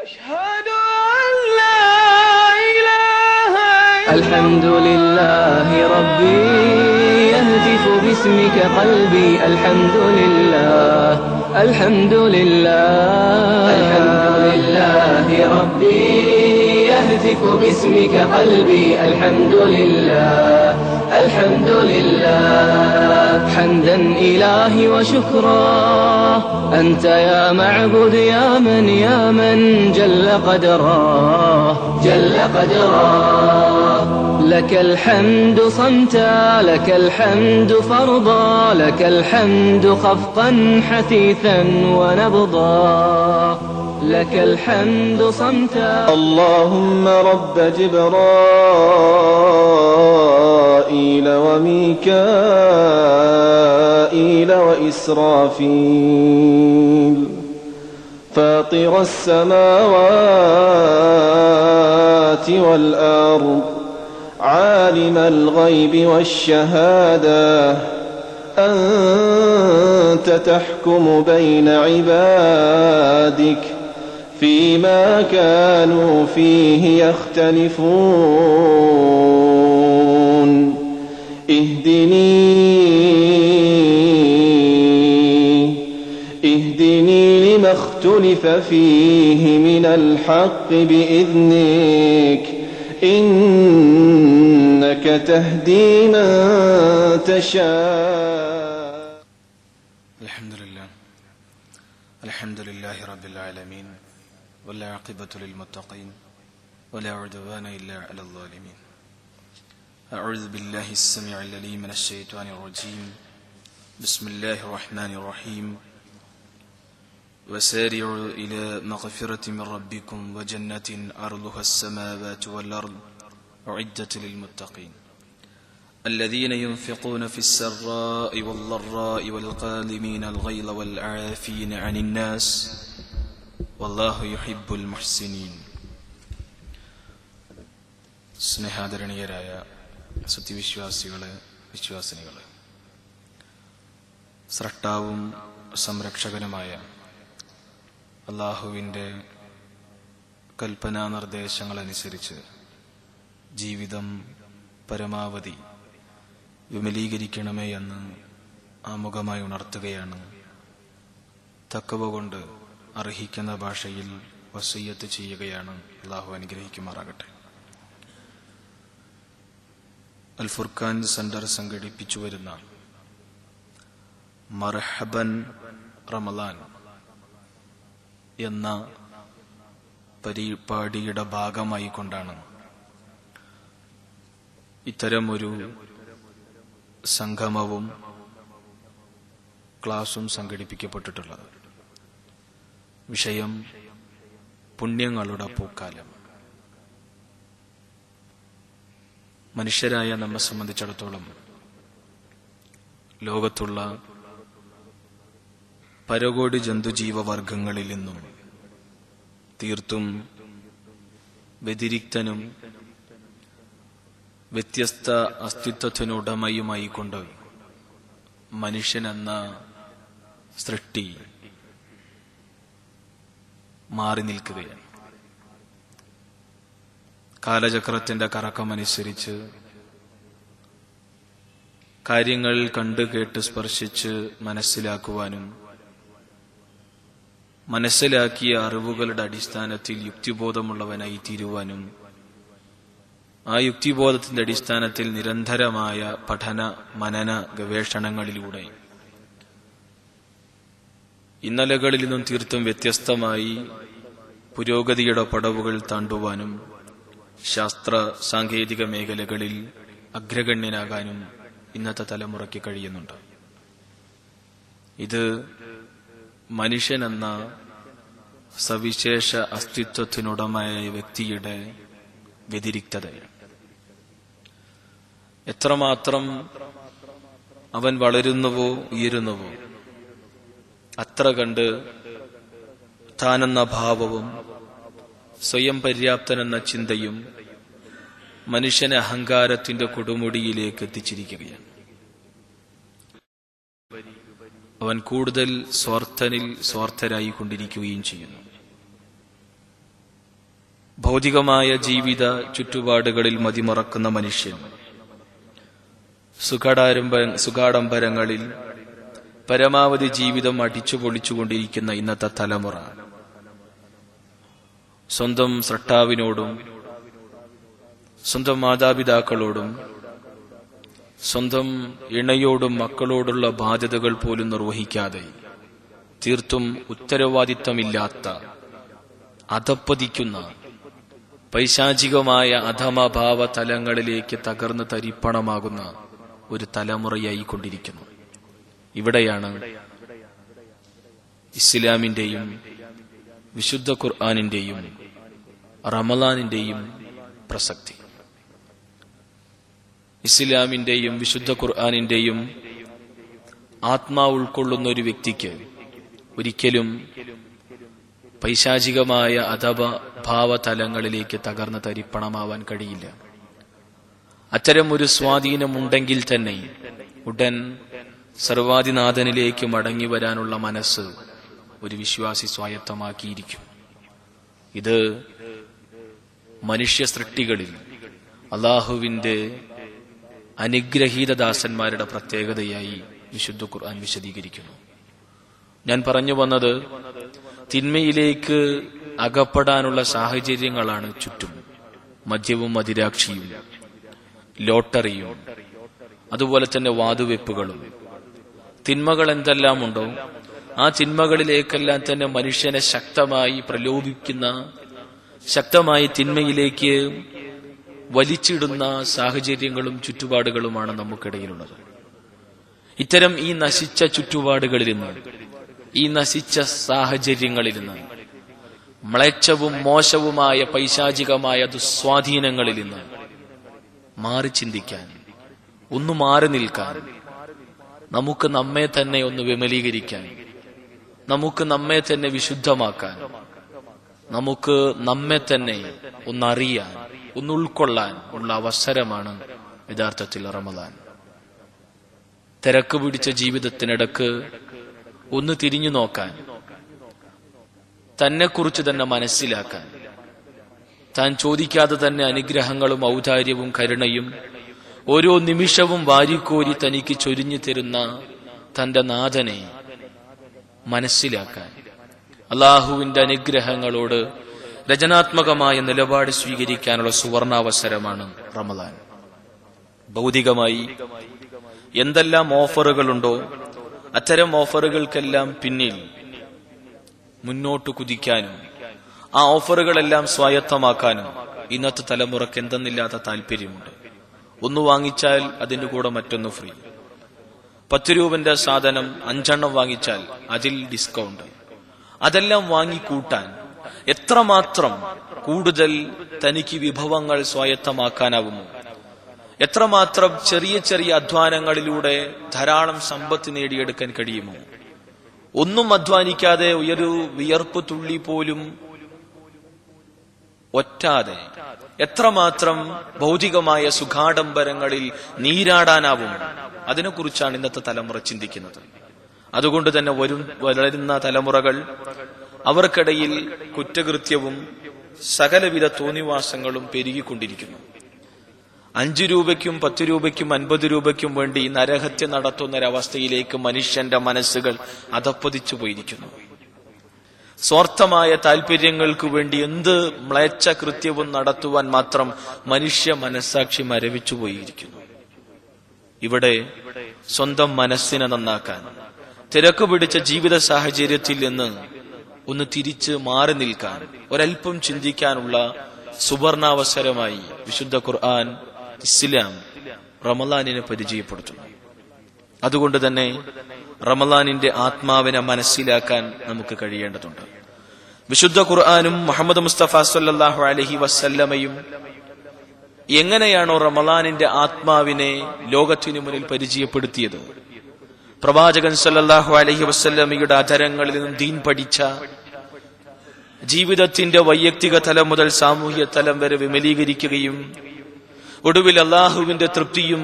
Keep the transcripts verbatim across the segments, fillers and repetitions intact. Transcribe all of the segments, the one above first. അൽഹംദുലില്ലാഹി റബ്ബി യഹ്ദിഫു ബിസ്മിക ഖൽബി അൽഹംദുലില്ലാഹ് അൽഹംദുലില്ലാഹ് അൽഹംദുലില്ലാഹി റബ്ബി യഹ്ദിഫു ബിസ്മിക ഖൽബി അൽഹംദുലില്ലാഹ് അൽഹംദുലില്ലാഹ് ഹംദൻ ഇലാഹി വശുക്റാ أنت يا معبود يا من يا من جل قدره جل قدره لك الحمد صمتا لك الحمد فرضا لك الحمد خفقا حثيثا ونبضا لك الحمد صمتا اللهم رب جبرائيل وميكائيل وإسرافيل فاطر السماوات والأرض عالم الغيب والشهادة أنت تحكم بين عبادك فيما كانوا فيه يختلفون اهدني اهدني لما اختلف فيه من الحق بإذنك إنك تهدي من تشاء. الحمد لله الحمد لله رب العالمين والعاقبة للمتقين ولا عدوان إلا على الظالمين. أعوذ بالله السميع العليم من الشيطان الرجيم. بسم الله الرحمن الرحيم. وسارعوا إلى مغفرة من ربكم وجنة أرضها السماوات والأرض أعدت للمتقين الذين ينفقون في السراء والضراء والقادمين الغيظ والعافين عن الناس والله يحب المحسنين. സ്നേഹാദരണീയരായ സത്യവിശ്വാസികളെ, വിശ്വാസിനികളെ, സ്രഷ്ടാവും സംരക്ഷകനുമായ അള്ളാഹുവിൻ്റെ കൽപ്പനാ നിർദ്ദേശങ്ങളനുസരിച്ച് ജീവിതം പരമാവധി വിമലീകരിക്കണമേ എന്ന് ആമുഖമായി ഉണർത്തുകയാണ് തഖ്വ കൊണ്ട് അർഹിക്കുന്ന ഭാഷയിൽ വസീയത്ത് ചെയ്യുകയാണ്. അള്ളാഹു അനുഗ്രഹിക്കുമാറാകട്ടെ. അൽ ഫുർഖാൻ സെന്റർ സംഘടിപ്പിച്ചു വരുന്ന മർഹബൻ റമദാൻ എന്ന പരിപാടിയുടെ ഭാഗമായി കൊണ്ടാണ് ഇത്തരമൊരു സംഗമവും ക്ലാസും സംഘടിപ്പിക്കപ്പെട്ടിട്ടുള്ളത്. വിഷയം പുണ്യങ്ങളുടെ പൂക്കാലം. മനുഷ്യരായ നമ്മെ സംബന്ധിച്ചിടത്തോളം ലോകത്തുള്ള പരകോടി ജന്തുജീവവർഗങ്ങളിൽ നിന്നും തീർത്തും വ്യതിരിക്തനും വ്യത്യസ്ത അസ്തിത്വത്തിനുടമയുമായിക്കൊണ്ട് മനുഷ്യനെന്ന സൃഷ്ടി മാറി നിൽക്കുകയാണ്. കാലചക്രത്തിന്റെ കറക്കമനുസരിച്ച് കാര്യങ്ങൾ കണ്ടു കേട്ട് സ്പർശിച്ച് മനസ്സിലാക്കുവാനും മനസ്സിലാക്കിയ അറിവുകളുടെ അടിസ്ഥാനത്തിൽ യുക്തിബോധമുള്ളവനായി തീരുവാനും ആ യുക്തിബോധത്തിന്റെ അടിസ്ഥാനത്തിൽ നിരന്തരമായ പഠന മനന ഗവേഷണങ്ങളിലൂടെ ഇന്നലകളിൽ നിന്നും തീർത്തും വ്യത്യസ്തമായി പുരോഗതിയുടെ പടവുകൾ താണ്ടുവാനും ശാസ്ത്ര സാങ്കേതിക മേഖലകളിൽ അഗ്രഗണ്യനാകാനും ഇന്നത്തെ തലമുറയ്ക്ക് കഴിയുന്നുണ്ട്. ഇത് മനുഷ്യനെന്ന സവിശേഷ അസ്തിത്വത്തിനുടമയായ വ്യക്തിയുടെ വ്യതിരിക്തതയാണ്. എത്രമാത്രം അവൻ വളരുന്നുവോ ഉയരുന്നുവോ അത്ര കണ്ട് താനെന്ന ഭാവവും സ്വയം പര്യാപ്തനെന്ന ചിന്തയും മനുഷ്യനെ അഹങ്കാരത്തിന്റെ കൊടുമുടിയിലേക്ക് എത്തിച്ചിരിക്കുകയാണ്. അവൻ കൂടുതൽ സ്വാർത്ഥനിൽ സ്വാർത്ഥരായി കൊണ്ടിരിക്കുകയും ചെയ്യുന്നു. ഭൗതികമായ ജീവിത ചുറ്റുപാടുകളിൽ മതിമറക്കുന്ന മനുഷ്യൻ സുഖാഡാരംഭ സുഖാഡംബരങ്ങളിൽ പരമാവധി ജീവിതം അടിച്ചു പൊളിച്ചുകൊണ്ടിരിക്കുന്ന ഇന്നത്തെ തലമുറ സ്വന്തം സ്രഷ്ടാവിനോടും സ്വന്തം മാതാപിതാക്കളോടും സ്വന്തം ഇണയോടും മക്കളോടുള്ള ബാധ്യതകൾ പോലും നിർവഹിക്കാതെ തീർത്തും ഉത്തരവാദിത്തമില്ലാത്ത അധപ്പതിക്കുന്ന പൈശാചികമായ അധമഭാവ തലങ്ങളിലേക്ക് തകർന്ന് തരിപ്പണമാകുന്ന ഒരു തലമുറയായി കൊണ്ടിരിക്കുന്നു. ഇവിടെയാണ് ഇസ്ലാമിന്റെയും വിശുദ്ധ ഖുർആാനിന്റെയും റമദാനിന്റെയും പ്രസക്തി. ഇസ്ലാമിന്റെയും വിശുദ്ധ ഖുർആാനിന്റെയും ആത്മാവ് ഉൾക്കൊള്ളുന്ന ഒരു വ്യക്തിക്ക് ഒരിക്കലും പൈശാചികമായ അഥവാ ഭാവതലങ്ങളിലേക്ക് തകർന്ന് തരിപ്പണമാവാൻ കഴിയില്ല. അത്തരം ഒരു സ്വാധീനമുണ്ടെങ്കിൽ തന്നെ ഉടൻ സർവാധിനാഥനിലേക്ക് മടങ്ങി വരാനുള്ള മനസ്സ് ഒരു വിശ്വാസി സ്വായത്തമാക്കിയിരിക്കും. ഇത് മനുഷ്യ സൃഷ്ടികളിൽ അള്ളാഹുവിന്റെ അനുഗ്രഹീത ദാസന്മാരുടെ പ്രത്യേകതയായി വിശുദ്ധ ഖുർആൻ വിശദീകരിക്കുന്നു. ഞാൻ പറഞ്ഞു വന്നത് തിന്മയിലേക്ക് അകപ്പെടാനുള്ള സാഹചര്യങ്ങളാണ് ചുറ്റും. മദ്യവും മദിരാക്ഷിയും ലോട്ടറിയും അതുപോലെ തന്നെ വാതുവെപ്പുകളും തിന്മകൾ എന്തെല്ലാം ഉണ്ടോ ആ തിന്മകളിലേക്കെല്ലാം തന്നെ മനുഷ്യനെ ശക്തമായി പ്രലോഭിക്കുന്ന, ശക്തമായി തിന്മയിലേക്ക് വലിച്ചിടുന്ന സാഹചര്യങ്ങളും ചുറ്റുപാടുകളുമാണ് നമുക്കിടയിലുള്ളത്. ഇത്തരം ഈ നശിച്ച ചുറ്റുപാടുകളിൽ നിന്ന്, ഈ നശിച്ച സാഹചര്യങ്ങളിൽ നിന്ന്, മ്ലേച്ഛവും മോശവുമായ പൈശാചികമായ ദുസ്വാധീനങ്ങളിൽ നിന്ന് മാറി ചിന്തിക്കാൻ, ഒന്ന് മാറി നിൽക്കാൻ, നമുക്ക് നമ്മെ തന്നെ ഒന്ന് വിമലീകരിക്കാൻ, നമുക്ക് നമ്മെ തന്നെ വിശുദ്ധമാക്കാൻ, നമുക്ക് നമ്മെ തന്നെ ഒന്നറിയാൻ, ഒന്ന് ഉൾക്കൊള്ളാൻ ഉള്ള അവസരമാണ് യഥാർത്ഥത്തിൽ റമദാൻ. തിരക്ക് പിടിച്ച ജീവിതത്തിനിടക്ക് ഒന്ന് തിരിഞ്ഞു നോക്കാൻ, തന്നെക്കുറിച്ച് തന്നെ മനസ്സിലാക്കാൻ, താൻ ചോദിക്കാതെ തന്നെ അനുഗ്രഹങ്ങളും ഔദാര്യവും കരുണയും ഓരോ നിമിഷവും വാരിക്കോരി തനിക്ക് ചൊരിഞ്ഞു തരുന്ന തന്റെ നാഥനെ മനസ്സിലാക്കാൻ, അള്ളാഹുവിന്റെ അനുഗ്രഹങ്ങളോട് രചനാത്മകമായ നിലപാട് സ്വീകരിക്കാനുള്ള സുവർണാവസരമാണ് റമദാൻ. ഭൗതികമായി എന്തെല്ലാം ഓഫറുകളുണ്ടോ അത്തരം ഓഫറുകൾക്കെല്ലാം പിന്നിൽ മുന്നോട്ട് കുതിക്കാനും ആ ഓഫറുകളെല്ലാം സ്വായത്തമാക്കാനും ഇന്നത്തെ തലമുറക്ക് എന്തെന്നില്ലാത്ത താല്പര്യമുണ്ട്. ഒന്ന് വാങ്ങിച്ചാൽ അതിന്റെ കൂടെ മറ്റൊന്ന് ഫ്രീ. പത്ത് രൂപന്റെ സാധനം അഞ്ചെണ്ണം വാങ്ങിച്ചാൽ അതിൽ ഡിസ്കൗണ്ട്. അതെല്ലാം വാങ്ങിക്കൂട്ടാൻ എത്രമാത്രം കൂടുതൽ തനിക്ക് വിഭവങ്ങൾ സ്വായത്തമാക്കാനാവുമോ, എത്രമാത്രം ചെറിയ ചെറിയ അധ്വാനങ്ങളിലൂടെ ധാരാളം സമ്പത്ത് നേടിയെടുക്കാൻ കഴിയുമോ, ഒന്നും അധ്വാനിക്കാതെ ഒരു വിയർപ്പ് തുള്ളി പോലും ഒറ്റാതെ എത്രമാത്രം ഭൗതികമായ സുഖാഡംബരങ്ങളിൽ നീരാടാനാവും, അതിനെക്കുറിച്ചാണ് ഇന്നത്തെ തലമുറ ചിന്തിക്കുന്നത്. അതുകൊണ്ട് തന്നെ വരും വളരുന്ന തലമുറകൾ അവർക്കിടയിൽ കുറ്റകൃത്യവും സകലവിധ തോന്നിവാസങ്ങളും പെരുകിക്കൊണ്ടിരിക്കുന്നു. അഞ്ചു രൂപയ്ക്കും പത്ത് രൂപയ്ക്കും അൻപത് രൂപയ്ക്കും വേണ്ടി നരഹത്യ നടത്തുന്നൊരവസ്ഥയിലേക്ക് മനുഷ്യന്റെ മനസ്സുകൾ അധപ്പതിച്ചു പോയിരിക്കുന്നു. സ്വാർത്ഥമായ താല്പര്യങ്ങൾക്ക് വേണ്ടി എന്ത് മ്ലേച്ഛ കൃത്യവും നടത്തുവാൻ മാത്രം മനുഷ്യ മനസ്സാക്ഷി മരവിച്ചു പോയിരിക്കുന്നു. ഇവിടെ സ്വന്തം മനസ്സിനെ നന്നാക്കാൻ, തിരക്ക് പിടിച്ച ജീവിത സാഹചര്യത്തിൽ നിന്ന് ഒന്ന് തിരിച്ച് മാറി നിൽക്കാൻ, ഒരൽപ്പം ചിന്തിക്കാനുള്ള സുവർണാവസരമായി വിശുദ്ധ ഖുർആൻ, ഇസ്ലാം റമദാനിനെ പരിചയപ്പെടുത്തുന്നു. അതുകൊണ്ട് തന്നെ റമദാനിന്റെ ആത്മാവിനെ മനസ്സിലാക്കാൻ നമുക്ക് കഴിയേണ്ടതുണ്ട്. വിശുദ്ധ ഖുർആനും മുഹമ്മദ് മുസ്തഫ സല്ലല്ലാഹു അലൈഹി വസല്ലമയും എങ്ങനെയാണോ റമദാനിന്റെ ആത്മാവിനെ ലോകത്തിനു മുന്നിൽ പരിചയപ്പെടുത്തിയത്, പ്രവാചകൻ സല്ലല്ലാഹു അലൈഹി വസല്ലമയുടെ അധരങ്ങളിൽ നിന്നും ദീൻ പഠിച്ച, ജീവിതത്തിന്റെ വൈയക്തിക തലം മുതൽ സാമൂഹ്യ തലം വരെ വിമലീകരിക്കുകയും ഒടുവിൽ അള്ളാഹുവിന്റെ തൃപ്തിയും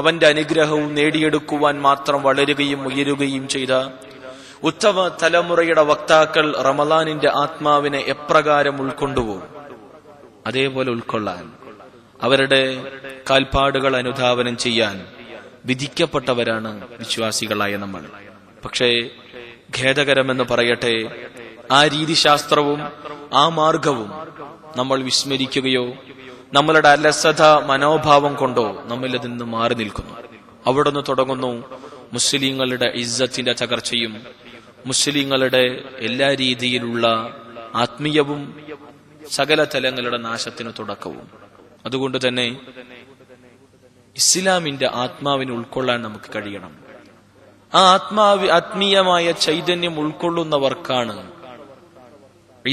അവന്റെ അനുഗ്രഹവും നേടിയെടുക്കുവാൻ മാത്രം വളരുകയും ഉയരുകയും ചെയ്ത ഉത്തമ തലമുറയുടെ വക്താക്കൾ റമദാനിന്റെ ആത്മാവിനെ എപ്രകാരം ഉൾക്കൊണ്ടുപോകും, അതേപോലെ ഉൾക്കൊള്ളാൻ, അവരുടെ കാൽപ്പാടുകൾ അനുധാവനം ചെയ്യാൻ വിധിക്കപ്പെട്ടവരാണ് വിശ്വാസികളായ നമ്മൾ. പക്ഷേ ഖേദകരമെന്ന് പറയട്ടെ, ആ രീതിശാസ്ത്രവും ആ മാർഗവും നമ്മൾ വിസ്മരിക്കുകയോ നമ്മളുടെ അലസത മനോഭാവം കൊണ്ടോ നമ്മളിൽ നിന്ന് മാറി നിൽക്കുന്നു. അവിടെ നിന്ന് തുടങ്ങുന്നു മുസ്ലിങ്ങളുടെ ഇസ്സത്തിന്റെ തകർച്ചയും മുസ്ലിങ്ങളുടെ എല്ലാ രീതിയിലുള്ള ആത്മീയവും സകല തലങ്ങളുടെ നാശത്തിന് തുടക്കവും. അതുകൊണ്ട് തന്നെ ഇസ്ലാമിന്റെ ആത്മാവിനെ ഉൾക്കൊള്ളാൻ നമുക്ക് കഴിയണം. ആ ആത്മാവ് ആത്മീയമായ ചൈതന്യം ഉൾക്കൊള്ളുന്നവർക്കാണ്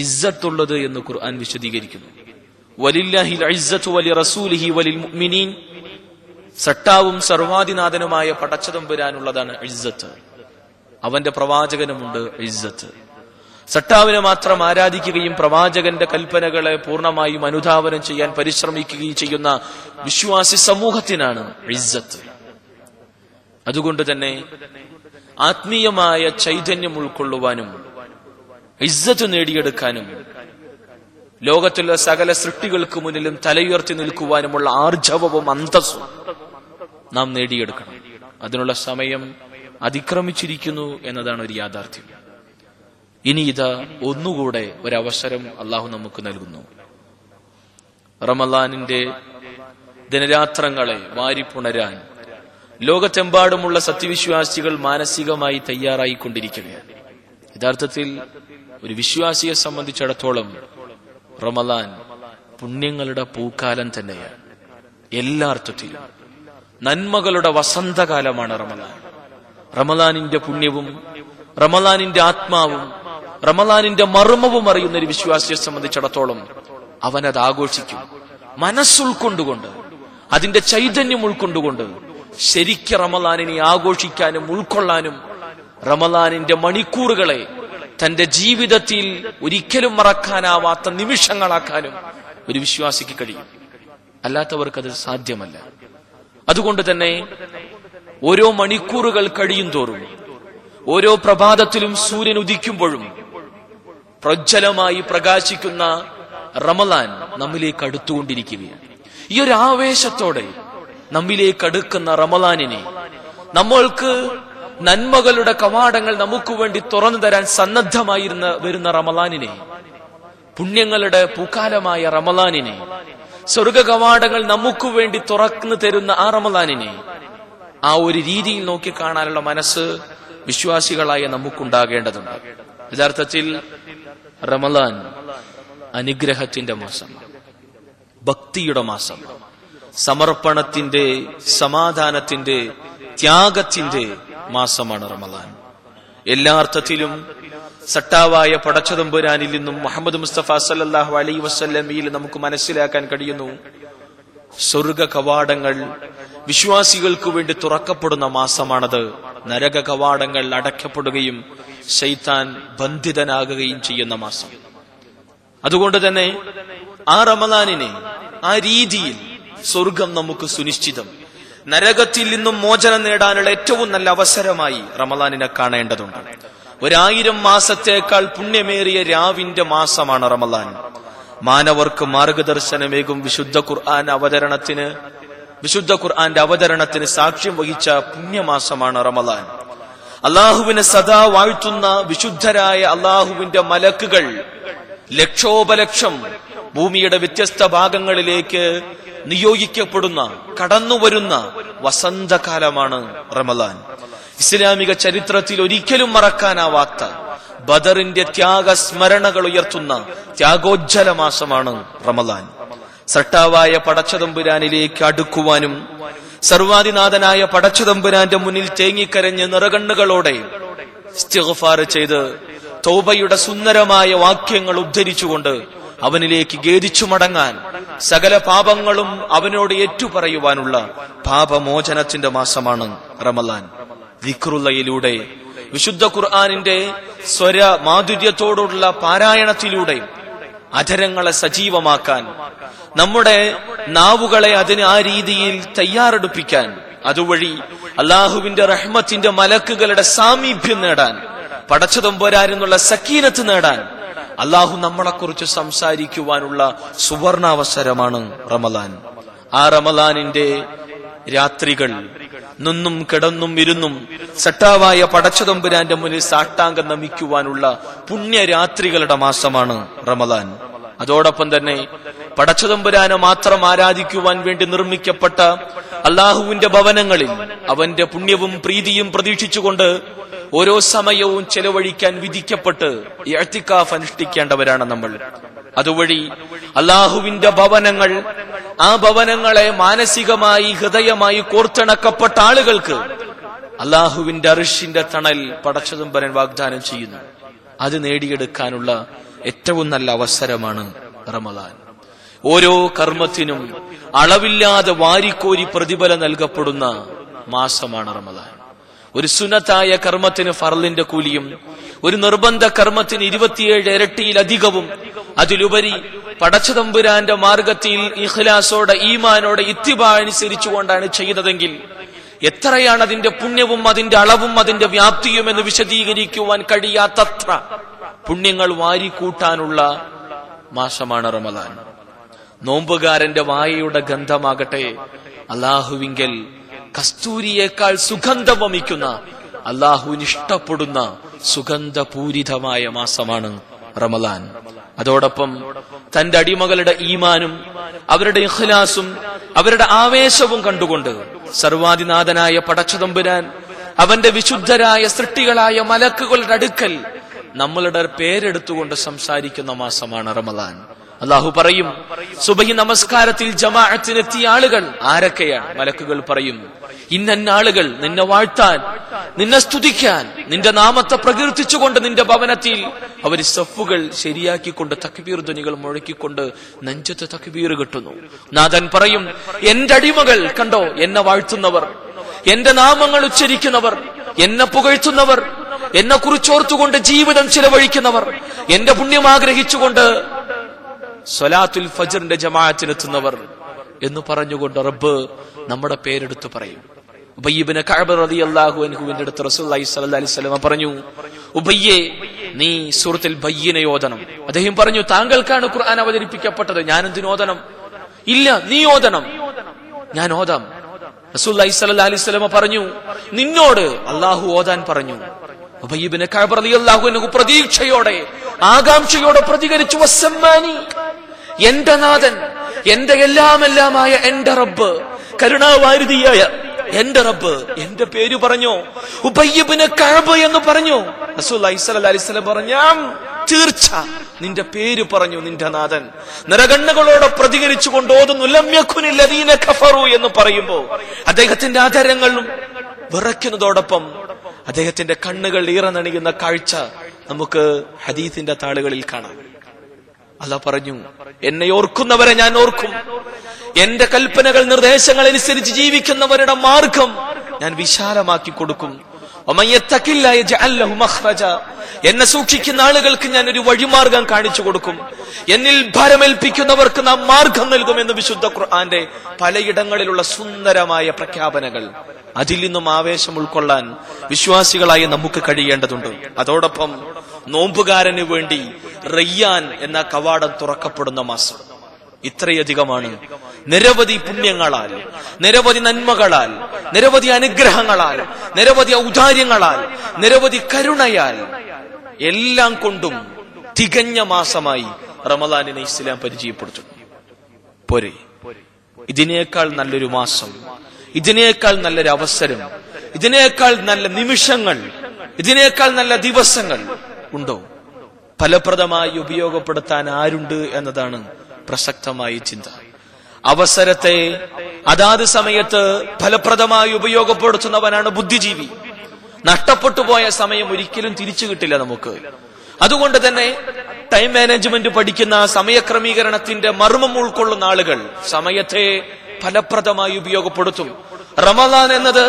ഇസ്സത്തുള്ളത് എന്ന് ഖുർആൻ വിശദീകരിക്കുന്നു. വലില്ലാഹിൽ ഇസ്സത്തു വലിറസൂലിഹി വലിൽ മുഅ്മിനീൻ. സട്ടാവും സർവാധിനാഥനുമായ പടച്ചതമ്പുരാനുള്ളതാണ് ഇസ്സത്ത്, അവന്റെ പ്രവാചകനുമുണ്ട് ഇസ്സത്ത്. സട്ടാവിനെ മാത്രം ആരാധിക്കുകയും പ്രവാചകന്റെ കൽപ്പനകളെ പൂർണ്ണമായും അനുധാവനം ചെയ്യാൻ പരിശ്രമിക്കുകയും ചെയ്യുന്ന വിശ്വാസി സമൂഹത്തിനാണ് ഇസ്സത്ത്. അതുകൊണ്ട് തന്നെ ആത്മീയമായ ചൈതന്യം ഉൾക്കൊള്ളുവാനും ഇസ്സത്ത് നേടിയെടുക്കാനും ലോകത്തിലെ സകല സൃഷ്ടികൾക്ക് മുന്നിലും തലയുയർത്തി നിൽക്കുവാനുമുള്ള ആർജവവും അന്തസ്സും നാം നേടിയെടുക്കണം. അതിനുള്ള സമയം അതിക്രമിച്ചിരിക്കുന്നു എന്നതാണ് ഒരു യാഥാർത്ഥ്യം. ഇനി ഇതാ ഒന്നുകൂടെ ഒരവസരം അള്ളാഹു നമുക്ക് നൽകുന്നു. റമദാനിന്റെ ദിനരാത്രങ്ങളെ വാരിപ്പുണരാൻ ലോകത്തെമ്പാടുമുള്ള സത്യവിശ്വാസികൾ മാനസികമായി തയ്യാറായിക്കൊണ്ടിരിക്കുകയാണ്. യഥാർത്ഥത്തിൽ ഒരു വിശ്വാസിയെ സംബന്ധിച്ചിടത്തോളം റമദാൻ പുണ്യങ്ങളുടെ പൂക്കാലം തന്നെയാണ്. എല്ലാ അർത്ഥത്തിലും നന്മകളുടെ വസന്തകാലമാണ് റമദാൻ. റമദാനിന്റെ പുണ്യവും റമദാനിന്റെ ആത്മാവും റമദാനിന്റെ മർമ്മവും അറിയുന്ന ഒരു വിശ്വാസിയെ സംബന്ധിച്ചിടത്തോളം അവനത് ആഘോഷിക്കും. മനസ്സുൾക്കൊണ്ടുകൊണ്ട്, അതിന്റെ ചൈതന്യം ഉൾക്കൊണ്ടുകൊണ്ട് ശരിക്കും റമദാനിനെ ആഘോഷിക്കാനും ഉൾക്കൊള്ളാനും, റമദാനിന്റെ മണിക്കൂറുകളെ തന്റെ ജീവിതത്തിൽ ഒരിക്കലും മറക്കാനാവാത്ത നിമിഷങ്ങളാക്കാനും ഒരു വിശ്വാസിക്ക് കഴിയും. അല്ലാത്തവർക്കത് സാധ്യമല്ല. അതുകൊണ്ട് തന്നെ ഓരോ മണിക്കൂറുകൾ കഴിയും തോറും, ഓരോ പ്രഭാതത്തിലും സൂര്യൻ ഉദിക്കുമ്പോഴും പ്രജ്വലമായി പ്രകാശിക്കുന്ന റമദാൻ നമ്മിലേക്ക് അടുത്തുകൊണ്ടിരിക്കുകയാണ്. ഈ ഒരു ആവേശത്തോടെ നമ്മിലേക്ക് അടുക്കുന്ന റമദാനിനെ നമ്മൾക്ക് നന്മകളുടെ കവാടങ്ങൾ നമുക്ക് വേണ്ടി തുറന്നു തരാൻ സന്നദ്ധമായിരുന്ന വരുന്ന റമദാനിനെ, പുണ്യങ്ങളുടെ പൂക്കാലമായ റമദാനിനെ, സ്വർഗ കവാടങ്ങൾ നമുക്ക് വേണ്ടി തുറന്നു തരുന്ന ആ റമദാനിനെ ആ ഒരു രീതിയിൽ നോക്കി കാണാനുള്ള മനസ്സ് വിശ്വാസികളായ നമുക്കുണ്ടാകേണ്ടതുണ്ട്. യഥാർത്ഥത്തിൽ റമദാൻ അനുഗ്രഹത്തിന്റെ മാസം, ഭക്തിയുടെ മാസം, സമർപ്പണത്തിന്റെ, സമാധാനത്തിന്റെ, ത്യാഗത്തിന്റെ മാസമാണ് റമദാൻ. എല്ലാ അർത്ഥത്തിലും സട്ടാവായ പടച്ചതമ്പുരാനിൽ നിന്നും മുഹമ്മദ് മുസ്തഫ സല്ലല്ലാഹു അലൈഹി വസല്ലമയിൽ നമുക്ക് മനസ്സിലാക്കാൻ കഴിയുന്നു സ്വർഗ കവാടങ്ങൾ വിശ്വാസികൾക്ക് വേണ്ടി തുറക്കപ്പെടുന്ന മാസമാണത്. നരക കവാടങ്ങൾ അടയ്ക്കപ്പെടുകയും ശൈത്താൻ ബന്ധിതനാകുകയും ചെയ്യുന്ന മാസം. അതുകൊണ്ട് തന്നെ ആ റമദാനിനെ ആ രീതിയിൽ സ്വർഗം നമുക്ക് സുനിശ്ചിതം, നരകത്തിൽ നിന്നും മോചനം നേടാനുള്ള ഏറ്റവും നല്ല അവസരമായി റമദാനിനെ കാണേണ്ടതുണ്ട്. ഒരായിരം മാസത്തേക്കാൾ പുണ്യമേറിയ രാവിന്റെ മാസമാണ് റമദാൻ. മാനവർക്ക് മാർഗദർശനമേകും വിശുദ്ധ ഖുർആൻ അവതരണത്തിന് വിശുദ്ധ ഖുർആന്റെ അവതരണത്തിന് സാക്ഷ്യം വഹിച്ച പുണ്യമാസമാണ് റമദാൻ. അള്ളാഹുവിനെ സദാ വാഴ്ത്തുന്ന വിശുദ്ധരായ അള്ളാഹുവിന്റെ മലക്കുകൾ ലക്ഷോപലക്ഷം ഭൂമിയുടെ വ്യത്യസ്ത ഭാഗങ്ങളിലേക്ക് നിയോഗിക്കപ്പെടുന്ന കടന്നുവരുന്ന വസന്തകാലമാണ് റമദാൻ. ഇസ്ലാമിക ചരിത്രത്തിൽ ഒരിക്കലും മറക്കാനാവാത്ത ബദറിന്റെ ത്യാഗസ്മരണകൾ ഉയർത്തുന്ന ത്യാഗോജ്ജല മാസമാണ് റമദാൻ. സട്ടാവായ പടച്ചതമ്പുരാനിലേക്ക് അടുക്കുവാനും സർവാധിനാഥനായ പടച്ചതമ്പുരാന്റെ മുന്നിൽ തേങ്ങിക്കരഞ്ഞ് നിറകണ്ണുകളോടെ ഇസ്തിഗ്ഫാർ ചെയ്ത് തൗബയുടെ സുന്ദരമായ വാക്യങ്ങൾ ഉദ്ധരിച്ചുകൊണ്ട് അവനിലേക്ക് ഖേദിച്ചു മടങ്ങാൻ, സകല പാപങ്ങളും അവനോട് ഏറ്റുപറയുവാനുള്ള പാപമോചനത്തിന്റെ മാസമാണ് റമദാൻ. ദിക്റുള്ളയിലൂടെ, വിശുദ്ധ ഖുർആനിന്റെ സ്വര മാധുര്യത്തോടുള്ള പാരായണത്തിലൂടെ അധരങ്ങളെ സജീവമാക്കാൻ, നമ്മുടെ നാവുകളെ അതിന് ആ രീതിയിൽ തയ്യാറെടുപ്പിക്കാൻ, അതുവഴി അള്ളാഹുവിന്റെ റഹ്മത്തിന്റെ മലക്കുകളുടെ സാമീപ്യം നേടാൻ, പടച്ചതമ്പുരാനിൽ നിന്നുള്ള സക്കീനത്ത് നേടാൻ, അള്ളാഹു നമ്മളെക്കുറിച്ച് സംസാരിക്കുവാനുള്ള സുവർണാവസരമാണ് റമദാൻ. ആ റമദാനിന്റെ രാത്രികൾ നിന്നും കിടന്നും ഇരുന്നും സട്ടാവായ പടച്ചതമ്പുരാന്റെ മുന്നിൽ സാഷ്ടാംഗം നമിക്കുവാനുള്ള പുണ്യരാത്രികളുടെ മാസമാണ് റമദാൻ. അതോടൊപ്പം തന്നെ പടച്ചതമ്പുരാനെ മാത്രം ആരാധിക്കുവാൻ വേണ്ടി നിർമ്മിക്കപ്പെട്ട അള്ളാഹുവിന്റെ ഭവനങ്ങളിൽ അവന്റെ പുണ്യവും പ്രീതിയും പ്രതീക്ഷിച്ചുകൊണ്ട് ഓരോ സമയവും ചെലവഴിക്കാൻ വിധിക്കപ്പെട്ട് ഇഅ്തികാഫ് അനുഷ്ഠിക്കേണ്ടവരാണ് നമ്മൾ. അതുവഴി അള്ളാഹുവിന്റെ ഭവനങ്ങൾ, ആ ഭവനങ്ങളെ മാനസികമായി ഹൃദയമായി കോർത്തിണക്കപ്പെട്ട ആളുകൾക്ക് അള്ളാഹുവിന്റെ അർശിന്റെ തണൽ പടച്ചതമ്പുരാൻ വാഗ്ദാനം ചെയ്യുന്നു. അത് നേടിയെടുക്കാനുള്ള ഏറ്റവും നല്ല അവസരമാണ് റമദാൻ. ഓരോ കർമ്മത്തിനും അളവില്ലാതെ വാരിക്കോരി പ്രതിഫലം നൽകപ്പെടുന്ന മാസമാണ് റമദാൻ. ഒരു സുന്നത്തായ കർമ്മത്തിന് ഫർളിന്റെ കൂലിയും ഒരു നിർബന്ധ കർമ്മത്തിന് ഇരുപത്തിയേഴ് ഇരട്ടിയിലധികവും, അതിലുപരി പടച്ചതമ്പുരാന്റെ മാർഗത്തിൽ ഇഖ്ലാസോടെ ഈമാനോടെ ഇത്തിബാ അനുസരിച്ചു കൊണ്ടാണ് ചെയ്യുന്നതെങ്കിൽ എത്രയാണ് അതിന്റെ പുണ്യവും അതിന്റെ അളവും അതിന്റെ വ്യാപ്തിയും എന്ന് വിശദീകരിക്കുവാൻ കഴിയാത്തത്ര പുണ്യങ്ങൾ വാരിക്കൂട്ടാനുള്ള മാസമാണ് റമദാൻ. നോമ്പുകാരന്റെ വായയുടെ ഗന്ധമാകട്ടെ അള്ളാഹുവിങ്കൽ കസ്തൂരിയേക്കാൾ സുഗന്ധം വമിക്കുന്ന, അള്ളാഹുവിന് ഇഷ്ടപ്പെടുന്ന സുഗന്ധപൂരിതമായ മാസമാണ് റമദാൻ. അതോടൊപ്പം തന്റെ അടിമകളുടെ ഈമാനും അവരുടെ ഇഖ്ലാസും അവരുടെ ആവേശവും കണ്ടുകൊണ്ട് സർവാധിനാഥനായ പടച്ചതമ്പുരാൻ അവന്റെ വിശുദ്ധരായ സൃഷ്ടികളായ മലക്കുകളുടെ അടുക്കൽ നമ്മളുടെ പേരെടുത്തുകൊണ്ട് സംസാരിക്കുന്ന മാസമാണ് റമദാൻ. അള്ളാഹു പറയും, സുബഹി നമസ്കാരത്തിൽ ജമാഅത്തിനെത്തിയ ആളുകൾ ആരൊക്കെയാണ്? മലക്കുകൾ പറയും, ഇന്ന ആളുകൾ നിന്നെ വാഴ്ത്താൻ, നിന്നെ സ്തുതിക്കാൻ, നിന്റെ നാമത്തെ പ്രകീർത്തിച്ചുകൊണ്ട് നിന്റെ ഭവനത്തിൽ അവർ സഫുകൾ ശരിയാക്കിക്കൊണ്ട് തക്ബീർ ധ്വനികൾ മുഴക്കിക്കൊണ്ട് നെഞ്ചത്ത് തക്ബീർ കെട്ടുന്നു. നാഥൻ പറയും, എന്റെ അടിമകൾ കണ്ടോ, എന്നെ വാഴ്ത്തുന്നവർ, എന്റെ നാമങ്ങൾ ഉച്ചരിക്കുന്നവർ, എന്നെ പുകഴ്ത്തുന്നവർ, എന്നെ കുറിച്ചോർത്തുകൊണ്ട് ജീവിതം ചിലവഴിക്കുന്നവർ, എന്റെ പുണ്യം ആഗ്രഹിച്ചുകൊണ്ട് സ്വലാത്തുൽ ഫജ്റിന്റെ ജമാഅത്തിനെത്തുന്നവർ എന്ന് പറഞ്ഞുകൊണ്ട് റബ്ബ് നമ്മുടെ പേരെടുത്ത് പറയും. ഉബയ്യ ഇബ്നു കഅബ് റളിയല്ലാഹു അൻഹുവിന്റെ അടുത്ത് റസൂലുള്ളാഹി സ്വല്ലല്ലാഹി അലൈഹി വസല്ലം പറഞ്ഞു, ഉബയ്യേ, നീ സൂറത്തുൽ ബയ്യന ഓതണം. അദ്ദേഹം പറഞ്ഞു, താങ്കൾക്കാണ് ഖുർആൻ അവതരിപ്പിക്കപ്പെട്ടത്, ഞാനെന്തിനു ഓതണം? ഇല്ല, നീ ഓതണം. ഞാൻ ഓതാം. റസൂലുള്ളാഹി സ്വല്ലല്ലാഹി അലൈഹി വസല്ലം പറഞ്ഞു, നിന്നോട് അള്ളാഹു ഓതാൻ പറഞ്ഞു. ഉബയ്യ ഇബ്നു കഅബ് റളിയല്ലാഹു അൻഹു പ്രതീക്ഷയോടെ ആകാംക്ഷയോടെ പ്രതികരിച്ചു, വസ്സമാനി, എന്റെ നാഥൻ, എന്റെ എല്ലാമെല്ലാമായ എന്റെ റബ്ബ്, കരുണാവാരിധിയായ എന്റെ റബ്ബ് എന്റെ പേര് പറഞ്ഞോ? ഉബയ്യ ഇബ്നു കഅബ് എന്ന് പറഞ്ഞോ? റസൂലുള്ളാഹി സ്വല്ലല്ലാഹി അലൈഹി വസല്ലം പറഞ്ഞാം, തീർച്ച നിന്റെ പേര് പറഞ്ഞു നിന്റെ നാഥൻ. നിറകണ്ണുകളോടെ പ്രതികരിച്ചു കൊണ്ടോതുന്നു ലം യകുനിൽ ലദീന കഫറു എന്ന് പറയുമ്പോ അദ്ദേഹത്തിന്റെ ആദരങ്ങളും വിറയ്ക്കുന്നതോടൊപ്പം അദ്ദേഹത്തിന്റെ കണ്ണുകൾ ഈറനണിയുന്ന കാഴ്ച നമുക്ക് ഹദീസിന്റെ താളുകളിൽ കാണാം. അല്ലാഹു പറഞ്ഞു, എന്നെ ഓർക്കുന്നവരെ ഞാൻ ഓർക്കും, എന്റെ കൽപ്പനകൾ നിർദ്ദേശങ്ങൾ അനുസരിച്ച് ജീവിക്കുന്നവരുടെ മാർഗം ഞാൻ വിശാലമാക്കി കൊടുക്കും. എന്നെ സൂക്ഷിക്കുന്ന ആളുകൾക്ക് ഞാൻ ഒരു വഴിമാർഗം കാണിച്ചു കൊടുക്കും, എന്നിൽ ഭാരമേൽപ്പിക്കുന്നവർക്ക് നാം മാർഗം നൽകുമെന്ന് വിശുദ്ധ ഖുർആന്റെ പലയിടങ്ങളിലുള്ള സുന്ദരമായ പ്രഖ്യാപനങ്ങൾ. അതിൽ നിന്നും ആവേശം ഉൾക്കൊള്ളാൻ വിശ്വാസികളായി നമുക്ക് കഴിയേണ്ടതുണ്ട്. അതോടൊപ്പം നോമ്പുകാരന് വേണ്ടി റയ്യാൻ എന്ന കവാടം തുറക്കപ്പെടുന്ന മാസം. ഇത്രയധികമാണ് നിരവധി പുണ്യങ്ങളാൽ, നിരവധി നന്മകളാൽ, നിരവധി അനുഗ്രഹങ്ങളാൽ, നിരവധി ഔദാര്യങ്ങളാൽ, നിരവധി കരുണയാൽ, എല്ലാം കൊണ്ടും തികഞ്ഞ മാസമായി റമദാനിനെ ഇസ്ലാം പരിചയപ്പെടുത്തും. പോരെ, ഇതിനേക്കാൾ നല്ലൊരു മാസം, ഇതിനേക്കാൾ നല്ലൊരു അവസരം, ഇതിനേക്കാൾ നല്ല നിമിഷങ്ങൾ, ഇതിനേക്കാൾ നല്ല ദിവസങ്ങൾ ഉണ്ടോ? ഫലപ്രദമായി ഉപയോഗപ്പെടുത്താൻ ആരുണ്ട് എന്നതാണ് പ്രസക്തമായ ചിന്ത. അവസരത്തെ അതാത് സമയത്ത് ഫലപ്രദമായി ഉപയോഗപ്പെടുത്തുന്നവനാണ് ബുദ്ധിജീവി. നഷ്ടപ്പെട്ടു പോയ സമയം ഒരിക്കലും തിരിച്ചു കിട്ടില്ല നമുക്ക്. അതുകൊണ്ട് തന്നെ ടൈം മാനേജ്മെന്റ് പഠിക്കുന്ന, സമയക്രമീകരണത്തിന്റെ മർമ്മം ഉൾക്കൊള്ളുന്ന ആളുകൾ സമയത്തെ ഫലപ്രദമായി ഉപയോഗപ്പെടുത്തും. റമദാൻ എന്നത്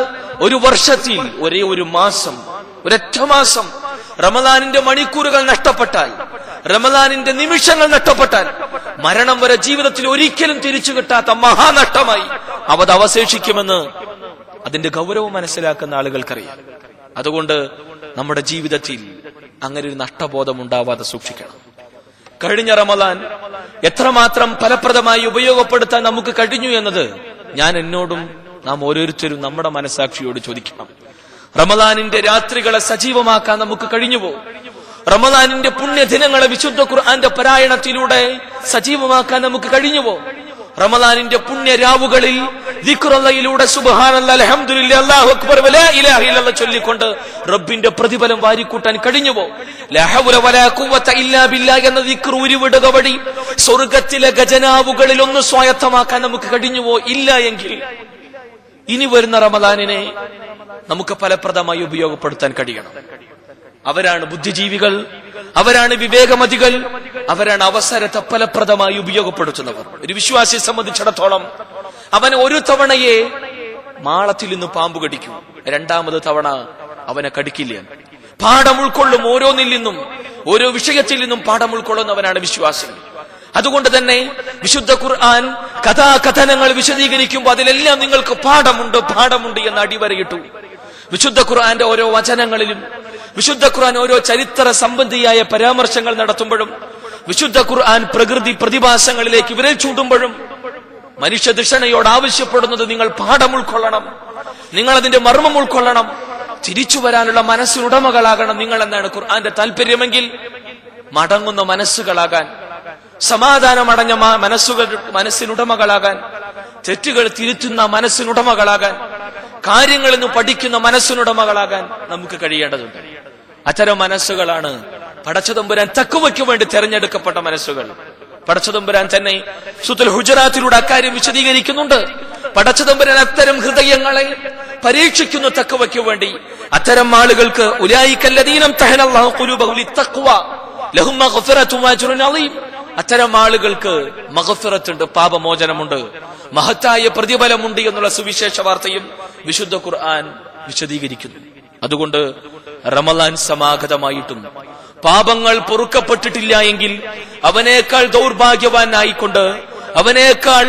ഒരു വർഷത്തിൽ ഒരേ ഒരു മാസം, ഒരൊറ്റ മാസം. റമദാനിന്റെ മണിക്കൂറുകൾ നഷ്ടപ്പെട്ടാൽ, റമദാനിന്റെ നിമിഷങ്ങൾ നഷ്ടപ്പെട്ടാൽ, മരണം വരെ ജീവിതത്തിൽ ഒരിക്കലും തിരിച്ചു കിട്ടാത്ത മഹാനഷ്ടമായി അവത് അവശേഷിക്കുമെന്ന് അതിന്റെ ഗൗരവം മനസ്സിലാക്കുന്ന ആളുകൾക്കറിയാം. അതുകൊണ്ട് നമ്മുടെ ജീവിതത്തിൽ അങ്ങനെ ഒരു നഷ്ടബോധം ഉണ്ടാവാതെ സൂക്ഷിക്കണം. കഴിഞ്ഞ റമദാൻ എത്രമാത്രം ഫലപ്രദമായി ഉപയോഗപ്പെടുത്താൻ നമുക്ക് കഴിഞ്ഞു എന്നത് ഞാൻ എന്നോടും നാം ഓരോരുത്തരും നമ്മുടെ മനസാക്ഷിയോട് ചോദിക്കണം. റമദാനിന്റെ രാത്രികളെ സജീവമാക്കാൻ നമുക്ക് കഴിഞ്ഞുവോ? റമദാനിന്റെ പുണ്യദിനങ്ങളെ വിശുദ്ധ ഖുർആന്റെ പാരായണത്തിലൂടെ സജീവമാക്കാൻ നമുക്ക് കഴിഞ്ഞുവോ? റമദാനിന്റെ പുണ്യ രാവുകളിൽ ദിക്റുള്ളയിലൂടെ സുബ്ഹാനല്ലാഹ് അൽഹംദുലില്ലാഹ് അല്ലാഹു അക്ബർ വലാ ഇലാഹ ഇല്ലല്ലാഹ് ചൊല്ലിക്കൊണ്ട് റബ്ബിന്റെ പ്രതിഫലം വാരിക്കൂട്ടാൻ കഴിഞ്ഞുവോ? ലാ ഹൗല വലാ ഖുവത ഇല്ലാ ബില്ലാഹ് എന്ന ദിക്ർ ഉരുവിടുക വഴി സ്വർഗ്ഗത്തിലെ ഖജനാവുകളിൽ ഒന്ന് സ്വായത്തമാക്കാൻ നമുക്ക് കഴിഞ്ഞുവോ? ഇല്ല എങ്കിൽ ഇനി വരുന്ന റമദാനിനെ നമുക്ക് ഫലപ്രദമായി ഉപയോഗപ്പെടുത്താൻ കഴിയണം. അവരാണ് ബുദ്ധിജീവികൾ, അവരാണ് വിവേകമതികൾ, അവരാണ് അവസരത്തെ ഫലപ്രദമായി ഉപയോഗപ്പെടുത്തുന്നവർ. ഒരു വിശ്വാസിയെ സംബന്ധിച്ചിടത്തോളം അവൻ ഒരു തവണയെ മാളത്തിൽ നിന്ന് പാമ്പ് കടിക്കും, രണ്ടാമത് തവണ അവനെ കടിക്കില്ല. പാഠം ഉൾക്കൊള്ളും, ഓരോന്നിൽ നിന്നും ഓരോ വിഷയത്തിൽ നിന്നും പാഠം ഉൾക്കൊള്ളുന്നവനാണ് വിശ്വാസി. അതുകൊണ്ട് തന്നെ വിശുദ്ധ ഖുർആൻ കഥാകഥനങ്ങൾ വിശദീകരിക്കുമ്പോൾ അതിലെല്ലാം നിങ്ങൾക്ക് പാഠമുണ്ട് പാഠമുണ്ട് എന്ന് അടിവരയിട്ടു. വിശുദ്ധ ഖുർആന്റെ ഓരോ വചനങ്ങളിലും വിശുദ്ധ ഖുർആൻ ഓരോ ചരിത്ര സംബന്ധിയായ പരാമർശങ്ങൾ നടത്തുമ്പോഴും വിശുദ്ധ ഖുർആൻ പ്രകൃതി പ്രതിഭാസങ്ങളിലേക്ക് വിരൽ ചൂണ്ടുമ്പോഴും മനുഷ്യ ദൃഷണയോട് ആവശ്യപ്പെടുന്നത് നിങ്ങൾ പാഠം ഉൾക്കൊള്ളണം, നിങ്ങൾ അതിന്റെ മർമ്മം ഉൾക്കൊള്ളണം, തിരിച്ചു വരാനുള്ള മനസ്സിനുടമകളാകണം നിങ്ങൾ എന്നാണ് ഖുർആന്റെ താല്പര്യമെങ്കിൽ മടങ്ങുന്ന മനസ്സുകളാകാൻ, സമാധാനമടഞ്ഞ മനസ്സുകൾ മനസ്സിനുടമകളാകാൻ, തെറ്റുകൾ തിരുത്തുന്ന മനസ്സിനുടമകളാകാൻ, കാര്യങ്ങളിൽ നിന്ന് പഠിക്കുന്ന മനസ്സിനുടമകളാകാൻ നമുക്ക് കഴിയേണ്ടതുണ്ട്. അത്തരം മനസ്സുകളാണ് പടച്ചതമ്പുരാൻ തഖ്വയ്ക്ക് വേണ്ടി തെരഞ്ഞെടുക്കപ്പെട്ട മനസ്സുകൾ. പടച്ചതമ്പുരാൻ തന്നെ സൂറത്തുൽ ഹുജറാത്തിലൂടെ അക്കാര്യം വിശദീകരിക്കുന്നുണ്ട്. പടച്ചതമ്പുരാൻ അത്തരം ഹൃദയങ്ങളെ പരീക്ഷിക്കുന്ന തഖ്വയ്ക്ക് വേണ്ടി അത്തരം ആളുകൾക്ക് ഉലൈകല്ലദീന തഹനല്ലാഹു ഖുലൂബഹു ലിത്തഖ്വ ലഹും മഗ്ഫിറത്തുൻ വഅജ്റുൻ അളീം അത്തരം ആളുകൾക്ക് മഗ്ഫിറത്തുണ്ട്, പാപമോചനമുണ്ട്, മഹത്തായ പ്രതിഫലമുണ്ട് എന്നുള്ള സുവിശേഷ വാർത്തയും വിശുദ്ധ ഖുർആൻ വിശദീകരിക്കുന്നു. അതുകൊണ്ട് റമദാൻ സമാഗതമായിട്ടും പാപങ്ങൾ പൊറുക്കപ്പെട്ടിട്ടില്ല എങ്കിൽ അവനേക്കാൾ ദൗർഭാഗ്യവാനായിക്കൊണ്ട്, അവനേക്കാൾ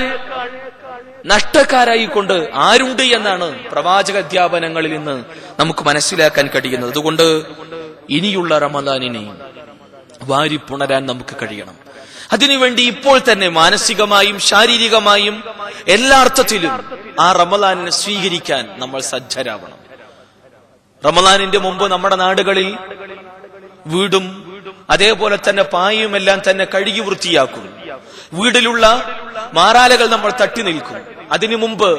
നഷ്ടക്കാരായിക്കൊണ്ട് ആരുണ്ട് എന്നാണ് പ്രവാചക അധ്യാപനങ്ങളിൽ നിന്ന് നമുക്ക് മനസ്സിലാക്കാൻ കഴിയുന്നത്. അതുകൊണ്ട് ഇനിയുള്ള റമദാനിനെ വാരിപ്പുണരാൻ നമുക്ക് കഴിയണം. അതിനുവേണ്ടി ഇപ്പോൾ തന്നെ മാനസികമായും ശാരീരികമായും എല്ലാ അർത്ഥത്തിലും ആ റമദാനിനെ സ്വീകരിക്കാൻ നമ്മൾ സജ്ജരാവണം. റമദാനിന്റെ മുമ്പ് നമ്മുടെ നാടുകളിൽ വീടും അതേപോലെ തന്നെ പായയുമെല്ലാം തന്നെ കഴുകി വൃത്തിയാക്കും, വീടിലുള്ള മാറാലകൾ നമ്മൾ തട്ടി നിൽക്കും. അതിനു മുമ്പ്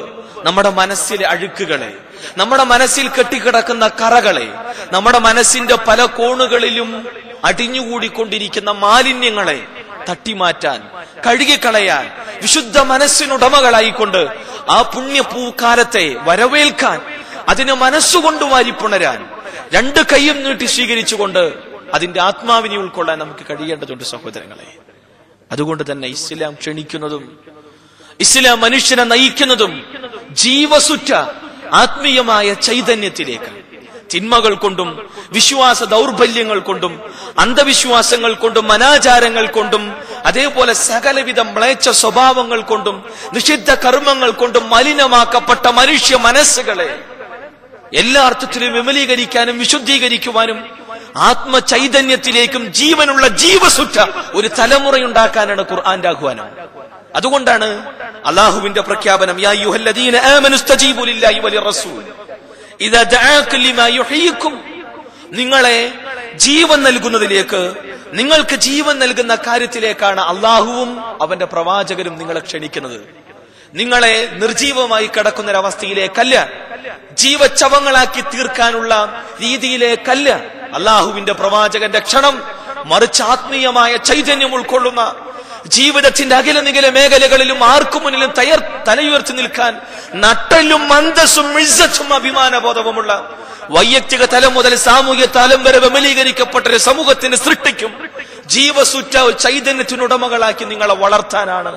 നമ്മുടെ മനസ്സിലെ അഴുക്കുകളെ, നമ്മുടെ മനസ്സിൽ കെട്ടിക്കിടക്കുന്ന കറകളെ, നമ്മുടെ മനസ്സിന്റെ പല കോണുകളിലും അടിഞ്ഞുകൂടിക്കൊണ്ടിരിക്കുന്ന മാലിന്യങ്ങളെ തട്ടിമാറ്റാൻ, കഴുകിക്കളയാൻ, വിശുദ്ധ മനസ്സിനുടമകളായിക്കൊണ്ട് ആ പുണ്യപൂക്കാലത്തെ വരവേൽക്കാൻ, അതിനെ മനസ്സുകൊണ്ട് വാരിപ്പുണരാൻ, രണ്ട് കൈയും നീട്ടി സ്വീകരിച്ചുകൊണ്ട് അതിന്റെ ആത്മാവിനെ ഉൾക്കൊള്ളാൻ നമുക്ക് കഴിയേണ്ടതുണ്ട് സഹോദരങ്ങളെ. അതുകൊണ്ട് തന്നെ ഇസ്ലാം ക്ഷണിക്കുന്നതും ഇസ്ലാം മനുഷ്യനെ നയിക്കുന്നതും ജീവസുറ്റ ആത്മീയമായ ചൈതന്യത്തിലേക്ക്, തിന്മകൾ കൊണ്ടും വിശ്വാസ ദൗർബല്യങ്ങൾ കൊണ്ടും അന്ധവിശ്വാസങ്ങൾ കൊണ്ടും അനാചാരങ്ങൾ കൊണ്ടും അതേപോലെ സകലവിധ മ്ലേച്ഛ സ്വഭാവങ്ങൾ കൊണ്ടും നിഷിദ്ധ കർമ്മങ്ങൾ കൊണ്ടും മലിനമാക്കപ്പെട്ട മനുഷ്യ മനസ്സുകളെ എല്ലാ അർത്ഥത്തിലും വിമലീകരിക്കാനും വിശുദ്ധീകരിക്കുവാനും ആത്മചൈതന്യത്തിലേക്കും ജീവനുള്ള ജീവസുറ്റ ഒരു തലമുറയുണ്ടാക്കാനാണ് ഖുർആന്റെ ആഹ്വാനം. അതുകൊണ്ടാണ് അള്ളാഹുവിന്റെ പ്രഖ്യാപനം യാ അയ്യുഹല്ലദീന ആമനു സ്തജീബു ലില്ലാഹി വലിറസൂൽ ഇദാ ദഅഅക ലിമാ യുഹ്യിക്കും, നിങ്ങളെ ജീവൻ നൽകുന്നതിലേക്ക്, നിങ്ങൾക്ക് ജീവൻ നൽകുന്ന കാര്യത്തിലേക്കാണ് അള്ളാഹുവും അവന്റെ പ്രവാചകരും നിങ്ങളെ ക്ഷണിക്കുന്നത്. നിങ്ങളെ നിർജീവമായി കിടക്കുന്നൊരവസ്ഥയിലേക്കല്ല, ജീവച്ചവങ്ങളാക്കി തീർക്കാനുള്ള രീതിയിലേക്കല്ല അള്ളാഹുവിന്റെ പ്രവാചകന്റെ ക്ഷണം, മറിച്ച് ആത്മീയമായ ചൈതന്യം ഉൾക്കൊള്ളുന്ന ജീവിതത്തിന്റെ അകല നികല മേഖലകളിലും ആർക്കു മുന്നിലും തയ്യാർ തലയുയർത്തി നിൽക്കാൻ നട്ടലും അന്തസ്സും ഇസ്സത്തും അഭിമാനബോധവുമുള്ള വൈയക്തിക തലം മുതൽ സാമൂഹ്യ തലം വരെ വിമലീകരിക്കപ്പെട്ട ഒരു സമൂഹത്തിന്റെ സൃഷ്ടിക്കും ജീവസുറ്റ ചൈതന്യത്തിനുടമകളാക്കി നിങ്ങളെ വളർത്താനാണ്,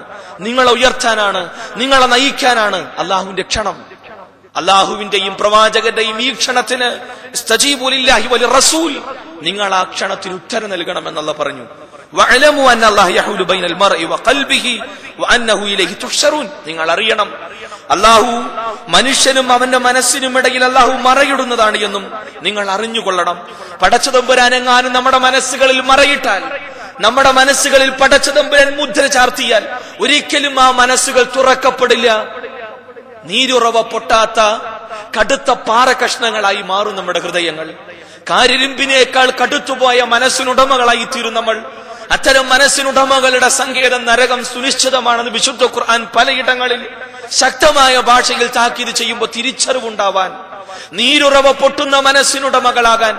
നിങ്ങളെ ഉയർത്താനാണ്, നിങ്ങളെ നയിക്കാനാണ് അള്ളാഹുവിന്റെ ക്ഷണം. അള്ളാഹുവിന്റെയും പ്രവാചകന്റെയും ഈ ക്ഷണത്തിന് സ്തജീബു ലില്ലാഹി വലിറസൂൽ, നിങ്ങൾ ആ ക്ഷണത്തിന് ഉത്തരം നൽകണമെന്നല്ല പറഞ്ഞു. നിങ്ങൾ അറിയണം അല്ലാഹു മനുഷ്യനും അവന്റെ മനസ്സിനും ഇടയിൽ അല്ലാഹു മറയിടുന്നതാണ് എന്നും നിങ്ങൾ അറിഞ്ഞുകൊള്ളണം. പടച്ചതമ്പുരാനെങ്ങാനും നമ്മുടെ മനസ്സുകളിൽ മറയിട്ടാൽ, നമ്മുടെ മനസ്സുകളിൽ പടച്ചതമ്പുരാൻ മുദ്ര ചാർത്തിയാൽ ഒരിക്കലും ആ മനസ്സുകൾ തുറക്കപ്പെടില്ല. നീരുറവ പൊട്ടാത്ത കടുത്ത പാറ കഷ്ണങ്ങളായി മാറും നമ്മുടെ ഹൃദയങ്ങൾ. കാരിരുമ്പിനേക്കാൾ കടുത്തുപോയ മനസ്സിനുടമകളായി തീരും നമ്മൾ. അത്തരം മനസ്സിനുടമകളുടെ സങ്കേതം നരകം സുനിശ്ചിതമാണെന്ന് വിശുദ്ധ ഖുർആൻ പലയിടങ്ങളിൽ ശക്തമായ ഭാഷയിൽ താക്കീത് ചെയ്യുമ്പോൾ തിരിച്ചറിവുണ്ടാവാൻ, നീരുറവ പൊട്ടുന്ന മനസ്സിനുടമകളാകാൻ,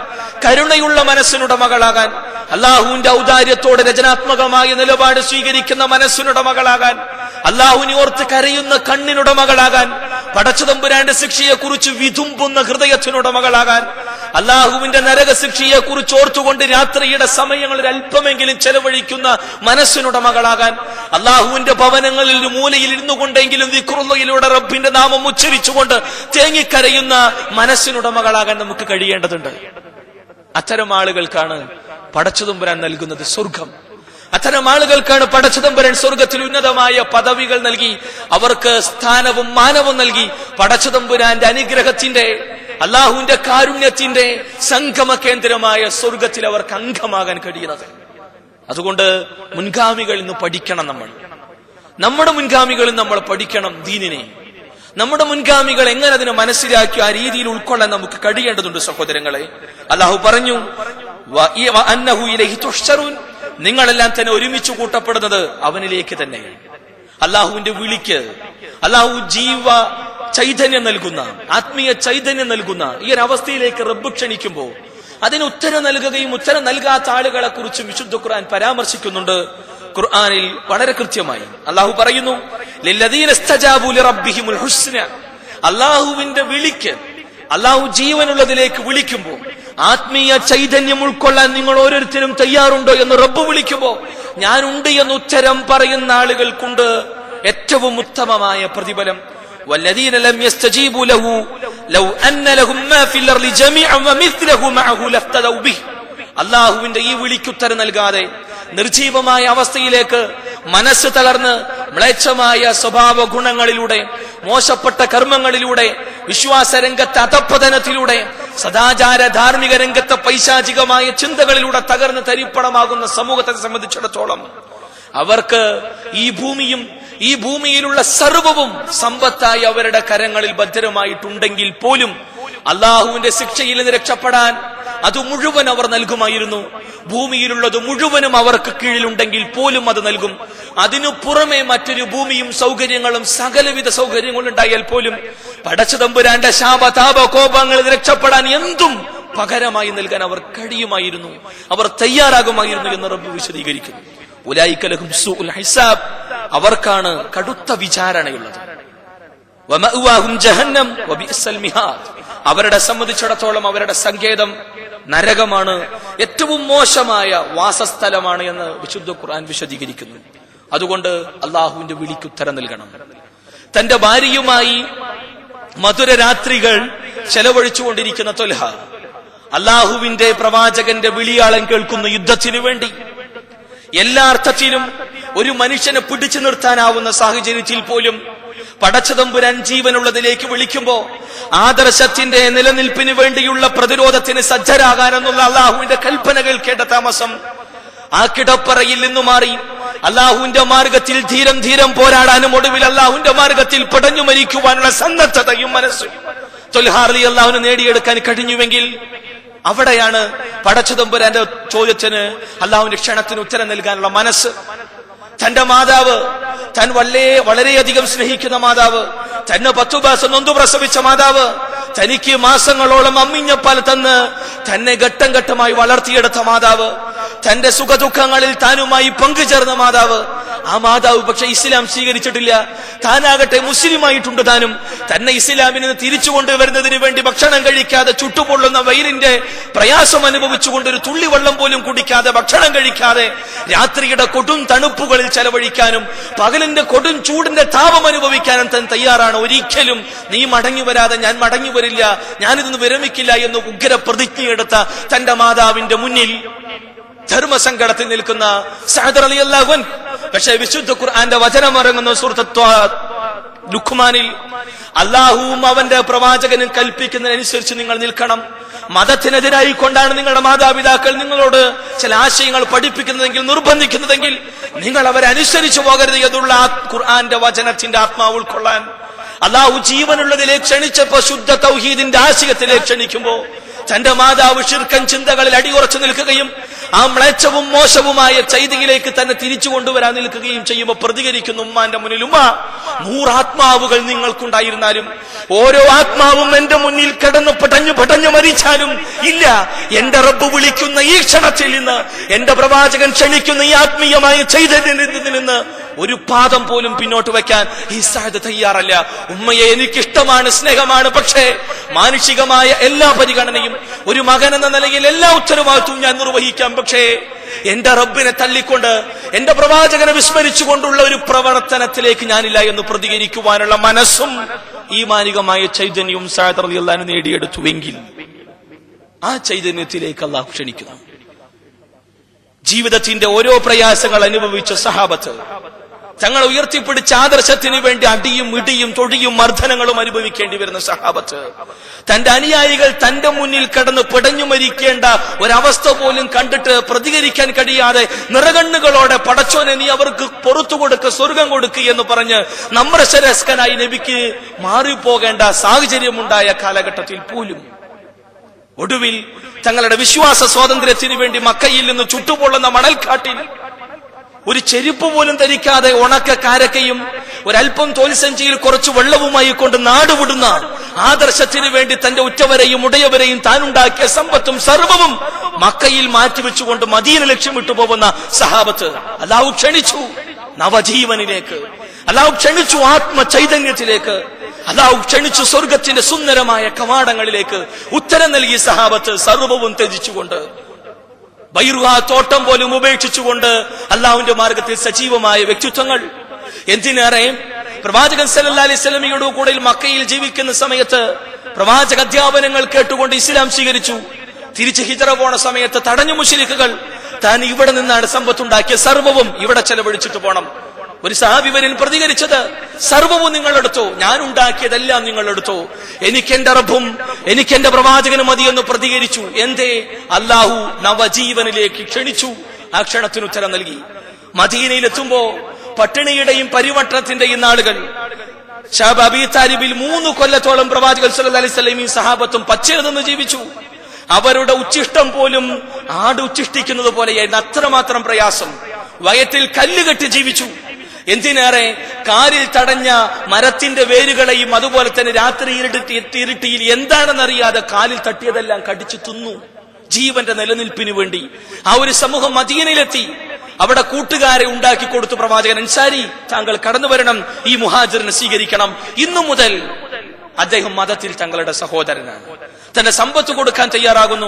കരുണയുള്ള മനസ്സിനുടമകളാകാൻ, അള്ളാഹുവിന്റെ ഔദാര്യത്തോടെ രചനാത്മകമായ നിലപാട് സ്വീകരിക്കുന്ന മനസ്സിനുടമകളാകാൻ, അള്ളാഹുവിനെ ഓർത്ത് കരയുന്ന കണ്ണിനുടമകളാകാൻ, പടച്ചതമ്പുരാന്റെ ശിക്ഷയെക്കുറിച്ച് വിതുമ്പുന്ന ഹൃദയത്തിനുടമകളാകാൻ, അള്ളാഹുവിന്റെ നരകശിക്ഷയെ കുറിച്ച് ഓർത്തുകൊണ്ട് രാത്രിയുടെ സമയങ്ങളിൽ അല്പമെങ്കിലും ചെലവഴിക്കുന്ന മനസ്സിനുടമകളാകാൻ, അള്ളാഹുവിന്റെ ഭവനങ്ങളിൽ മൂലയിൽ ഇരുന്നു കൊണ്ടെങ്കിലും ദിക്റുള്ളയിലൂടെ റബ്ബിന്റെ നാമം ഉച്ചരിച്ചുകൊണ്ട് തേങ്ങിക്കരയുന്ന മനസ്സിനുടമകളാകാൻ നമുക്ക് കഴിയേണ്ടതുണ്ട്. അത്തരം ആളുകൾക്കാണ് പടച്ചതമ്പുരാൻ നൽകുന്നത് സ്വർഗം. അത്തരം ആളുകൾക്കാണ് പടച്ചതമ്പുരാൻ സ്വർഗത്തിൽ ഉന്നതമായ പദവികൾ നൽകി, അവർക്ക് സ്ഥാനവും മാനവും നൽകി പടച്ചതമ്പുരാന്റെ അനുഗ്രഹത്തിന്റെ, അള്ളാഹുവിന്റെ കാരുണ്യത്തിന്റെ സംഗമ കേന്ദ്രമായ സ്വർഗത്തിൽ അവർക്ക് അംഗമാകാൻ കഴിയുന്നത്. അതുകൊണ്ട് മുൻഗാമികളിൽ നിന്ന് പഠിക്കണം നമ്മൾ. നമ്മുടെ മുൻഗാമികളിൽ നമ്മൾ പഠിക്കണം ദീനിനെ. നമ്മുടെ മുൻഗാമികൾ എങ്ങനെ അതിനെ മനസ്സിലാക്കി ആ രീതിയിൽ ഉൾക്കൊള്ളാൻ നമുക്ക് കഴിയേണ്ടതുണ്ട് സഹോദരങ്ങളെ. അള്ളാഹു പറഞ്ഞു, നിങ്ങളെല്ലാം തന്നെ ഒരുമിച്ച് കൂട്ടപ്പെടുന്നത് അവനിലേക്ക് തന്നെയാണ്. അള്ളാഹുവിന്റെ വിളിക്ക് അള്ളാഹു ജീവ ചൈതന്യം നൽകുന്ന, ആത്മീയ ചൈതന്യം നൽകുന്ന ഈ ഒരു അവസ്ഥയിലേക്ക് റബ്ബ് ക്ഷണിക്കുമ്പോൾ അതിന് ഉത്തരം നൽകുകയും ഉത്തരം നൽകാത്ത ആളുകളെ കുറിച്ച് വിശുദ്ധ ഖുർആൻ പരാമർശിക്കുന്നുണ്ട്. ഖുർആനിൽ വളരെ കൃത്യമായി അള്ളാഹു പറയുന്നു, അള്ളാഹുവിന്റെ വിളിക്ക്, അള്ളാഹു ജീവനുള്ളതിലേക്ക് വിളിക്കുമ്പോൾ, ആത്മീയ ചൈതന്യം ഉൾക്കൊള്ളാൻ നിങ്ങൾ ഓരോരുത്തരും തയ്യാറുണ്ടോ എന്ന് റബ്ബ് വിളിക്കുമ്പോൾ ഞാനുണ്ട് എന്ന് ഉത്തരം പറയുന്ന ആളുകൾക്കുണ്ട് ഏറ്റവും ഉത്തമമായ പ്രതിഫലം. والذين لم يستجيبوا له لو ان لهم ما في الارض جميعا ومثله معه لافتدوا به. അല്ലാഹുവിന്റെ ഈ വിളിക്കുത്തരം നൽകാതെ നിർജീവമായ അവസ്ഥയിലേക്ക് മനസ്സ് തളർന്ന് മ്ലേച്ഛമായ സ്വഭാവ ഗുണങ്ങളിലൂടെ, മോശപ്പെട്ട കർമ്മങ്ങളിലൂടെ, വിശ്വാസ രംഗത്തെ അധപ്പതനത്തിലൂടെ, സദാചാര ധാർമ്മിക രംഗത്തെ പൈശാചികമായ ചിന്തകളിലൂടെ തകർന്ന് തരിപ്പണമാകുന്ന സമൂഹത്തെ സംബന്ധിച്ചിടത്തോളം അവർക്ക് ഈ ഭൂമിയും ഈ ഭൂമിയിലുള്ള സർവവും സമ്പത്തായി അവരുടെ കരങ്ങളിൽ ഭദ്രമായിട്ടുണ്ടെങ്കിൽ പോലും അള്ളാഹുവിന്റെ ശിക്ഷയിൽ നിന്ന് രക്ഷപ്പെടാൻ അത് മുഴുവൻ അവർ നൽകുമായിരുന്നു. ഭൂമിയിലുള്ളത് മുഴുവനും അവർക്ക് കീഴിലുണ്ടെങ്കിൽ പോലും അത് നൽകും. അതിനു പുറമെ മറ്റൊരു ഭൂമിയും സൗകര്യങ്ങളും സകലവിധ സൗകര്യങ്ങളും ഉണ്ടായാൽ പോലും പടച്ചതമ്പുരാന്റെ ശാപതാപ കോപങ്ങളിൽ രക്ഷപ്പെടാൻ എന്തും പകരമായി നൽകാൻ അവർ കഴിയുമായിരുന്നു, അവർ തയ്യാറാകുമായിരുന്നു എന്ന് റബ്ബ് വിശദീകരിക്കുന്നു. അവർക്കാണ് കടുത്ത വിചാരണയുള്ളത്. അവരുടെ സംബന്ധിച്ചിടത്തോളം അവരുടെ സങ്കേതം നരകമാണ്, ഏറ്റവും മോശമായ വാസസ്ഥലമാണ് എന്ന് വിശുദ്ധ ഖുർആൻ വിശദീകരിക്കുന്നു. അതുകൊണ്ട് അള്ളാഹുവിന്റെ വിളിക്ക് ഉത്തരം നൽകണം. തന്റെ ഭാര്യയുമായി മധുര രാത്രികൾ ചെലവഴിച്ചുകൊണ്ടിരിക്കുന്ന തൊൽഹ അള്ളാഹുവിന്റെ പ്രവാചകന്റെ വിളിയാളം കേൾക്കുന്ന യുദ്ധത്തിനു വേണ്ടി എല്ലാ അർത്ഥത്തിലും ഒരു മനുഷ്യനെ പിടിച്ചു നിർത്താനാവുന്ന സാഹചര്യത്തിൽ പോലും പടച്ചതമ്പുരാൻ ജീവനുള്ളതിലേക്ക് വിളിക്കുമ്പോ ആദർശത്തിന്റെ നിലനിൽപ്പിന് വേണ്ടിയുള്ള പ്രതിരോധത്തിന് സജ്ജരാകാനെന്നുള്ള അള്ളാഹുവിന്റെ കൽപ്പനകൾ കേട്ട താമസം ആ കിടപ്പറയിൽ നിന്നു മാറി അള്ളാഹുവിന്റെ മാർഗത്തിൽ ധീരം ധീരം പോരാടാനും ഒടുവിൽ അള്ളാഹുവിന്റെ മാർഗത്തിൽ പെടഞ്ഞു മരിക്കുവാനുള്ള സന്നദ്ധതയും മനസ്സും തൊൽഹാർലി അള്ളാഹുവിന് നേടിയെടുക്കാൻ കഴിഞ്ഞുവെങ്കിൽ അവിടെയാണ് പടച്ചതമ്പുരാന്റെ ചോദ്യത്തിന്, അള്ളാഹുവിന്റെ ക്ഷണത്തിന് ഉത്തരം നൽകാനുള്ള മനസ്സ്. തന്റെ മാതാവ്, താൻ വല്ലേ വളരെയധികം സ്നേഹിക്കുന്ന മാതാവ്, തന്നെ പത്തു മാസം നൊന്തു പ്രസവിച്ച മാതാവ്, തനിക്ക് മാസങ്ങളോളം അമ്മിഞ്ഞപ്പാൽ തന്ന് തന്നെ ഘട്ടം ഘട്ടമായി വളർത്തിയെടുത്ത മാതാവ്, തന്റെ സുഖദുഃഖങ്ങളിൽ താനുമായി പങ്കുചേർന്ന മാതാവ്, ആ മാതാവ് പക്ഷെ ഇസ്ലാം സ്വീകരിച്ചിട്ടില്ല, താനാകട്ടെ മുസ്ലിമായിട്ടുണ്ട്, താനും തന്നെ ഇസ്ലാമിൽ നിന്ന് തിരിച്ചു കൊണ്ടുവരുന്നതിന് വേണ്ടി ഭക്ഷണം കഴിക്കാതെ ചുട്ടുപൊള്ളുന്ന വെയിലിന്റെ പ്രയാസം അനുഭവിച്ചുകൊണ്ട് ഒരു തുള്ളി വെള്ളം പോലും കുടിക്കാതെ ഭക്ഷണം കഴിക്കാതെ രാത്രിയുടെ കൊടും തണുപ്പുകളിൽ ചെലവഴിക്കാനും പകലിന്റെ കൊടും ചൂടിന്റെ താപം അനുഭവിക്കാനും താൻ തയ്യാറാണ്. ഒരിക്കലും നീ മടങ്ങി വരാതെ ഞാൻ മടങ്ങി വരില്ല, ഞാനിതൊന്ന് വിരമിക്കില്ല എന്ന് ഉഗ്ര പ്രതിജ്ഞയെടുത്ത തന്റെ മാതാവിന്റെ മുന്നിൽ ധർമ്മസങ്കടത്തിൽ നിൽക്കുന്ന സഅദ് റളിയല്ലാഹു അൻഹു. പക്ഷേ വിശുദ്ധ ഖുർആന്റെ വചനം ഇറങ്ങുന്ന സൂറത്ത് ലുഖ്മാനിൽ അല്ലാഹുവും അവന്റെ പ്രവാചകനും കൽപ്പിക്കുന്നതിനനുസരിച്ച് നിങ്ങൾ നിൽക്കണം, മതത്തിനെതിരായിക്കൊണ്ടാണ് നിങ്ങളുടെ മാതാപിതാക്കൾ നിങ്ങളോട് ചില ആശയങ്ങൾ പഠിപ്പിക്കുന്നതെങ്കിൽ, നിർബന്ധിക്കുന്നതെങ്കിൽ നിങ്ങൾ അവരെ അനുസരിച്ചു പോകരുത്. എന്നുള്ള ഖുർആന്റെ വചനത്തിന്റെ ആത്മാവ് ഉൾക്കൊള്ളാൻ അല്ലാഹു ജീവനുള്ളതിലേക്ക് ക്ഷണിച്ചപ്പോ, ശുദ്ധ തൗഹീദിന്റെ ആശയത്തിലേക്ക് ക്ഷണിക്കുമ്പോ, തന്റെ മാതാവ് ശിർക്കൻ ചിന്തകളിൽ അടിയുറച്ചു നിൽക്കുകയും ആ മ്ലേച്ഛവും മോശവുമായ ചെയ്തിയിലേക്ക് തന്നെ തിരിച്ചു കൊണ്ടുവരാൻ നിൽക്കുകയും ചെയ്യുമ്പോൾ പ്രതികരിക്കുന്നു ഉമ്മാന്റെ മുന്നിൽ, ഉമ്മ, നൂറാത്മാവുകൾ നിങ്ങൾക്കുണ്ടായിരുന്നാലും ഓരോ ആത്മാവും എന്റെ മുന്നിൽ കിടന്ന് പടഞ്ഞു പടഞ്ഞു മരിച്ചാലും ഇല്ല, എന്റെ റബ്ബ് വിളിക്കുന്ന ഈ ക്ഷണത്തിൽ നിന്ന്, എന്റെ പ്രവാചകൻ ക്ഷണിക്കുന്ന ഈ ആത്മീയമായ ചെയ്തതിൽ നിന്ന് ഒരു പാദം പോലും പിന്നോട്ട് വെക്കാൻ ഈ സാഹിദ് തയ്യാറല്ല. ഉമ്മയെ എനിക്കിഷ്ടമാണ്, സ്നേഹമാണ്, പക്ഷേ മാനുഷികമായ എല്ലാ പരിഗണനയും, ഒരു മകൻ എന്ന നിലയിൽ എല്ലാ ഉത്തരവാദിത്വവും ഞാൻ നിർവഹിക്കാം, പക്ഷേ എന്റെ റബ്ബിനെ തള്ളിക്കൊണ്ട്, എന്റെ പ്രവാചകനെ വിസ്മരിച്ചുകൊണ്ടുള്ള ഒരു പ്രവർത്തനത്തിലേക്ക് ഞാനില്ല എന്ന് പ്രതികരിക്കുവാനുള്ള മനസ്സും ഈമാനികമായ ചൈതന്യവും സാഹിദ് റളിയല്ലാഹു അൻഹു നേടിയെടുത്തുവെങ്കിൽ ആ ചൈതന്യത്തിലേക്ക് അല്ലാഹു ക്ഷണിക്കുന്നു. ജീവിതത്തിന്റെ ഓരോ പ്രയാസങ്ങൾ അനുഭവിച്ച സഹാബത്ത് തങ്ങൾ ഉയർത്തിപ്പിടിച്ച ആദർശത്തിന് വേണ്ടി അടിയും ഇടിയും തൊടിയും മർദ്ദനങ്ങളും അനുഭവിക്കേണ്ടി വരുന്ന സഹാബത്ത്, തന്റെ അനുയായികൾ തന്റെ മുന്നിൽ കിടന്ന് പിടഞ്ഞു മരിക്കേണ്ട ഒരവസ്ഥ പോലും കണ്ടിട്ട് പ്രതികരിക്കാൻ കഴിയാതെ നിറകണ്ണുകളോടെ പടച്ചോനെ നീ അവർക്ക് പുറത്തു കൊടുക്കുക, സ്വർഗം കൊടുക്കുക എന്ന് പറഞ്ഞ് നമ്രശരസ്കനായി നബിക്ക് മാറിപ്പോകേണ്ട സാഹചര്യമുണ്ടായ കാലഘട്ടത്തിൽ പോലും ഒടുവിൽ തങ്ങളുടെ വിശ്വാസ സ്വാതന്ത്ര്യത്തിന് വേണ്ടി മക്കയിൽ നിന്ന് ചുട്ടുപൊള്ളുന്ന മണൽക്കാട്ടിൽ ഒരു ചെരുപ്പ് പോലും ധരിക്കാതെ ഉണക്ക കാരക്കയും ഒരൽപ്പം തോൽസഞ്ചിയിൽ കുറച്ച് വെള്ളവുമായി കൊണ്ട് നാടുവിടുന്ന ആദർശത്തിന് വേണ്ടി തന്റെ ഉറ്റവരെയും ഉടയവരെയും താനുണ്ടാക്കിയ സമ്പത്തും സർവവും മക്കയിൽ മാറ്റിവെച്ചുകൊണ്ട് മദീന ലക്ഷ്യമിട്ടു പോകുന്ന സഹാബത്ത് അല്ലാഹു ക്ഷണിച്ചു നവജീവനിലേക്ക്, അല്ലാഹു ക്ഷണിച്ചു ആത്മചൈതന്യത്തിലേക്ക്, അല്ലാഹു ക്ഷണിച്ചു സ്വർഗത്തിന്റെ സുന്ദരമായ കവാടങ്ങളിലേക്ക്. ഉത്തരം നൽകി സഹാബത്ത് സർവവും ത്യജിച്ചുകൊണ്ട്, ബൈറുഹാ തോട്ടം പോലും ഉപേക്ഷിച്ചുകൊണ്ട് അല്ലാഹുവിന്റെ മാർഗത്തിൽ സജീവമായ വ്യക്തിത്വങ്ങൾ. എന്തിനേറെ, പ്രവാചകൻ സല്ലല്ലാഹു അലൈഹി വസല്ലമയുടെ കൂടെ മക്കയിൽ ജീവിക്കുന്ന സമയത്ത് പ്രവാചക അധ്യാപനങ്ങൾ കേട്ടുകൊണ്ട് ഇസ്ലാം സ്വീകരിച്ചു. തിരിച്ച് ഹിജറ പോണ സമയത്ത് തടഞ്ഞു മുശ്രിക്കുകൾ താൻ ഇവിടെ നിന്നാണ് സമ്പത്തുണ്ടാക്കിയ സർവവും ഇവിടെ ചെലവഴിച്ചിട്ട് പോകണം. ഒരു സഹാബിവരിൽ പ്രതികരിച്ചത്, സർവവും നിങ്ങളെടുത്തോ, ഞാൻ ഉണ്ടാക്കിയതെല്ലാം നിങ്ങളെടുത്തോ, എനിക്കെന്റെ റബ്ബും എനിക്കെന്റെ പ്രവാചകനും മതിയെന്ന് പ്രതികരിച്ചു. എന്തേ, അല്ലാഹു നവജീവനിലേക്ക് ക്ഷണിച്ചു. ആ ക്ഷണത്തിന് ഉത്തരം നൽകി. മദീനയിലെത്തുമ്പോ പട്ടിണിയുടെയും പരിവട്ടത്തിന്റെയും നാളുകൾ, ശഅബ് അബീ താലിബിൽ മൂന്ന് കൊല്ലത്തോളം പ്രവാചകൻ സല്ലല്ലാഹു അലൈഹി വസല്ലമയും സഹാബത്തും പച്ചയെന്ന് ജീവിച്ചു. അവരുടെ ഉച്ചിഷ്ടം പോലും ആട് ഉച്ചിഷ്ടിക്കുന്നത് പോലെയായിരുന്നു, അത്രമാത്രം പ്രയാസം. വയറ്റിൽ കല്ലുകെട്ടി ജീവിച്ചു. എന്തിനേറെ, കാലിൽ തടഞ്ഞ മരത്തിന്റെ വേരുകളെയും അതുപോലെ തന്നെ രാത്രി ഇരുട്ടി ഇരുട്ടിയിൽ എന്താണെന്നറിയാതെ കാലിൽ തട്ടിയതെല്ലാം കടിച്ചു തിന്നു, ജീവന്റെ നിലനിൽപ്പിന് വേണ്ടി. ആ ഒരു സമൂഹം മദീനയിലെത്തി. അവിടെ കൂട്ടുകാരെ ഉണ്ടാക്കി കൊടുത്തു പ്രവാചകൻ. അൻസാരി, താങ്കൾ കടന്നു വരണം, ഈ മുഹാജിറിനെ സ്വീകരിക്കണം. ഇന്നു മുതൽ അദ്ദേഹം മതത്തിൽ തങ്ങളുടെ സഹോദരനാണ്. തന്റെ സമ്പത്ത് കൊടുക്കാൻ തയ്യാറാകുന്നു,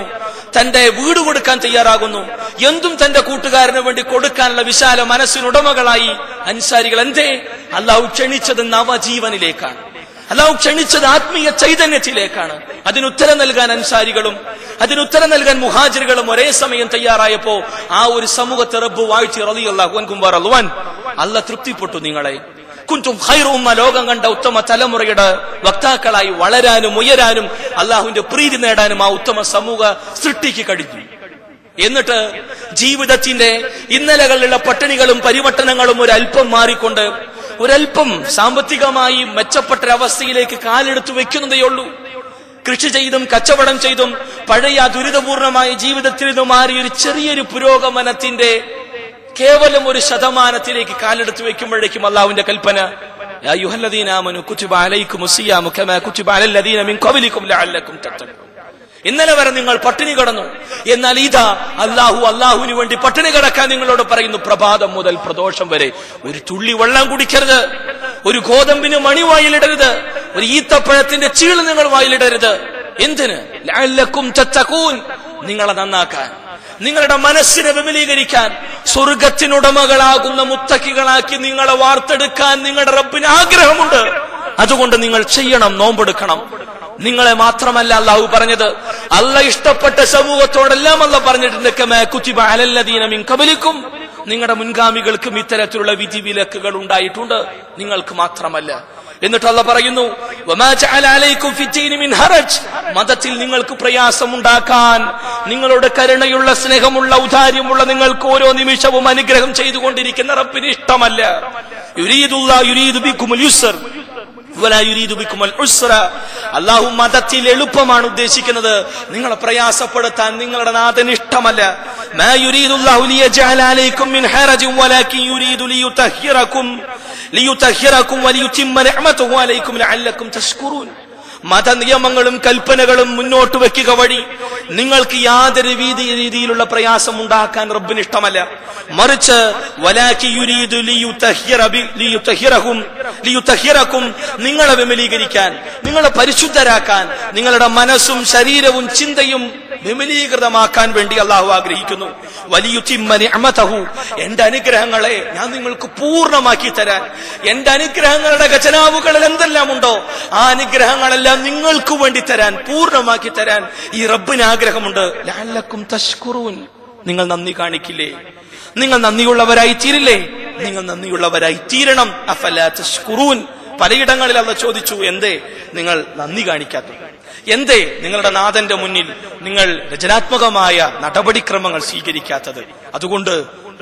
തന്റെ വീട് കൊടുക്കാൻ തയ്യാറാകുന്നു, എന്തും തന്റെ കൂട്ടുകാരന് വേണ്ടി കൊടുക്കാനുള്ള വിശാല മനസ്സിനുടമകളായി അൻസാരികൾ. എന്തേ, അല്ലാഹു ക്ഷണിച്ചത് നവജീവനിലേക്കാണ്, അല്ലാഹു ക്ഷണിച്ചത് ആത്മീയ ചൈതന്യത്തിലേക്കാണ്. അതിനുത്തരം നൽകാൻ അൻസാരികളും അതിനുത്തരം നൽകാൻ മുഹാജിറുകളും ഒരേ സമയം തയ്യാറായപ്പോ ആ ഒരു സമൂഹത്തെ റബ്ബ് വാഴ്ത്തി റളിയല്ലാഹു അൻഹും വറളവൻ. അല്ലാഹു തൃപ്തിപ്പെട്ടു. നിങ്ങളെ കുന്തും ഖൈറ ഉമ്മ, ലോകം കണ്ട ഉത്തമ തലമുറയുടെ വക്താക്കളായി വളരാനും ഉയരാനും അല്ലാഹുവിന്റെ പ്രീതി നേടാനും ആ ഉത്തമ സമൂഹ സൃഷ്ടിക്ക് കഴിഞ്ഞു. എന്നിട്ട് ജീവിതത്തിന്റെ ഇന്നലകളിലുള്ള പട്ടിണികളും പരിവർത്തനങ്ങളും ഒരൽപ്പം മാറിക്കൊണ്ട്, ഒരൽപ്പം സാമ്പത്തികമായി മെച്ചപ്പെട്ടൊരവസ്ഥയിലേക്ക് കാലെടുത്തു വെക്കുന്നതേയുള്ളൂ. കൃഷി ചെയ്തും കച്ചവടം ചെയ്തും പഴയ ആ ദുരിതപൂർണമായ ജീവിതത്തിൽ നിന്ന് മാറി ഒരു ചെറിയൊരു പുരോഗമനത്തിന്റെ കേവലം ഒരു ശതമാനത്തിലേക്ക് കാലെടുത്ത് വെക്കുമ്പോഴേക്കും അല്ലാഹുവിന്റെ കൽപ്പന, യാ അയ്യുഹല്ലദീന ആമനൂ കുതിബ അലൈക്കുമുസ്സിയാമു കമാ കുതിബ അലല്ലദീന മിൻ ഖബലികും ലഅല്ലകും തഖ്തദൂൻ. ഇന്നലെ വരെ നിങ്ങൾ പട്ടിണി കിടന്നു, എന്നാൽ ഇതാ അല്ലാഹു അല്ലാഹുവിന് വേണ്ടി പട്ടിണി കിടക്കാൻ നിങ്ങളോട് പറയുന്നു. പ്രഭാതം മുതൽ പ്രദോഷം വരെ ഒരു തുള്ളി വെള്ളം കുടിക്കരുത്, ഒരു ഗോതമ്പിന് മണി വായിലിടരുത്, ഒരു ഈത്തപ്പഴത്തിന്റെ ചീള് നിങ്ങൾ വായിലിടരുത്. എന്തിന്? ലഅല്ലകും തഖ്തദൂൻ, നിങ്ങളെ നന്നാക്കാൻ, നിങ്ങളുടെ മനസ്സിനെ വിപുലീകരിക്കാൻ, സ്വർഗത്തിനുടമകളാകുന്ന മുത്തക്കികളാക്കി നിങ്ങളെ വാർത്തെടുക്കാൻ നിങ്ങളുടെ റബ്ബിന് ആഗ്രഹമുണ്ട്. അതുകൊണ്ട് നിങ്ങൾ ചെയ്യണം, നോമ്പെടുക്കണം. നിങ്ങളെ മാത്രമല്ല അല്ലാഹു പറഞ്ഞത്, അല്ല ഇഷ്ടപ്പെട്ട സമൂഹത്തോടെല്ലാം അല്ല പറഞ്ഞിട്ടുണ്ട്. കമാ കുതിബ അലല്ലദീന മിൻ ഖബലികും, നിങ്ങളുടെ മുൻഗാമികൾക്കും ഇത്തരത്തിലുള്ള വിധി വിലക്കുകൾ ഉണ്ടായിട്ടുണ്ട്, നിങ്ങൾക്ക് മാത്രമല്ല. എന്നിട്ട് അല്ലാഹ് പറയുന്നു, വമാ ജഅല അലൈക്കും ഫിദ്ദീനി മിൻ ഹറജ്, മതത്തിൽ നിങ്ങൾക്ക് പ്രയാസമുണ്ടാക്കാൻ നിങ്ങളുടെ കരുണയുള്ള, സ്നേഹമുള്ള, ഔദാര്യമുള്ള, നിങ്ങൾക്ക് ഓരോ നിമിഷവും അനുഗ്രഹം ചെയ്തുകൊണ്ടിരിക്കുന്ന റബ്ബിന് ഇഷ്ടമല്ല. യുരീദുല്ലാഹു യുരീദു ബികുമുൽ യുസ്ർ വലാ യുരീദു ബികുമുൽ ഉസ്ര. അല്ലാഹു മതത്തിൽ എളുപ്പമാണ് ഉദ്ദേശിക്കുന്നത്, നിങ്ങളെ പ്രയാസപ്പെടുത്താൻ നിങ്ങളുടെ നാഥന് ഇഷ്ടമല്ല. മാ യുരീദുല്ലാഹു ലിയജഅല അലൈക്കും മിൻ ഹറജ് വലാകിൻ യുരീദു ലിയുതഹിറകും ലിയുതഹിറകും വലിയുതിമ്മ നിഅമതഹു അലൈക്കും ലഅല്ലകും തശ്കുറൂൻ. മത നിയമങ്ങളും കൽപ്പനകളും മുന്നോട്ട് വെക്കുക വഴി നിങ്ങൾക്ക് യാതൊരു രീതിയിലുള്ള പ്രയാസം ഉണ്ടാക്കാൻ റബ്ബിന് ഇഷ്ടമല്ല. മറിച്ച് വലാകി യുരീദു ലിയുതഹിറഹും ലിയുതഹിറകും, നിങ്ങളെ വിമലീകരിക്കാൻ, നിങ്ങളെ പരിശുദ്ധരാക്കാൻ, നിങ്ങളുടെ മനസ്സും ശരീരവും ചിന്തയും വിമലീകൃതമാക്കാൻ വേണ്ടി അല്ലാഹു ആഗ്രഹിക്കുന്നു. വലിയുതിമ്മ നിഅമതഹു, എന്റെ അനുഗ്രഹങ്ങളെ ഞാൻ നിങ്ങൾക്ക് പൂർണ്ണമാക്കി തരാൻ, എന്റെ അനുഗ്രഹങ്ങളുടെ ഖജനാവുകളിൽ എന്തെല്ലാം ഉണ്ടോ ആ അനുഗ്രഹങ്ങളെല്ലാം നിങ്ങൾക്ക് വേണ്ടി തരാൻ, പൂർണ്ണമാക്കി തരാൻ ഈ റബ്ബിന് ആഗ്രഹമുണ്ട്. ലഅല്ലക്കും തശ്കുറൂൻ, നിങ്ങൾ നന്ദി കാണിക്കില്ലേ? നിങ്ങൾ നന്ദിയുള്ളവരായി തീരില്ലേ? നിങ്ങൾ നന്ദിയുള്ളവരായി തീരണം. അഫലാ തശ്കുറൂൻ. പലയിടങ്ങളിൽ അല്ലാഹു ചോദിച്ചു, എന്തേ നിങ്ങൾ നന്ദി കാണിക്കാത്തത്? എന്തേ നിങ്ങളുടെ നാഥന്റെ മുന്നിൽ നിങ്ങൾ രചനാത്മകമായ നടപടിക്രമങ്ങൾ സ്വീകരിക്കാത്തത്? അതുകൊണ്ട്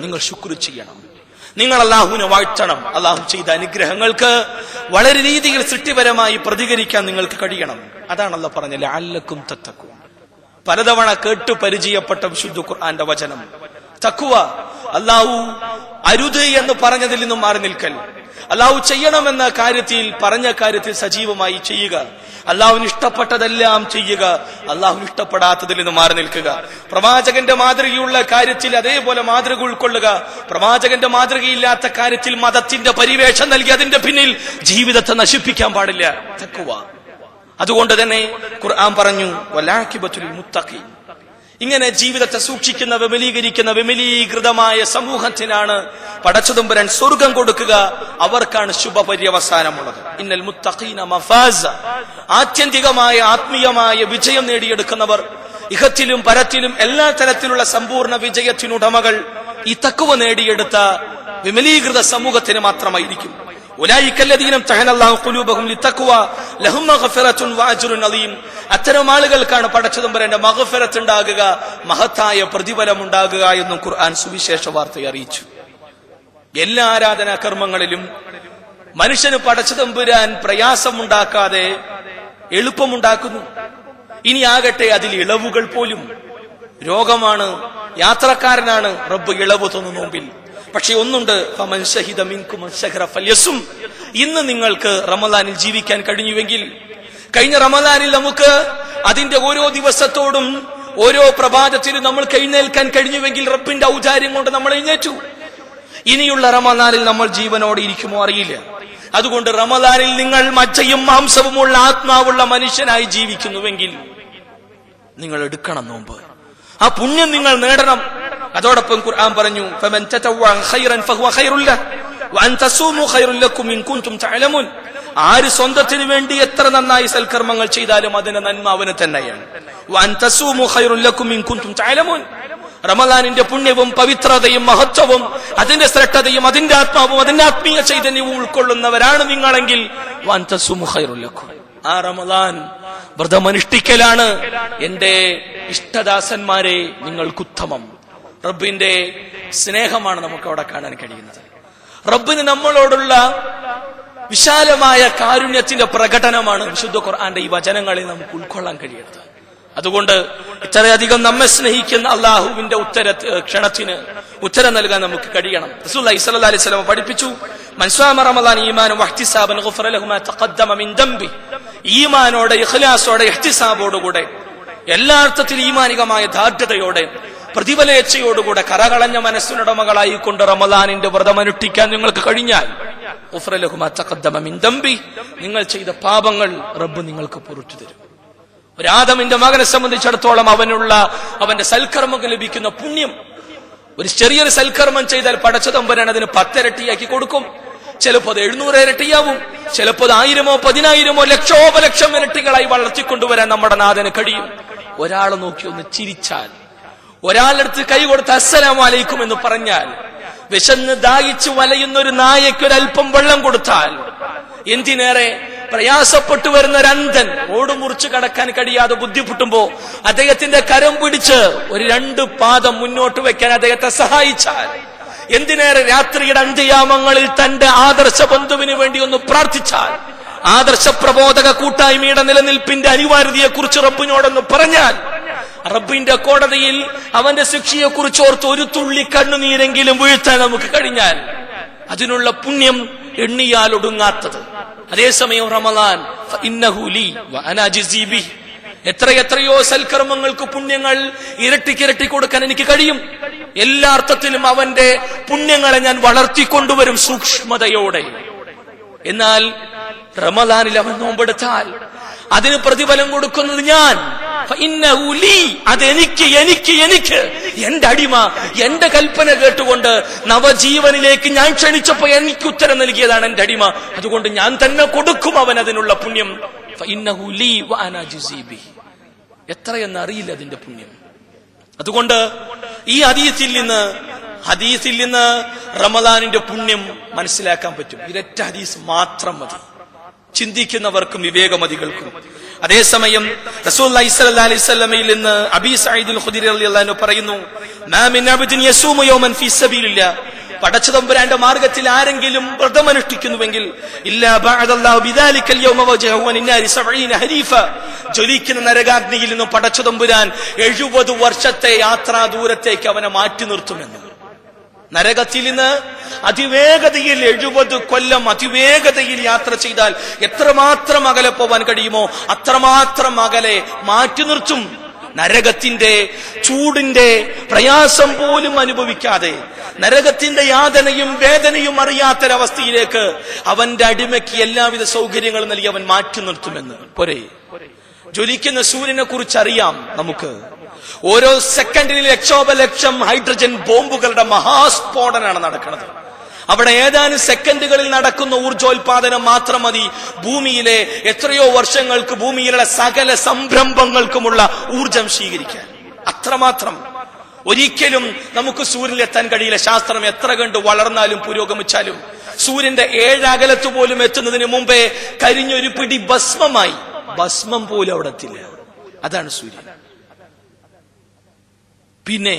നിങ്ങൾ ശുക്ർ ചെയ്യണം, നിങ്ങൾ അല്ലാഹുവിനെ വാഴ്ത്തണം. അല്ലാഹു ചെയ്ത അനുഗ്രഹങ്ങൾക്ക് വളരെ രീതിയിൽ സൃഷ്ടിപരമായി പ്രതികരിക്കാൻ നിങ്ങൾക്ക് കഴിയണം. അതാണ് അല്ലാഹു പറഞ്ഞ ലഅല്ലക്കും തത്തഖൂൻ. പലതവണ കേട്ടു പരിചയപ്പെട്ട വിശുദ്ധ ഖുർആന്റെ വചനം തഖ്വ, അല്ലാഹു അരുത് എന്ന് പറഞ്ഞതിൽ നിന്നും മാറി നിൽക്കൽ, അല്ലാഹു ചെയ്യണമെന്ന കാര്യത്തിൽ, പറഞ്ഞ കാര്യത്തിൽ സജീവമായി ചെയ്യുക, അല്ലാഹുവിന് ഇഷ്ടപ്പെട്ടതെല്ലാം ചെയ്യുക, അല്ലാഹുവിന് ഇഷ്ടപ്പെടാത്തതിൽ നിന്ന് മാറി നിൽക്കുക, പ്രവാചകന്റെ മാതൃകയുള്ള കാര്യത്തിൽ അതേപോലെ മാതൃക ഉൾക്കൊള്ളുക, പ്രവാചകന്റെ മാതൃകയില്ലാത്ത കാര്യത്തിൽ മതത്തിന്റെ പരിവേഷം നൽകി അതിന്റെ പിന്നിൽ ജീവിതത്തെ നശിപ്പിക്കാൻ പാടില്ല. തഖ്വ. അതുകൊണ്ട് തന്നെ ഖുർആൻ പറഞ്ഞു വലാഖിബത്തുൽ മുത്തഖീൻ. ഇങ്ങനെ ജീവിതത്തെ സൂക്ഷിക്കുന്ന, വിമലീകരിക്കുന്ന, വിമലീകൃതമായ സമൂഹത്തിനാണ് പടച്ചതമ്പുരാൻ സ്വർഗം കൊടുക്കുക. അവർക്കാണ് ശുഭപര്യവസാനമുള്ളത്. ഇന്നൽ മുത്തഖീന മഫാസ. ആത്യന്തികമായ ആത്മീയമായ വിജയം നേടിയെടുക്കുന്നവർ, ഇഹത്തിലും പരത്തിലും എല്ലാ തരത്തിലുള്ള സമ്പൂർണ്ണ വിജയത്തിനുടമകൾ ഈ തഖ്വ നേടിയെടുത്ത വിമലീകൃത സമൂഹത്തിന് മാത്രമായിരിക്കും. അത്തരം ആളുകൾക്കാണ് പടച്ചതമ്പുരാന്റെ മഗ്ഫിറത്ത് ഉണ്ടാകുക, മഹത്തായ പ്രതിഫലം ഉണ്ടാകുക എന്നും ഖുർആൻ സുവിശേഷ വാർത്തയെ അറിയിച്ചു. എല്ലാ ആരാധനാ കർമ്മങ്ങളിലും മനുഷ്യന് പടച്ചതമ്പുരാൻ പ്രയാസമുണ്ടാക്കാതെ എളുപ്പമുണ്ടാക്കുന്നു. ഇനിയാകട്ടെ അതിൽ ഇളവുകൾ പോലും. രോഗമാണ്, യാത്രക്കാരനാണ്, റബ്ബ് ഇളവ് തന്നു നോമ്പിൽ. പക്ഷെ ഒന്നുണ്ട്, ഫമൻ ശഹിദ മിൻകും അശ്ശഹ്റ ഫൽയസും. ഇന്ന് നിങ്ങൾക്ക് റമദാനിൽ ജീവിക്കാൻ കഴിഞ്ഞുവെങ്കിൽ, കഴിഞ്ഞ റമദാനിൽ നമുക്ക് അതിന്റെ ഓരോ ദിവസത്തോടും ഓരോ പ്രഭാതത്തിലും നമ്മൾക്ക് എഴുന്നേൽക്കാൻ കഴിഞ്ഞുവെങ്കിൽ റബ്ബിന്റെ ഔദാര്യം കൊണ്ട് നമ്മൾ എഴുന്നേറ്റു. ഇനിയുള്ള റമദാനിൽ നമ്മൾ ജീവനോടെ ഇരിക്കുമോ അറിയില്ല. അതുകൊണ്ട് റമദാനിൽ നിങ്ങൾ മജ്ജയും മാംസവുമുള്ള ആത്മാവുള്ള മനുഷ്യനായി ജീവിക്കുന്നുവെങ്കിൽ നിങ്ങൾ എടുക്കണം നോമ്പ്, ആ പുണ്യം നിങ്ങൾ നേടണം. അതോടൊപ്പം ഖുർആൻ പറഞ്ഞു ഫമൻ തതവ്വഅ ഖൈറൻ ഫഹുവ ഖൈറുൽ ലഹു വഅൻ തസൂമു ഖൈറുൽ ലക്കും ഇൻ കുൻതും തഅലമുൻ. ആര് സ്വന്തത്തിന് വേണ്ടി എത്ര നന്നായി സൽക്കർമ്മങ്ങൾ ചെയ്താലും അതിന്റെ നന്മ അവന് തന്നെയാണ്. വഅൻ തസൂമു ഖൈറുൽ ലക്കും ഇൻ കുൻതും തഅലമുൻ. റമദാനിന്റെ പുണ്യവും പവിത്രതയും മഹത്വവും അതിന്റെ ശ്രേഷ്ഠതയും അതിന്റെ ആത്മാവും അതിന്റെ ആത്മീയ ചൈതന്യവും ഉൾക്കൊള്ളുന്നവരാണ് നിങ്ങളെങ്കിൽ വഅൻ തസൂമു ഖൈറുൽ ലക്കും. ആ റമദാൻ വ്രതമനുഷ്ഠിക്കലാണ് എന്റെ ഇഷ്ടദാസന്മാരെ നിങ്ങൾക്കുത്തമം. റബ്ബിന്റെ സ്നേഹമാണ് നമുക്ക് അവിടെ കാണാൻ കഴിയുന്നത്. റബ്ബിന് നമ്മളോടുള്ള വിശാലമായ കാരുണ്യത്തിന്റെ പ്രകടനമാണ് വിശുദ്ധ ഖുർആന്റെ ഈ വചനങ്ങളിൽ നമുക്ക് ഉൾക്കൊള്ളാൻ കഴിയുന്നത്. അതുകൊണ്ട് ഇത്രയധികം നമ്മെ സ്നേഹിക്കുന്ന അള്ളാഹുവിന്റെ ഉത്തര ക്ഷണത്തിന് ഉത്തരം നൽകാൻ നമുക്ക് കഴിയണം. റസൂലുള്ളാഹി സ്വല്ലല്ലാഹി അലൈഹി വസല്ലം പഠിപ്പിച്ചു മൻ സ്വമ റമദാന ഈമാനൻ വഹ്തിസാബൻ ഗുഫിറ ലഹു മാ തഖദ്ദമ മിൻ ദംബി. ഈമാനോടെ, ഇഖ്ലാസോടെ, ഇഹ്തിസാബോടുകൂടെ, എല്ലാ അർത്ഥത്തിലും ഈമാനികമായ ദാർഢ്യതയോടെ, പ്രതിഫലേച്ഛയോടുകൂടെ, കറകളഞ്ഞ മനസ്സിനുടമകളായിക്കൊണ്ട് റമദാനിന്റെ വ്രതമനുഷ്ഠിക്കാൻ നിങ്ങൾക്ക് കഴിഞ്ഞാൽ ഗുഫിറ ലഹു മാ തഖദ്ദമ മിൻ ദംബി, നിങ്ങൾ ചെയ്ത പാപങ്ങൾ റബ്ബ് നിങ്ങൾക്ക് പൊറുത്തു തരും. ഒരാദമിന്റെ മകനെ സംബന്ധിച്ചിടത്തോളം അവനുള്ള അവന്റെ സൽക്കർമ്മം ലഭിക്കുന്ന പുണ്യം, ഒരു ചെറിയൊരു സൽക്കർമ്മം ചെയ്താൽ പടച്ചതമ്പുരാൻ അതിന് പത്തിരട്ടിയാക്കി കൊടുക്കും. ചിലപ്പോൾ അത് എഴുന്നൂറ് ഇരട്ടിയാവും, ചിലപ്പോൾ അത് ആയിരമോ പതിനായിരമോ ലക്ഷോപലക്ഷം ഇരട്ടികളായി വളർത്തിക്കൊണ്ടുവരാൻ നമ്മുടെ നാഥന് കഴിയും. ഒരാളെ നോക്കി ഒന്ന് ചിരിച്ചാൽ, ഒരാളെടുത്ത് കൈ കൊടുത്ത് അസ്സലാമു അലൈക്കും എന്ന് പറഞ്ഞാൽ, വിശന്ന് ദാഹിച്ചു വലയുന്ന ഒരു നായയ്ക്ക് ഒരൽപ്പം വെള്ളം കൊടുത്താൽ, എന്തിനേറെ പ്രയാസപ്പെട്ടു വരുന്ന രന്തൻ ഓട് മുറിച്ച് കടക്കാൻ കഴിയാതെ ബുദ്ധിമുട്ടുമ്പോ അദ്ദേഹത്തിന്റെ കരം പിടിച്ച് ഒരു രണ്ട് പാദം മുന്നോട്ട് വെക്കാൻ അദ്ദേഹത്തെ സഹായിച്ചാൽ, എന്തിനേറെ രാത്രിയുടെ അന്ത്യയാമങ്ങളിൽ തന്റെ ആദർശ ബന്ധുവിന് വേണ്ടി ഒന്ന് പ്രാർത്ഥിച്ചാൽ, ആദർശ പ്രബോധക കൂട്ടായ്മയുടെ നിലനിൽപ്പിന്റെ അനിവാര്യതയെക്കുറിച്ച് റബ്ബിനോടൊന്ന് പറഞ്ഞാൽ, റബ്ബിന്റെ കോടതിയിൽ അവന്റെ ശിക്ഷയെക്കുറിച്ച് ഓർത്ത് ഒരു തുള്ളി കണ്ണുനീരെങ്കിലും വീഴ്ത്താൻ നമുക്ക് കഴിഞ്ഞാൽ അതിനുള്ള പുണ്യം എണ്ണിയാൽ ഒടുങ്ങാത്തത്. അതേസമയം റമദാൻ എത്ര എത്രയോ സൽക്കർമ്മങ്ങൾക്ക് പുണ്യങ്ങൾ ഇരട്ടിക്കിരട്ടി കൊടുക്കാൻ എനിക്ക് കഴിയും. എല്ലാ അർത്ഥത്തിലും അവന്റെ പുണ്യങ്ങളെ ഞാൻ വളർത്തിക്കൊണ്ടുവരും സൂക്ഷ്മതയോടെ. എന്നാൽ റമദാനിൽ അവൻ നോമ്പെടുത്താൽ അതിന് പ്രതിഫലം കൊടുക്കുന്നത് ഞാൻ, അതെനിക്ക് എനിക്ക് എനിക്ക് എന്റെ അടിമ എന്റെ കൽപ്പന കേട്ടുകൊണ്ട് നവജീവനിലേക്ക് ഞാൻ ക്ഷണിച്ചപ്പോ എനിക്ക് ഉത്തരം നൽകിയതാണ് എന്റെ അടിമ, അതുകൊണ്ട് ഞാൻ തന്നെ കൊടുക്കും അവൻ അതിനുള്ള പുണ്യം. എത്രയെന്നറിയില്ല അതിന്റെ പുണ്യം. അതുകൊണ്ട് ഈ ഹദീസിൽ നിന്ന് ഹദീസിൽ നിന്ന് റമദാനിന്റെ പുണ്യം മനസ്സിലാക്കാൻ പറ്റും. ഇരട്ട ഹദീസ് മാത്രം മതി ചിന്തിക്കുന്നവർക്കും വിവേകമതികൾക്കും. അതേസമയം റസൂലുള്ളാഹി സ്വല്ലല്ലാഹി അലൈഹി വസല്ലമയിൽ നിന്ന് അബീ സഈദുൽ ഖുദരി റളിയല്ലാഹു അൻഹു പറയുന്നു, മാ മിൻ അബ്ദിൻ യസൂമു യൗമൻ ഫീ സബീലില്ലാഹ്, പടച്ചതമ്പുരാന്റെ മാർഗത്തിൽ ആരെങ്കിലും വ്രതം അനുഷ്ഠിക്കുന്നുവെങ്കിൽ ഇല്ലാ ബഅദല്ലാഹു ബിദാലികൽ യൗമ വജഹു അൻനാരി സബഈന ഹരീഫ, ജ്വലിക്കുന്ന നരകാഗ്നിയിൽ നിന്നും പടച്ചതമ്പുരാൻ എഴുപത് വർഷത്തെ യാത്രാ ദൂരത്തേക്ക് അവനെ മാറ്റി നിർത്തുമെന്ന്. നരകത്തിൽ നിന്ന് അതിവേഗതയിൽ എഴുപത് കൊല്ലം അതിവേഗതയിൽ യാത്ര ചെയ്താൽ എത്രമാത്രം അകലെ പോവാൻ കഴിയുമോ അത്രമാത്രം അകലെ മാറ്റി നിർത്തും. നരകത്തിന്റെ ചൂടിന്റെ പ്രയാസം പോലും അനുഭവിക്കാതെ നരകത്തിന്റെ യാതനയും വേദനയും അറിയാത്തൊരവസ്ഥയിലേക്ക് അവന്റെ അടിമയ്ക്ക് എല്ലാവിധ സൗകര്യങ്ങളും നൽകി അവൻ മാറ്റി നിർത്തുമെന്ന്. പോരെ, ജ്വലിക്കുന്ന സൂര്യനെ കുറിച്ച് അറിയാം നമുക്ക്. ഓരോ സെക്കൻഡിൽ ലക്ഷോപലക്ഷം ഹൈഡ്രജൻ ബോംബുകളുടെ മഹാസ്ഫോടനാണ് നടക്കുന്നത്. അവിടെ ഏതാനും സെക്കൻഡുകളിൽ നടക്കുന്ന ഊർജോൽപാദനം മാത്രം മതി ഭൂമിയിലെ എത്രയോ വർഷങ്ങൾക്ക് ഭൂമിയിലുള്ള സകല സംരംഭങ്ങൾക്കുമുള്ള ഊർജം സ്വീകരിക്കാൻ. അത്രമാത്രം ഒരിക്കലും നമുക്ക് സൂര്യനിലെത്താൻ കഴിയില്ല. ശാസ്ത്രം എത്ര കണ്ട് വളർന്നാലും പുരോഗമിച്ചാലും സൂര്യന്റെ ഏഴകലത്ത് പോലും എത്തുന്നതിന് മുമ്പേ കരിഞ്ഞൊരു പിടി ഭസ്മമായി, ഭസ്മം പോലും അവിടെ എത്തില്ല. അതാണ് സൂര്യൻ. പിന്നെ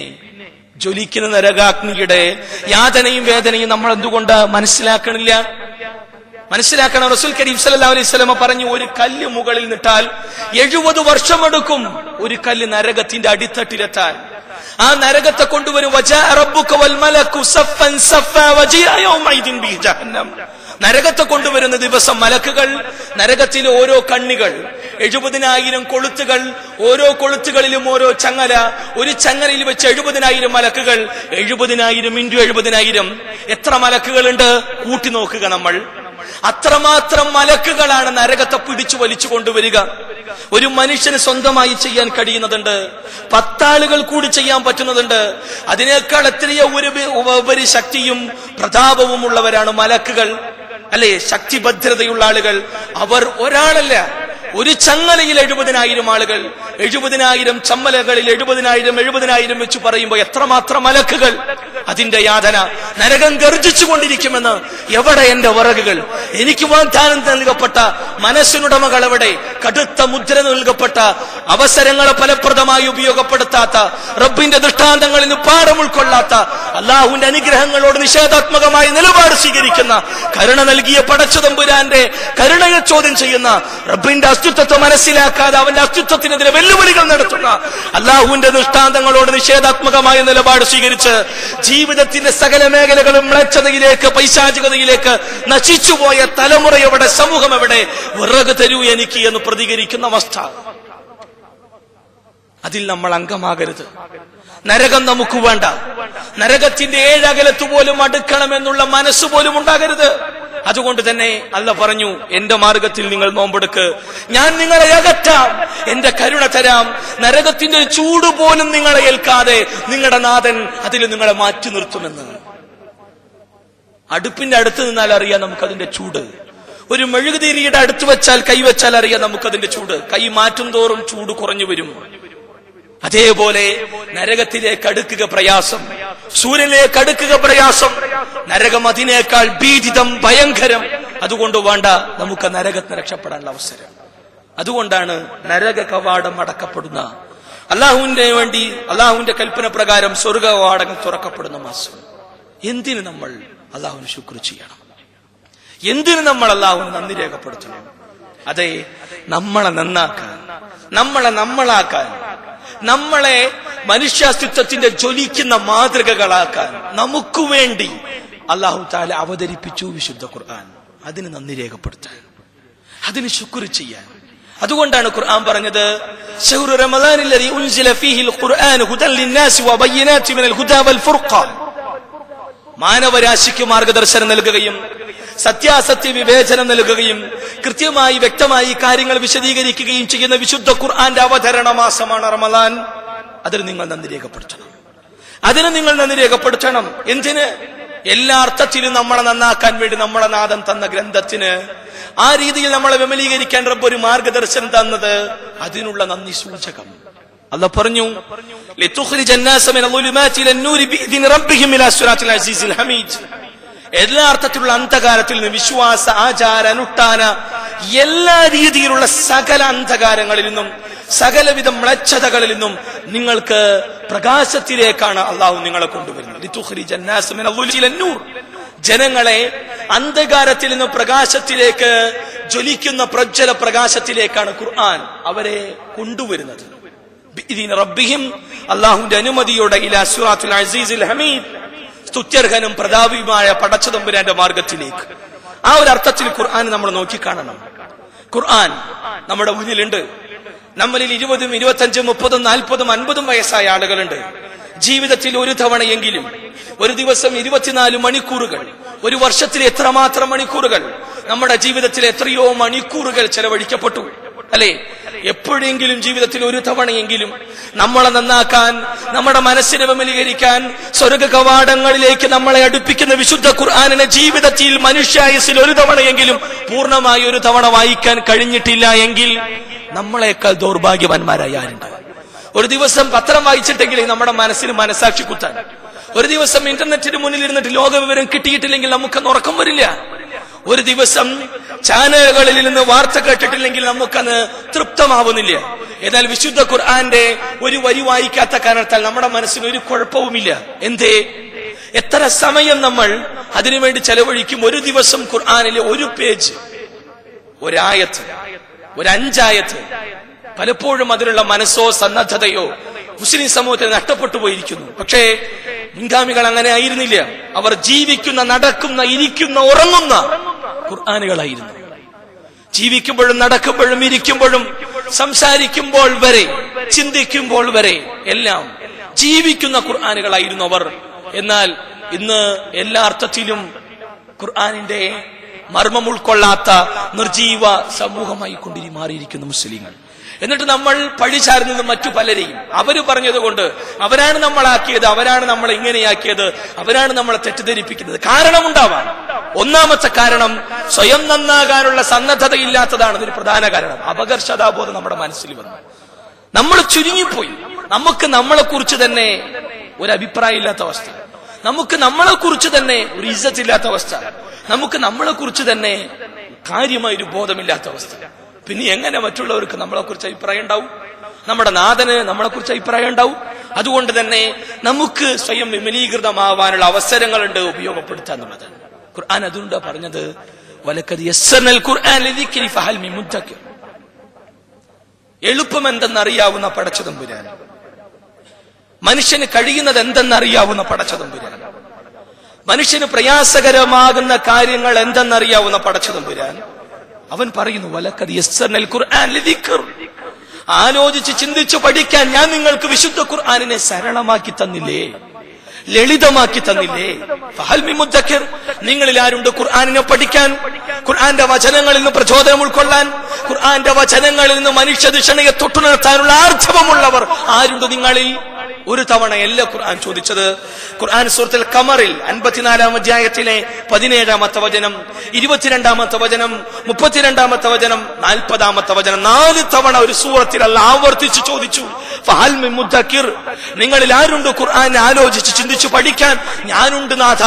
ജ്വലിക്കുന്ന നരകാഗ്നിയുടെ യാതനയും വേദനയും നമ്മൾ എന്തുകൊണ്ട് മനസ്സിലാക്കണില്ല? മനസ്സിലാക്കണം. റസൂൽ കരീം സല്ലല്ലാഹു അലൈഹി വസല്ലം പറഞ്ഞു, ഒരു കല്ല് മുകളിൽ നിട്ടാൽ എഴുപത് വർഷമെടുക്കും ഒരു കല്ല് നരകത്തിന്റെ അടിത്തട്ടിലെത്താൻ. ആ നരകത്തെ കൊണ്ടുവരും. നരകത്തെ കൊണ്ടുവരുന്ന ദിവസം മലക്കുകൾ നരകത്തിലെ ഓരോ കണ്ണികൾ, എഴുപതിനായിരം കൊളുത്തുകൾ, ഓരോ കൊളുത്തുകളിലും ഓരോ ചങ്ങല, ഒരു ചങ്ങലയിൽ വെച്ച് എഴുപതിനായിരം മലക്കുകൾ, എഴുപതിനായിരം ഇൻറ്റു എഴുപതിനായിരം എത്ര മലക്കുകളുണ്ട് കൂട്ടി നോക്കുക നമ്മൾ. അത്രമാത്രം മലക്കുകളാണ് നരകത്തെ പിടിച്ചു വലിച്ചു കൊണ്ടുവരിക. ഒരു മനുഷ്യന് സ്വന്തമായി ചെയ്യാൻ കഴിയുന്നതുണ്ട്, പത്താളുകൾ കൂടി ചെയ്യാൻ പറ്റുന്നതുണ്ട്. അതിനേക്കാൾ എത്രയോ ഒരു ശക്തിയും പ്രതാപവും ഉള്ളവരാണ് മലക്കുകൾ, അല്ലെ? ശക്തിഭദ്രതയുള്ള ആളുകൾ. അവർ ഒരാളല്ല, ഒരു ചങ്ങലയിൽ എഴുപതിനായിരം ആളുകൾ, എഴുപതിനായിരം ചമ്മലകളിൽ എഴുപതിനായിരം എഴുപതിനായിരം വെച്ച് പറയുമ്പോൾ എത്രമാത്രം മലക്കുകൾ. അതിന്റെ യാതന നരകം ഗർജിച്ചു കൊണ്ടിരിക്കുമെന്ന്. എവിടെ എന്റെ വിറകുകൾ? എനിക്ക് വാഗ്ദാനം നൽകപ്പെട്ട മനസ്സിനുടമകൾ എവിടെ? കടുത്ത മുദ്ര നൽകപ്പെട്ട, അവസരങ്ങളെ ഫലപ്രദമായി ഉപയോഗപ്പെടുത്താത്ത, റബ്ബിന്റെ ദൃഷ്ടാന്തങ്ങളിൽ നിന്ന് പാഠം ഉൾക്കൊള്ളാത്ത, അള്ളാഹുവിന്റെ അനുഗ്രഹങ്ങളോട് നിഷേധാത്മകമായ നിലപാട് സ്വീകരിക്കുന്ന, കരുണ നൽകിയ പടച്ചതമ്പുരാന്റെ കരുണയെ ചോദ്യം ചെയ്യുന്ന, റബ്ബിന്റെ അസ്തിത്വത്തെ മനസ്സിലാക്കാതെ അവന്റെ അസ്തിത്വത്തിനെതിരെ വെല്ലുവിളികൾ നടത്തുന്ന, അള്ളാഹുവിന്റെ ദൃഷ്ടാന്തങ്ങളോട് നിഷേധാത്മകമായ നിലപാട് സ്വീകരിച്ച് ജീവിതത്തിന്റെ സകല മേഖലകളും മ്ലേച്ഛതയിലേക്ക്, പൈശാചികതയിലേക്ക് നശിച്ചുപോയ തലമുറ എവിടെ? സമൂഹം എവിടെ? വിറക് തരൂ എനിക്ക് എന്ന് പ്രതികരിക്കുന്ന അവസ്ഥ. അതിൽ നമ്മൾ അംഗമാകരുത്. നരകം നമുക്ക് വേണ്ട. നരകത്തിന്റെ ഏഴകലത്ത് പോലും അടുക്കണമെന്നുള്ള മനസ്സുപോലും ഉണ്ടാകരുത്. അതുകൊണ്ട് തന്നെ അല്ലാഹ് പറഞ്ഞു, എന്റെ മാർഗത്തിൽ നിങ്ങൾ നോമ്പെടുക്ക്, ഞാൻ നിങ്ങളെ അകറ്റാം, എന്റെ കരുണ തരാം, നരകത്തിന്റെ ചൂട് പോലും നിങ്ങളെ ഏൽക്കാതെ നിങ്ങളുടെ നാഥൻ അതിൽ നിങ്ങളെ മാറ്റി നിർത്തുമെന്ന്. അടുപ്പിന്റെ അടുത്ത് നിന്നാൽ അറിയാം നമുക്കതിന്റെ ചൂട്. ഒരു മെഴുകുതിരിയുടെ അടുത്ത് വെച്ചാൽ, കൈവച്ചാൽ അറിയാം നമുക്കതിന്റെ ചൂട്. കൈ മാറ്റും തോറും ചൂട് കുറഞ്ഞു വരും. അതേപോലെ നരകത്തിലേക്ക് അടുക്കുക പ്രയാസം, സൂര്യനിലേക്ക് അടുക്കുക പ്രയാസം. നരകം അതിനേക്കാൾ ഭീതിതം, ഭയങ്കരം. അതുകൊണ്ട് വേണ്ട നമുക്ക് നരകത്തിന് രക്ഷപ്പെടാനുള്ള അവസരം. അതുകൊണ്ടാണ് നരക കവാടം അടക്കപ്പെടുന്ന അള്ളാഹുവിന് വേണ്ടി അള്ളാഹുവിന്റെ കൽപ്പന പ്രകാരം സ്വർഗ കവാടങ്ങൾ തുറക്കപ്പെടുന്ന മാസം. എന്തിന് നമ്മൾ അള്ളാഹുവിന് ശുക്ർ ചെയ്യണം? എന്തിന് നമ്മൾ അള്ളാഹുവിന് നന്ദി രേഖപ്പെടുത്തണം? അതെ, നമ്മളെ നന്നാക്കാൻ, നമ്മളെ നമ്മളാക്കാൻ, നമ്മളെ മനുഷ്യാസ്തിത്വത്തിന്റെ ജ്വലിക്കുന്ന മാതൃകകളാക്കാൻ നമുക്ക് വേണ്ടി അള്ളാഹു തആല അവതരിപ്പിച്ചു വിശുദ്ധ ഖുർആൻ. അതിന് നന്ദി രേഖപ്പെടുത്താൻ, അതിന് ശുക്ർ ചെയ്യാൻ. അതുകൊണ്ടാണ് ഖുർആൻ പറഞ്ഞത്, ശഹ്റു റമദാനില്ലദീ ഉൻസില ഫീഹിൽ ഖുർആനു ഹുദൻ ലിന്നാസി വബയ്യിനാതി മിനൽ ഹുദാ വൽ ഫുർഖാൻ. മാനവരാശിക്ക് മാർഗദർശനം നൽകുകയും സത്യാസത്യ വിവേചനം നൽകുകയും കൃത്യമായി വ്യക്തമായി കാര്യങ്ങൾ വിശദീകരിക്കുകയും ചെയ്യുന്ന വിശുദ്ധ ഖുർആന്റെ അവതരണ മാസമാണ് റമദാൻ. അതിന് നിങ്ങൾ നന്ദി രേഖപ്പെടുത്തണം, അതിന് നിങ്ങൾ നന്ദി രേഖപ്പെടുത്തണം. എന്തിന്? എല്ലാ അർത്ഥത്തിലും നമ്മളെ നന്നാക്കാൻ വേണ്ടി നമ്മളെ നാഥൻ തന്ന ഗ്രന്ഥത്തിന് ആ രീതിയിൽ നമ്മളെ വിമലീകരിക്കാൻ റബ്ബ് ഒരു മാർഗദർശനം തന്നത് അതിനുള്ള നന്ദി സൂചകം. അല്ല പറഞ്ഞു, എല്ലാ അർത്ഥത്തിലുള്ള അന്ധകാരത്തിൽ നിന്ന്, വിശ്വാസ ആചാര അനുഷ്ഠാന എല്ലാ രീതിയിലുള്ള സകല അന്ധകാരങ്ങളിൽ നിന്നും സകലവിധ മ്ലേച്ഛതകളിൽ നിന്നും നിങ്ങൾക്ക് പ്രകാശത്തിലേക്കാണ് അള്ളാഹു നിങ്ങളെ കൊണ്ടുവരുന്നത്. ജനങ്ങളെ അന്ധകാരത്തിൽ നിന്ന് പ്രകാശത്തിലേക്ക്, ജ്വലിക്കുന്ന പ്രജ്വല പ്രകാശത്തിലേക്കാണ് ഖുർആൻ അവരെ കൊണ്ടുവരുന്നത്. റബ്ബിഹിം, അള്ളാഹുവിന്റെ അനുമതിയോടെ, ഇലാ സിറാത്തുൽ അസീസിൽ ഹമീദ്, സ്തുത്യർഹനും പ്രതാപിയുമായ പടച്ചതമ്പുരാന്റെ മാർഗത്തിലേക്ക്. ആ ഒരു അർത്ഥത്തിൽ ഖുർആൻ നമ്മൾ നോക്കിക്കാണണം. ഖുർആൻ നമ്മുടെ മുന്നിലുണ്ട്. നമ്മളിൽ ഇരുപതും ഇരുപത്തഞ്ചും മുപ്പതും നാൽപ്പതും അൻപതും വയസ്സായ ആളുകളുണ്ട്. ജീവിതത്തിൽ ഒരു തവണയെങ്കിലും, ഒരു ദിവസം ഇരുപത്തിനാല് മണിക്കൂറുകൾ, ഒരു വർഷത്തിൽ എത്രമാത്രം മണിക്കൂറുകൾ, നമ്മുടെ ജീവിതത്തിൽ എത്രയോ മണിക്കൂറുകൾ ചെലവഴിക്കപ്പെട്ടു അല്ലെ? എപ്പോഴെങ്കിലും ജീവിതത്തിൽ ഒരു തവണയെങ്കിലും നമ്മളെ നന്നാക്കാൻ, നമ്മുടെ മനസ്സിനെ വിമലീകരിക്കാൻ, സ്വർഗ കവാടങ്ങളിലേക്ക് നമ്മളെ അടുപ്പിക്കുന്ന വിശുദ്ധ ഖുർആനിനെ ജീവിതത്തിൽ, മനുഷ്യായുസിൽ ഒരു തവണയെങ്കിലും പൂർണ്ണമായി ഒരു തവണ വായിക്കാൻ കഴിഞ്ഞിട്ടില്ല എങ്കിൽ നമ്മളെക്കാൾ ദൗർഭാഗ്യവാന്മാരായി ആരുണ്ട്? ഒരു ദിവസം പത്രം വായിച്ചിട്ടെങ്കിൽ നമ്മുടെ മനസ്സിന് മനസാക്ഷി കുത്താൻ, ഒരു ദിവസം ഇന്റർനെറ്റിന് മുന്നിൽ ഇരുന്നിട്ട് ലോകവിവരം കിട്ടിയിട്ടില്ലെങ്കിൽ നമുക്കന്ന് ഉറക്കം വരില്ല, ഒരു ദിവസം ചാനലുകളിൽ നിന്ന് വാർത്ത കേട്ടിട്ടില്ലെങ്കിൽ നമുക്കന്ന് തൃപ്തമാവുന്നില്ല. എന്നാൽ വിശുദ്ധ ഖുർആന്റെ ഒരു വരി വായിക്കാത്ത കാരണത്താൽ നമ്മുടെ മനസ്സിന് ഒരു കുഴപ്പവുമില്ല. എന്തേ? എത്ര സമയം നമ്മൾ അതിനുവേണ്ടി ചെലവഴിക്കും? ഒരു ദിവസം ഖുർആനിലെ ഒരു പേജ്, ഒരായത്ത്, ഒരഞ്ചായത്ത്. പലപ്പോഴും അതിനുള്ള മനസ്സോ സന്നദ്ധതയോ മുസ്ലിം സമൂഹത്തിൽ നഷ്ടപ്പെട്ടു പോയിരിക്കുന്നു. പക്ഷേ മുൻഗാമികൾ അങ്ങനെ ആയിരുന്നില്ല. അവർ ജീവിക്കുന്ന, നടക്കുന്ന, ഇരിക്കുന്ന, ഉറങ്ങുന്ന ഖുർആനുകളായിരുന്നു. ജീവിക്കുമ്പോഴും നടക്കുമ്പോഴും ഇരിക്കുമ്പോഴും സംസാരിക്കുമ്പോൾ വരെ ചിന്തിക്കുമ്പോൾ വരെ എല്ലാം ജീവിക്കുന്ന ഖുർആനുകളായിരുന്നു അവർ. എന്നാൽ ഇന്ന് എല്ലാ അർത്ഥത്തിലും ഖുർആനിന്റെ മർമ്മം ഉൾക്കൊള്ളാത്ത നിർജീവ സമൂഹമായി കൊണ്ടിരി മാറിയിരിക്കുന്നു മുസ്ലിങ്ങൾ. എന്നിട്ട് നമ്മൾ പഴിചാരുന്നത് മറ്റു പലരെയും. അവര് പറഞ്ഞതുകൊണ്ട് അവരാണ് നമ്മളാക്കിയത്, അവരാണ് നമ്മൾ ഇങ്ങനെയാക്കിയത്, അവരാണ് നമ്മളെ തെറ്റിദ്ധരിപ്പിക്കുന്നത്. കാരണമുണ്ടാവാം. ഒന്നാമത്തെ കാരണം സ്വയം നന്നാകാനുള്ള സന്നദ്ധത ഇല്ലാത്തതാണ്. അതൊരു പ്രധാന കാരണം. അപകർഷതാബോധം നമ്മുടെ മനസ്സിൽ വന്നു, നമ്മൾ ചുരുങ്ങിപ്പോയി. നമുക്ക് നമ്മളെ കുറിച്ച് തന്നെ ഒരു അഭിപ്രായം ഇല്ലാത്ത അവസ്ഥ, നമുക്ക് നമ്മളെ കുറിച്ച് തന്നെ ഒരു ഇജ്ജത്തില്ലാത്ത അവസ്ഥ, നമുക്ക് നമ്മളെ കുറിച്ച് തന്നെ കാര്യമായൊരു ബോധമില്ലാത്ത അവസ്ഥ. പിന്നെ എങ്ങനെ മറ്റുള്ളവർക്ക് നമ്മളെ കുറിച്ച് അഭിപ്രായം ഉണ്ടാവും? നമ്മുടെ നാഥന് നമ്മളെ കുറിച്ച് അഭിപ്രായം ഉണ്ടാവും. അതുകൊണ്ട് തന്നെ നമുക്ക് സ്വയം വിമലീകൃതമാവാനുള്ള അവസരങ്ങളുണ്ട്, ഉപയോഗപ്പെടുത്താൻ എന്നുള്ളതാണ്. ഖുർആൻ അതുകൊണ്ടാ പറഞ്ഞത്, എളുപ്പം എന്തെന്നറിയാവുന്ന പടച്ചതമ്പുരാൻ, മനുഷ്യന് കഴിയുന്നത് എന്തെന്നറിയാവുന്ന പടച്ചതമ്പുരാൻ, മനുഷ്യന് പ്രയാസകരമാകുന്ന കാര്യങ്ങൾ എന്തെന്നറിയാവുന്ന പടച്ചതമ്പുരാൻ അവൻ പറയുന്നു, വലഖദ് യസ്സർനൽ ഖുർആൻ ലിദിക്ർ, ആലോചിച്ച് ചിന്തിച്ചു പഠിക്കാൻ ഞാൻ നിങ്ങൾക്ക് വിശുദ്ധ ഖുർആനിനെ സരളമാക്കി തന്നില്ലേ, ലളിതമാക്കി തന്നില്ലേ. ഫഹൽ മിൻ മുദ്ദക്കിർ, നിങ്ങളിൽ ആരുണ്ട് ഖുർആനിനെ പഠിക്കാൻ, ഖുർആന്റെ വചനങ്ങളിൽ നിന്ന് പ്രചോദനം ഉൾക്കൊള്ളാൻ, ഖുർആന്റെ വചനങ്ങളിൽ നിന്ന് മനുഷ്യധിഷണയെ തൊട്ടുണർത്താനുള്ള ആർജവമുള്ളവർ ആരുണ്ട് നിങ്ങളിൽ? ഒരു തവണയല്ല ഖുർആൻ ചോദിച്ചത്. ഖുർആൻ സൂറത്തുൽ ഖമറിൽ അൻപത്തിനാലാം അധ്യായത്തിലെ പതിനേഴാമത്തെ വചനം, ഇരുപത്തിരണ്ടാമത്തെ വചനം, മുപ്പത്തിരണ്ടാമത്തെ വചനം, നാൽപ്പതാമത്തെ വചനം, നാല് തവണ ഒരു സൂറത്തിൽ അല്ലാഹ് ആവർത്തിച്ചു ചോദിച്ചു, ഫഹൽ മിൻ മുദ്ദക്കിർ, നിങ്ങളിൽ ആരുണ്ട് ഖുർആൻ ആലോചിച്ച് ചിന്തിച്ചു പഠിക്കാൻ? ഞാനുണ്ട് നാഥ.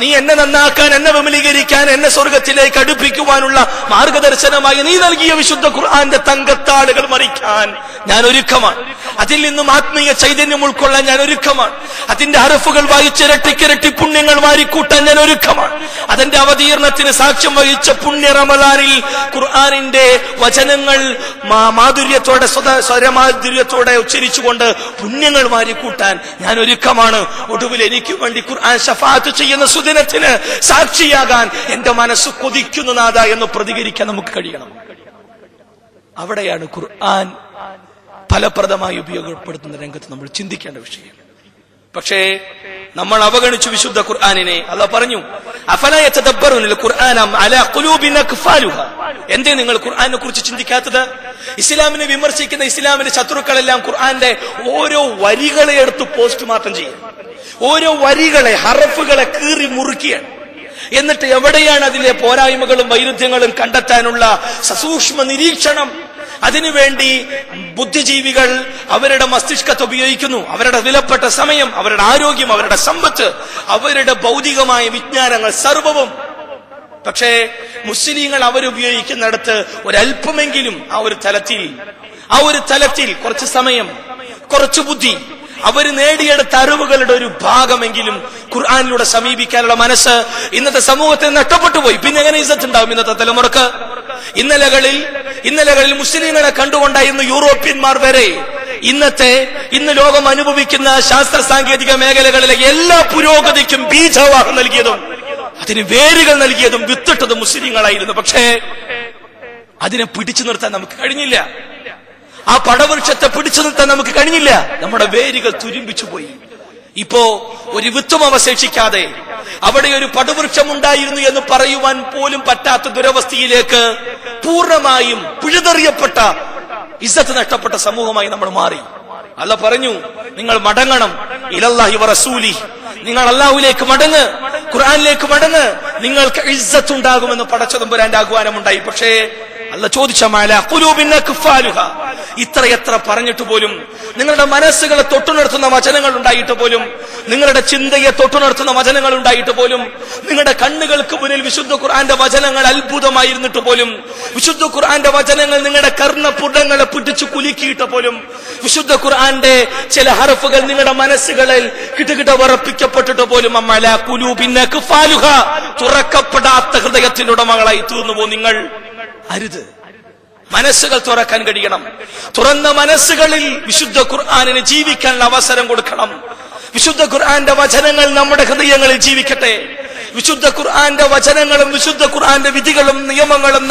നീ എന്നെ നന്നാക്കാൻ, എന്നെ വിമലീകരിക്കാൻ, എന്നെ സ്വർഗത്തിലേക്ക് അടുപ്പിക്കുവാനുള്ള മാർഗദർശനമായി നീ നൽകിയ വിശുദ്ധ ഖുർആന്റെ തങ്കത്താളുകൾ മറിക്കാൻ ഞാൻ ഒരുക്കമാണ്. അതിൽ നിന്നും ആത്മീയ ചൈതന്യം ഉൾക്കൊള്ളാൻ ഞാൻ ഒരുക്കമാണ്. അതിന്റെ അറഫുകൾ വായിച്ചിരട്ടിക്കിരട്ടി പുണ്യങ്ങൾ വാരിക്കൂട്ടാൻ ഞാൻ ഒരുക്കമാണ്. അതിന്റെ അവതീർണത്തിന് സാക്ഷ്യം വഹിച്ച പുണ്യ റമദാനിൽ ഖുർആനിന്റെ വചനങ്ങൾ മാധുര്യത്തോടെ സ്വരമാധുര്യത്തോടെ ഉച്ചരിച്ചുകൊണ്ട് പുണ്യങ്ങൾ വാരിക്കൂട്ടാൻ ഞാൻ ഒരുക്കമാണ്. ഒടുവിൽ എനിക്ക് വേണ്ടി ഖുർആൻ ശഫാഅത്ത് ചെയ്യുന്ന സുദിനത്തിന് സാക്ഷിയാകാൻ എന്റെ മനസ്സ് കൊതിക്കുന്നു നാഥ എന്ന് പ്രതികരിക്കാൻ നമുക്ക് കഴിയണം. അവിടെയാണ് ഖുർആൻ ഫലപ്രദമായി ഉപയോഗപ്പെടുത്തുന്ന രംഗത്ത് നമ്മൾ ചിന്തിക്കേണ്ട വിഷയം. പക്ഷേ നമ്മൾ അവഗണിച്ചു വിശുദ്ധ ഖുർആനിനെ. അല്ലാഹ് പറഞ്ഞു അഫലാ യതദബ്ബറൂന ഖുർആന അലാ ഖുലൂബിന അഖ്ഫാലുഹാ. എന്തേ നിങ്ങൾ ഖുർആനെ കുറിച്ച് ചിന്തിക്കാത്തത്? ഇസ്ലാമിനെ വിമർശിക്കുന്ന ഇസ്ലാമിന്റെ ശത്രുക്കളെല്ലാം ഖുർആന്റെ ഓരോ വരികളെ എടുത്ത് പോസ്റ്റ് മാർട്ടം ചെയ്യും. ഓരോ വരികളെ, ഹറഫുകളെ കീറി മുറുക്കിയാണ്. എന്നിട്ട് എവിടെയാണ് അതിലെ പോരായ്മകളും വൈരുദ്ധ്യങ്ങളും കണ്ടെത്താനുള്ള സസൂക്ഷ്മ നിരീക്ഷണം? അതിനുവേണ്ടി ബുദ്ധിജീവികൾ അവരുടെ മസ്തിഷ്കത്തെ ഉപയോഗിക്കുന്നു. അവരുടെ വിലപ്പെട്ട സമയം, അവരുടെ ആരോഗ്യം, അവരുടെ സമ്പത്ത്, അവരുടെ ഭൗതികമായ വിജ്ഞാനങ്ങൾ സർവവും. പക്ഷേ മുസ്ലിങ്ങൾ അവരുപയോഗിക്കുന്നിടത്ത് ഒരല്പമെങ്കിലും ആ ഒരു തലത്തിൽ ആ ഒരു തലത്തിൽ കുറച്ച് സമയം, കുറച്ച് ബുദ്ധി, അവര് നേടിയെടുത്ത അറിവുകളുടെ ഒരു ഭാഗമെങ്കിലും ഖുർആനിലൂടെ സമീപിക്കാനുള്ള മനസ്സ് ഇന്നത്തെ സമൂഹത്തിൽ നഷ്ടപ്പെട്ടു പോയി. പിന്നെ എങ്ങനെ ഇസ്സത്ത് ഉണ്ടാവും ഇന്നത്തെ തലമുറക്ക്? ഇന്നലകളിൽ ഇന്നലകളിൽ മുസ്ലിങ്ങളെ കണ്ടുകൊണ്ടായിരുന്നു യൂറോപ്യന്മാർ വരെ ഇന്നത്തെ ഇന്ന് ലോകം അനുഭവിക്കുന്ന ശാസ്ത്ര സാങ്കേതിക മേഖലകളിലെ എല്ലാ പുരോഗതിക്കും ബീജവാഹം നൽകിയതും അതിന് വേരുകൾ നൽകിയതും വിത്തിട്ടതും മുസ്ലിങ്ങളായിരുന്നു. പക്ഷേ അതിനെ പിടിച്ചു നിർത്താൻ നമുക്ക് കഴിഞ്ഞില്ല. ആ പടവൃക്ഷത്തെ പിടിച്ചു നിർത്താൻ നമുക്ക് കഴിഞ്ഞില്ല. നമ്മുടെ വേരുകൾ തുരുമ്പിച്ചു പോയി. ഇപ്പോ ഒരു വിത്തും അവശേഷിക്കാതെ അവിടെ ഒരു പടവൃക്ഷമുണ്ടായിരുന്നു എന്ന് പറയുവാൻ പോലും പറ്റാത്ത ദുരവസ്ഥയിലേക്ക് പൂർണ്ണമായും പിഴുതെറിയപ്പെട്ട, ഇസ്സത്ത് നഷ്ടപ്പെട്ട സമൂഹമായി നമ്മൾ മാറി. അല്ലാഹ് പറഞ്ഞു നിങ്ങൾ മടങ്ങണം, ഇലല്ലാഹി വറസൂലി, നിങ്ങൾ അല്ലാഹുവിലേക്ക് മടങ്ങ്, ഖുർആനിലേക്ക് മടങ്ങ്, നിങ്ങൾക്ക് ഇസ്സത്ത് ഉണ്ടാകുമെന്ന് പടച്ചതമ്പുരാന്റെ ആഹ്വാനമുണ്ടായി. പക്ഷേ അല്ലാഹ് ചോദിച്ച മാല ഖുലൂബിന അഖ്ഫാലുഹ, ഇത്രയെത്ര പറഞ്ഞിട്ട് പോലും, നിങ്ങളുടെ മനസ്സുകളെ തൊട്ടുണർത്തുന്ന വചനങ്ങൾ ഉണ്ടായിട്ട് പോലും, നിങ്ങളുടെ ചിന്തയെ തൊട്ടുണർത്തുന്ന വചനങ്ങൾ ഉണ്ടായിട്ട് പോലും, നിങ്ങളുടെ കണ്ണുകൾക്ക് മുന്നിൽ വിശുദ്ധ ഖുർആന്റെ വചനങ്ങൾ അത്ഭുതമായിരുന്നിട്ട് പോലും, വിശുദ്ധ ഖുർആന്റെ വചനങ്ങൾ നിങ്ങളുടെ കർണപുടങ്ങളെ പിടിച്ചു കുലുക്കിയിട്ട് പോലും, വിശുദ്ധ ഖുർആന്റെ ചില ഹറഫുകൾ നിങ്ങളുടെ മനസ്സുകളിൽ കിടുകിട വറപ്പിക്കപ്പെട്ടിട്ട് പോലും അമ്മല ഖുലൂബിന അഖ്ഫാലുഹ, തുറക്കപ്പെടാത്ത ഹൃദയത്തിന്റെ ഉടമകളായി തീർന്നുപോ നിങ്ങൾ അരുത്. മനസ്സുകൾ തുറക്കാൻ കഴിയണം. തുറന്ന മനസ്സുകളിൽ വിശുദ്ധ ഖുർആനിന് ജീവിക്കാനുള്ള അവസരം കൊടുക്കണം. വിശുദ്ധ ഖുർആന്റെ വചനങ്ങൾ നമ്മുടെ ഹൃദയങ്ങളിൽ ജീവിക്കട്ടെ. വിശുദ്ധ ഖുർആന്റെ വചനങ്ങളും വിശുദ്ധ ഖുർആന്റെ വിധികളും നിയമങ്ങളും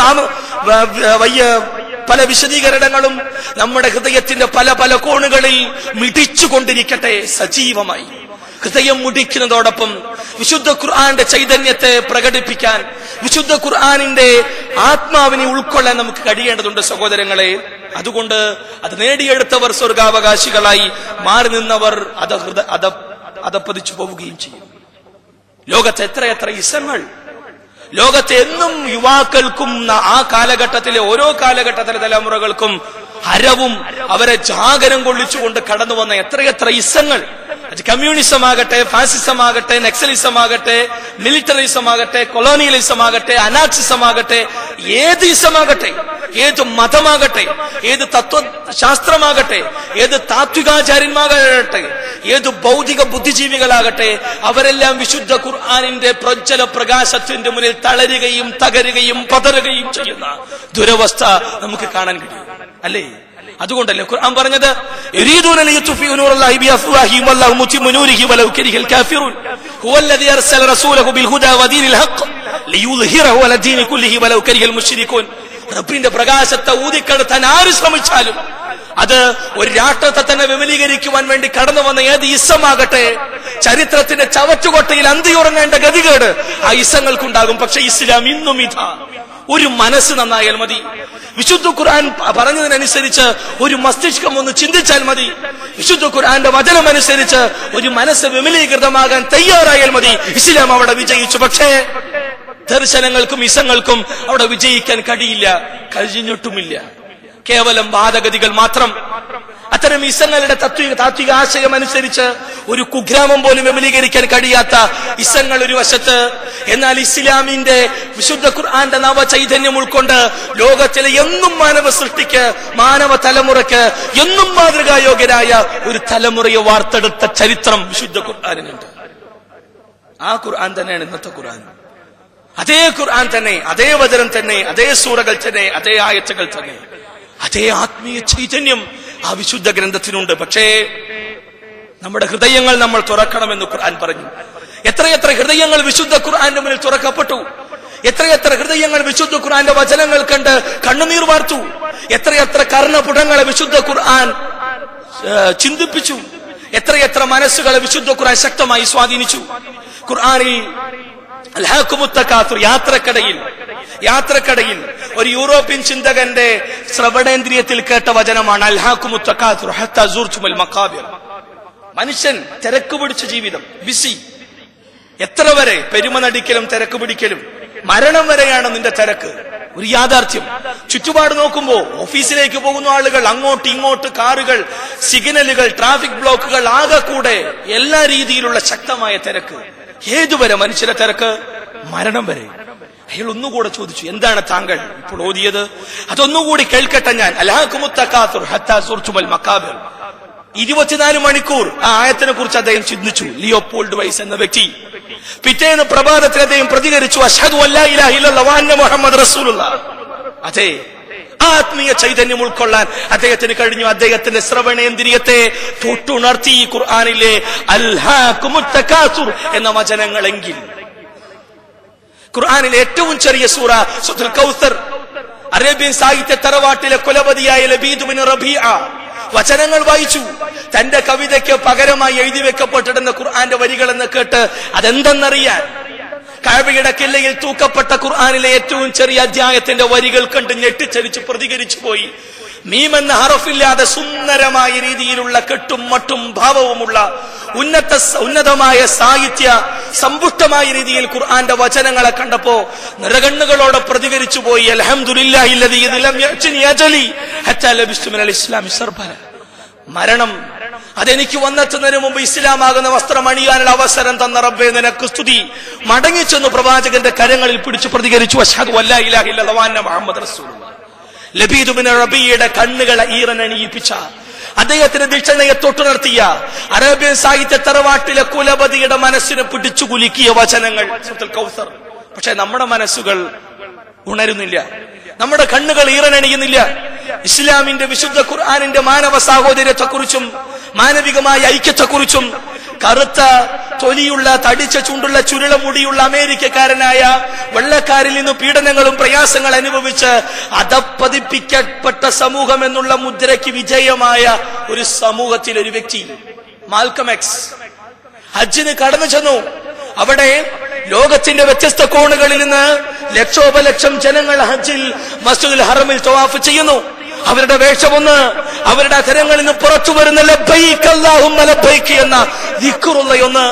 പല വിശദീകരണങ്ങളും നമ്മുടെ ഹൃദയത്തിന്റെ പല പല കോണുകളിൽ മിടിച്ചുകൊണ്ടിരിക്കട്ടെ സജീവമായി. ഹൃദയം മുടിക്കുന്നതോടൊപ്പം വിശുദ്ധ ഖുർആന്റെ ചൈതന്യത്തെ പ്രകടിപ്പിക്കാൻ, വിശുദ്ധ ഖുർആനിന്റെ ആത്മാവിനെ ഉൾക്കൊള്ളാൻ നമുക്ക് കഴിയേണ്ടതുണ്ട് സഹോദരങ്ങളെ. അതുകൊണ്ട് അത് നേടിയെടുത്തവർ സ്വർഗാവകാശികളായി മാറി നിന്നവർ അത അതപ്പതിച്ചു പോവുകയും ചെയ്യും. ലോകത്ത് എത്രയെത്ര ഇസങ്ങൾ, ലോകത്തെ എന്നും യുവാക്കൾക്കും ആ കാലഘട്ടത്തിലെ ഓരോ കാലഘട്ടത്തിലെ തലമുറകൾക്കും ഹരവും അവരെ ജാഗരം കൊള്ളിച്ചുകൊണ്ട് കടന്നു വന്ന എത്രയെത്ര ഇസങ്ങൾ. അത് കമ്മ്യൂണിസം ആകട്ടെ, ഫാസിസം ആകട്ടെ, നക്സലിസം ആകട്ടെ, മിലിറ്ററിസം ആകട്ടെ, കൊളോണിയലിസം ആകട്ടെ, അനാക്സിസം ആകട്ടെ, ഏത് ഇസമാകട്ടെ, ഏത് മതമാകട്ടെ, ഏത് തത്വശാസ്ത്രമാകട്ടെ, ഏത് താത്വികാചാര്യന്മാരാകട്ടെ, ഏത് ഭൗതിക ബുദ്ധിജീവികളാകട്ടെ, അവരെല്ലാം വിശുദ്ധ ഖുർആനിന്റെ പ്രജ്വല പ്രകാശത്തിന്റെ മുന്നിൽ തളരുകയും തകരുകയും പതറുകയും ചെയ്യുന്ന ദുരവസ്ഥ നമുക്ക് കാണാൻ കഴിയും, അല്ലേ? അതുകൊണ്ടല്ലേ ഖുർആൻ പറഞ്ഞത് യുരീദൂന ലിയുത്ഫിഉ നൂറല്ലാഹി ബിഅഫ്വാഹിഹിം വല്ലാഹു മുത്തിമു നൂരിഹി വലൗ കരിഹൽ കാഫിറൂൻ ഹുവല്ലദീ അർസല റസൂലഹു ബിൽഹുദാ വദീനിൽ ഹഖ് ലിയുദ്ഹിറഹു അലാ ദീനി കുല്ലിഹി വലൗ കരിഹൽ മുശ്രികൂൻ. റബ്ബിന്റെ പ്രകാശത്തെ ഊതിക്കെടുത്താൻ ആര് ശ്രമിച്ചാലും, അത് ഒരു രാഷ്ട്രത്തെ തന്നെ വിമലീകരിക്കുവാൻ വേണ്ടി കടന്നു വന്ന ഏത് ഇസമാകട്ടെ, ചരിത്രത്തിന്റെ ചവറ്റുകൊട്ടയിൽ അന്തിയുറങ്ങേണ്ട ഗതികേട് ആ ഇസങ്ങൾക്കുണ്ടാകും. പക്ഷെ ഇസ്ലാം ഇന്നും ഇതാ, ഒരു മനസ്സ് നന്നായാൽ മതി. വിശുദ്ധ ഖുർആൻ പറഞ്ഞതിനനുസരിച്ച് ഒരു മസ്തിഷ്കം ഒന്ന് ചിന്തിച്ചാൽ മതി. വിശുദ്ധ ഖുർആന്റെ വചനമനുസരിച്ച് ഒരു മനസ്സ് വിമലീകൃതമാകാൻ തയ്യാറായാൽ മതി. ഇസ്ലാം അവിടെ വിജയിച്ചു. പക്ഷേ ദർശനങ്ങൾക്കും ഇസങ്ങൾക്കും അവിടെ വിജയിക്കാൻ കഴിയില്ല, കഴിഞ്ഞിട്ടുമില്ല. കേവലം വാദഗതികൾ മാത്രം. അത്തരം ഇസങ്ങളുടെ തത്വിക താത്വിക ആശയം അനുസരിച്ച് ഒരു കുഗ്രാമം പോലും വിപുലീകരിക്കാൻ കഴിയാത്ത ഇസങ്ങൾ ഒരു വശത്ത്, എന്നാൽ ഇസ്ലാമിന്റെ വിശുദ്ധ ഖുർആന്റെ നവ ചൈതന്യം ഉൾക്കൊണ്ട് ലോകത്തിലെ എന്നും മാനവ സൃഷ്ടിക്ക്, മാനവ തലമുറക്ക് എന്നും മാതൃകായോഗ്യരായ ഒരു തലമുറയെ വാർത്തെടുത്ത ചരിത്രം വിശുദ്ധ ഖുർആനിനുണ്ട്. ആ ഖുർആൻ തന്നെയാണ് ഇന്നത്തെ ഖുർആൻ. അതേ ഖുർആൻ തന്നെ, അതേ വചനം തന്നെ, അതേ സൂറകൾ തന്നെ, അതേ ആയത്തുകൾ തന്നെ, അതേ ആത്മീയ ചൈതന്യം ആ വിശുദ്ധ ഗ്രന്ഥത്തിനുണ്ട്. പക്ഷേ നമ്മുടെ ഹൃദയങ്ങൾ നമ്മൾ തുറക്കണമെന്ന് ഖുർആൻ പറഞ്ഞു. എത്രയെത്ര ഹൃദയങ്ങൾ വിശുദ്ധ ഖുർആന്റെ മുന്നിൽ തുറക്കപ്പെട്ടു, എത്രയെത്ര ഹൃദയങ്ങൾ വിശുദ്ധ ഖുർആന്റെ വചനങ്ങൾ കണ്ട് കണ്ണുനീർ വാർത്തു, എത്രയെത്ര കർണപുടങ്ങളെ വിശുദ്ധ ഖുർആൻ ചിന്തിപ്പിച്ചു, എത്രയെത്ര മനസ്സുകളെ വിശുദ്ധ ഖുർആൻ ശക്തമായി സ്വാധീനിച്ചു. ഖുർആനിൽ അൽഹാഖുമുത്തകാസുർ, യാത്രക്കടയിൽ യാത്രക്കടയിൽ ഒരു യൂറോപ്യൻ ചിന്തകന്റെ ശ്രവണേന്ദ്രിയത്തിൽ കേട്ട വചനമാണ് അൽഹാഖുമുത്തകാസുർ ഹത്താ സൂർതുൽ മഖാബിർ. മനുഷ്യൻ തിരക്ക് പിടിച്ച ജീവിതം, ബിസി, എത്ര വരെ പെരുമനടിക്കലും തിരക്ക് പിടിക്കലും, മരണം വരെയാണ് നിന്റെ തിരക്ക്. ഒരു യാഥാർത്ഥ്യം. ചുറ്റുപാട് നോക്കുമ്പോ ഓഫീസിലേക്ക് പോകുന്ന ആളുകൾ, അങ്ങോട്ട് ഇങ്ങോട്ട് കാറുകൾ, സിഗ്നലുകൾ, ട്രാഫിക് ബ്ലോക്കുകൾ, ആകെ കൂടെ എല്ലാ രീതിയിലുള്ള ശക്തമായ തിരക്ക്. ഏതുവരെ മനുഷ്യന്റെ തിരക്ക്? മരണം വരെ. അയാൾ ഒന്നുകൂടെ ചോദിച്ചു, എന്താണ് താങ്കൾ ഇപ്പോൾ ഓതിയത്? അതൊന്നുകൂടി കേൾക്കട്ടെ ഞാൻ. അൽഹാഖുമുത്തകാസുർ ഹത്താ സൂർതുൽ മഖാബിർ. ഇരുപത്തിനാല് മണിക്കൂർ ആ ആയത്തിനെ കുറിച്ച് അദ്ദേഹം ചിന്തിച്ചു. ലിയോപോൾഡ് വൈസ് എന്ന വ്യക്തി പിറ്റേന്ന് പ്രഭാതത്തിൽ അദ്ദേഹം പ്രതികരിച്ചു, അശ്ഹദു അല്ലാ ഇലാഹ ഇല്ലല്ലാഹ് വ അന്ന മുഹമ്മദ് റസൂലുള്ളാഹ്. അതെ, ആത്മീയ ചൈതന്യം ഉൾക്കൊള്ളാൻ അദ്ദേഹത്തിന് കഴിഞ്ഞു. അദ്ദേഹത്തിന്റെ ശ്രവണേന്ദ്രിയത്തെ തൊട്ടുണർത്തി ഖുർആനിലെ അൽഹാഖുമുത് തകാസുർ എന്ന വചനങ്ങളെങ്കിൽ. ഖുർആനിലെ ഏറ്റവും ചെറിയ സൂറ സൂറത്തുൽ കൗസർ, അറേബ്യൻ സാഹിത്യ തറവാട്ടിലെ കുലപതിയായ ലബീദ് ബിൻ റബീഅ വചനങ്ങൾ വായിച്ചു. തന്റെ കവിതയ്ക്ക് പകരമായി എഴുതി വെക്കപ്പെട്ടിരുന്ന ഖുർആന്റെ വരികളെന്ന് കേട്ട് അതെന്തെന്നറിയാൻ കഅബയുടെ കില്ലയിൽ തൂക്കപ്പെട്ട ഖുർആനിലെ ഏറ്റവും ചെറിയ അധ്യായത്തിന്റെ വരികൾ കണ്ട് ഞെട്ടിച്ചരിച്ച് പ്രതികരിച്ചു പോയി. മീം എന്ന ഹറഫില്ലാതെ സുന്ദരമായ രീതിയിലുള്ള കെട്ടും മട്ടും ഭാവവുമുള്ള ഉന്നത ഉന്നതമായ സാഹിത്യ സമ്പുഷ്ടമായ രീതിയിൽ ഖുർആന്റെ വചനങ്ങളെ കണ്ടപ്പോ നിറകണ്ണുകളോടെ പ്രതികരിച്ചു പോയി. അൽഹംദുലില്ലാഹില്ലദീ ലം യഅ്തിനി അജലി ഹത്താ ലബിസ്തു മിനൽ ഇസ്ലാമി സർബല. മരണം, അതെനിക്ക് വന്നെത്തുന്നതിന് മുമ്പ് ഇസ്ലാമാകുന്ന വസ്ത്രം അണിയാനുള്ള അവസരം തന്ന റബ്ബേ നിനക്ക് സ്തുതി. മടങ്ങിച്ചെന്ന് പ്രവാചകന്റെ കരങ്ങളിൽ പിടിച്ചു പ്രതികരിച്ചു, അശ്ഹദു അല്ലാ ഇലാഹ ഇല്ലല്ലാഹ് വ അന്ന മുഹമ്മദ് റസൂലുള്ളാഹ്. ലബീദ് ബിൻ റബീഅയുടെ കണ്ണുകളെ ഈറനണിയിപ്പിച്ച, അദ്ദേഹത്തിന്റെ ദിൽഷനയെ തൊട്ടുണർത്തിയ, അറേബ്യൻ സാഹിത്യ തറവാട്ടിലെ കുലപതിയുടെ മനസ്സിനെ പിടിച്ചു കുലുക്കിയ വചനങ്ങൾ സൂറത്തുൽ കൗസർ. പക്ഷെ നമ്മുടെ മനസ്സുകൾ ഉണരുന്നില്ല, നമ്മുടെ കണ്ണുകൾ ഈറനണിയുന്നില്ല. ഇസ്ലാമിന്റെ വിശുദ്ധ ഖുർആനിന്റെ മാനവ സാഹോദര്യത്തെക്കുറിച്ചും മാനവികമായ ഐക്യത്തെക്കുറിച്ചും കറുത്ത തൊലിയുള്ള തടിച്ച ചുണ്ടുള്ള ചുരുള മുടിയുള്ള അമേരിക്കക്കാരനായ വെള്ളക്കാരിൽ നിന്ന് പീഡനങ്ങളും പ്രയാസങ്ങൾ അനുഭവിച്ച് അധപ്പതിപ്പിക്കപ്പെട്ട സമൂഹം എന്നുള്ള മുദ്രയ്ക്ക് വിജയമായ ഒരു സമൂഹത്തിൽ ഒരു വ്യക്തി മാൽക്കം എക്സ് ഹജ്ജിന് കടന്നു ചെന്നു. അവിടെ ലോകത്തിന്റെ വ്യത്യസ്ത കോണുകളിൽ നിന്ന് ലക്ഷോപലക്ഷം ജനങ്ങൾ ഹജ്ജിൽ മസ്ജിദുൽ ഹറമിൽ തവാഫ് ചെയ്യുന്നു. അവരുടെ വേഷമൊന്ന്, അവരുടെ അധരങ്ങളിൽ നിന്ന് പുറത്തു വരുന്ന ലബ്ബൈക അല്ലാഹുമ്മ ലബ്ബൈക എന്ന ദിക്റുള്ളയൊന്ന്,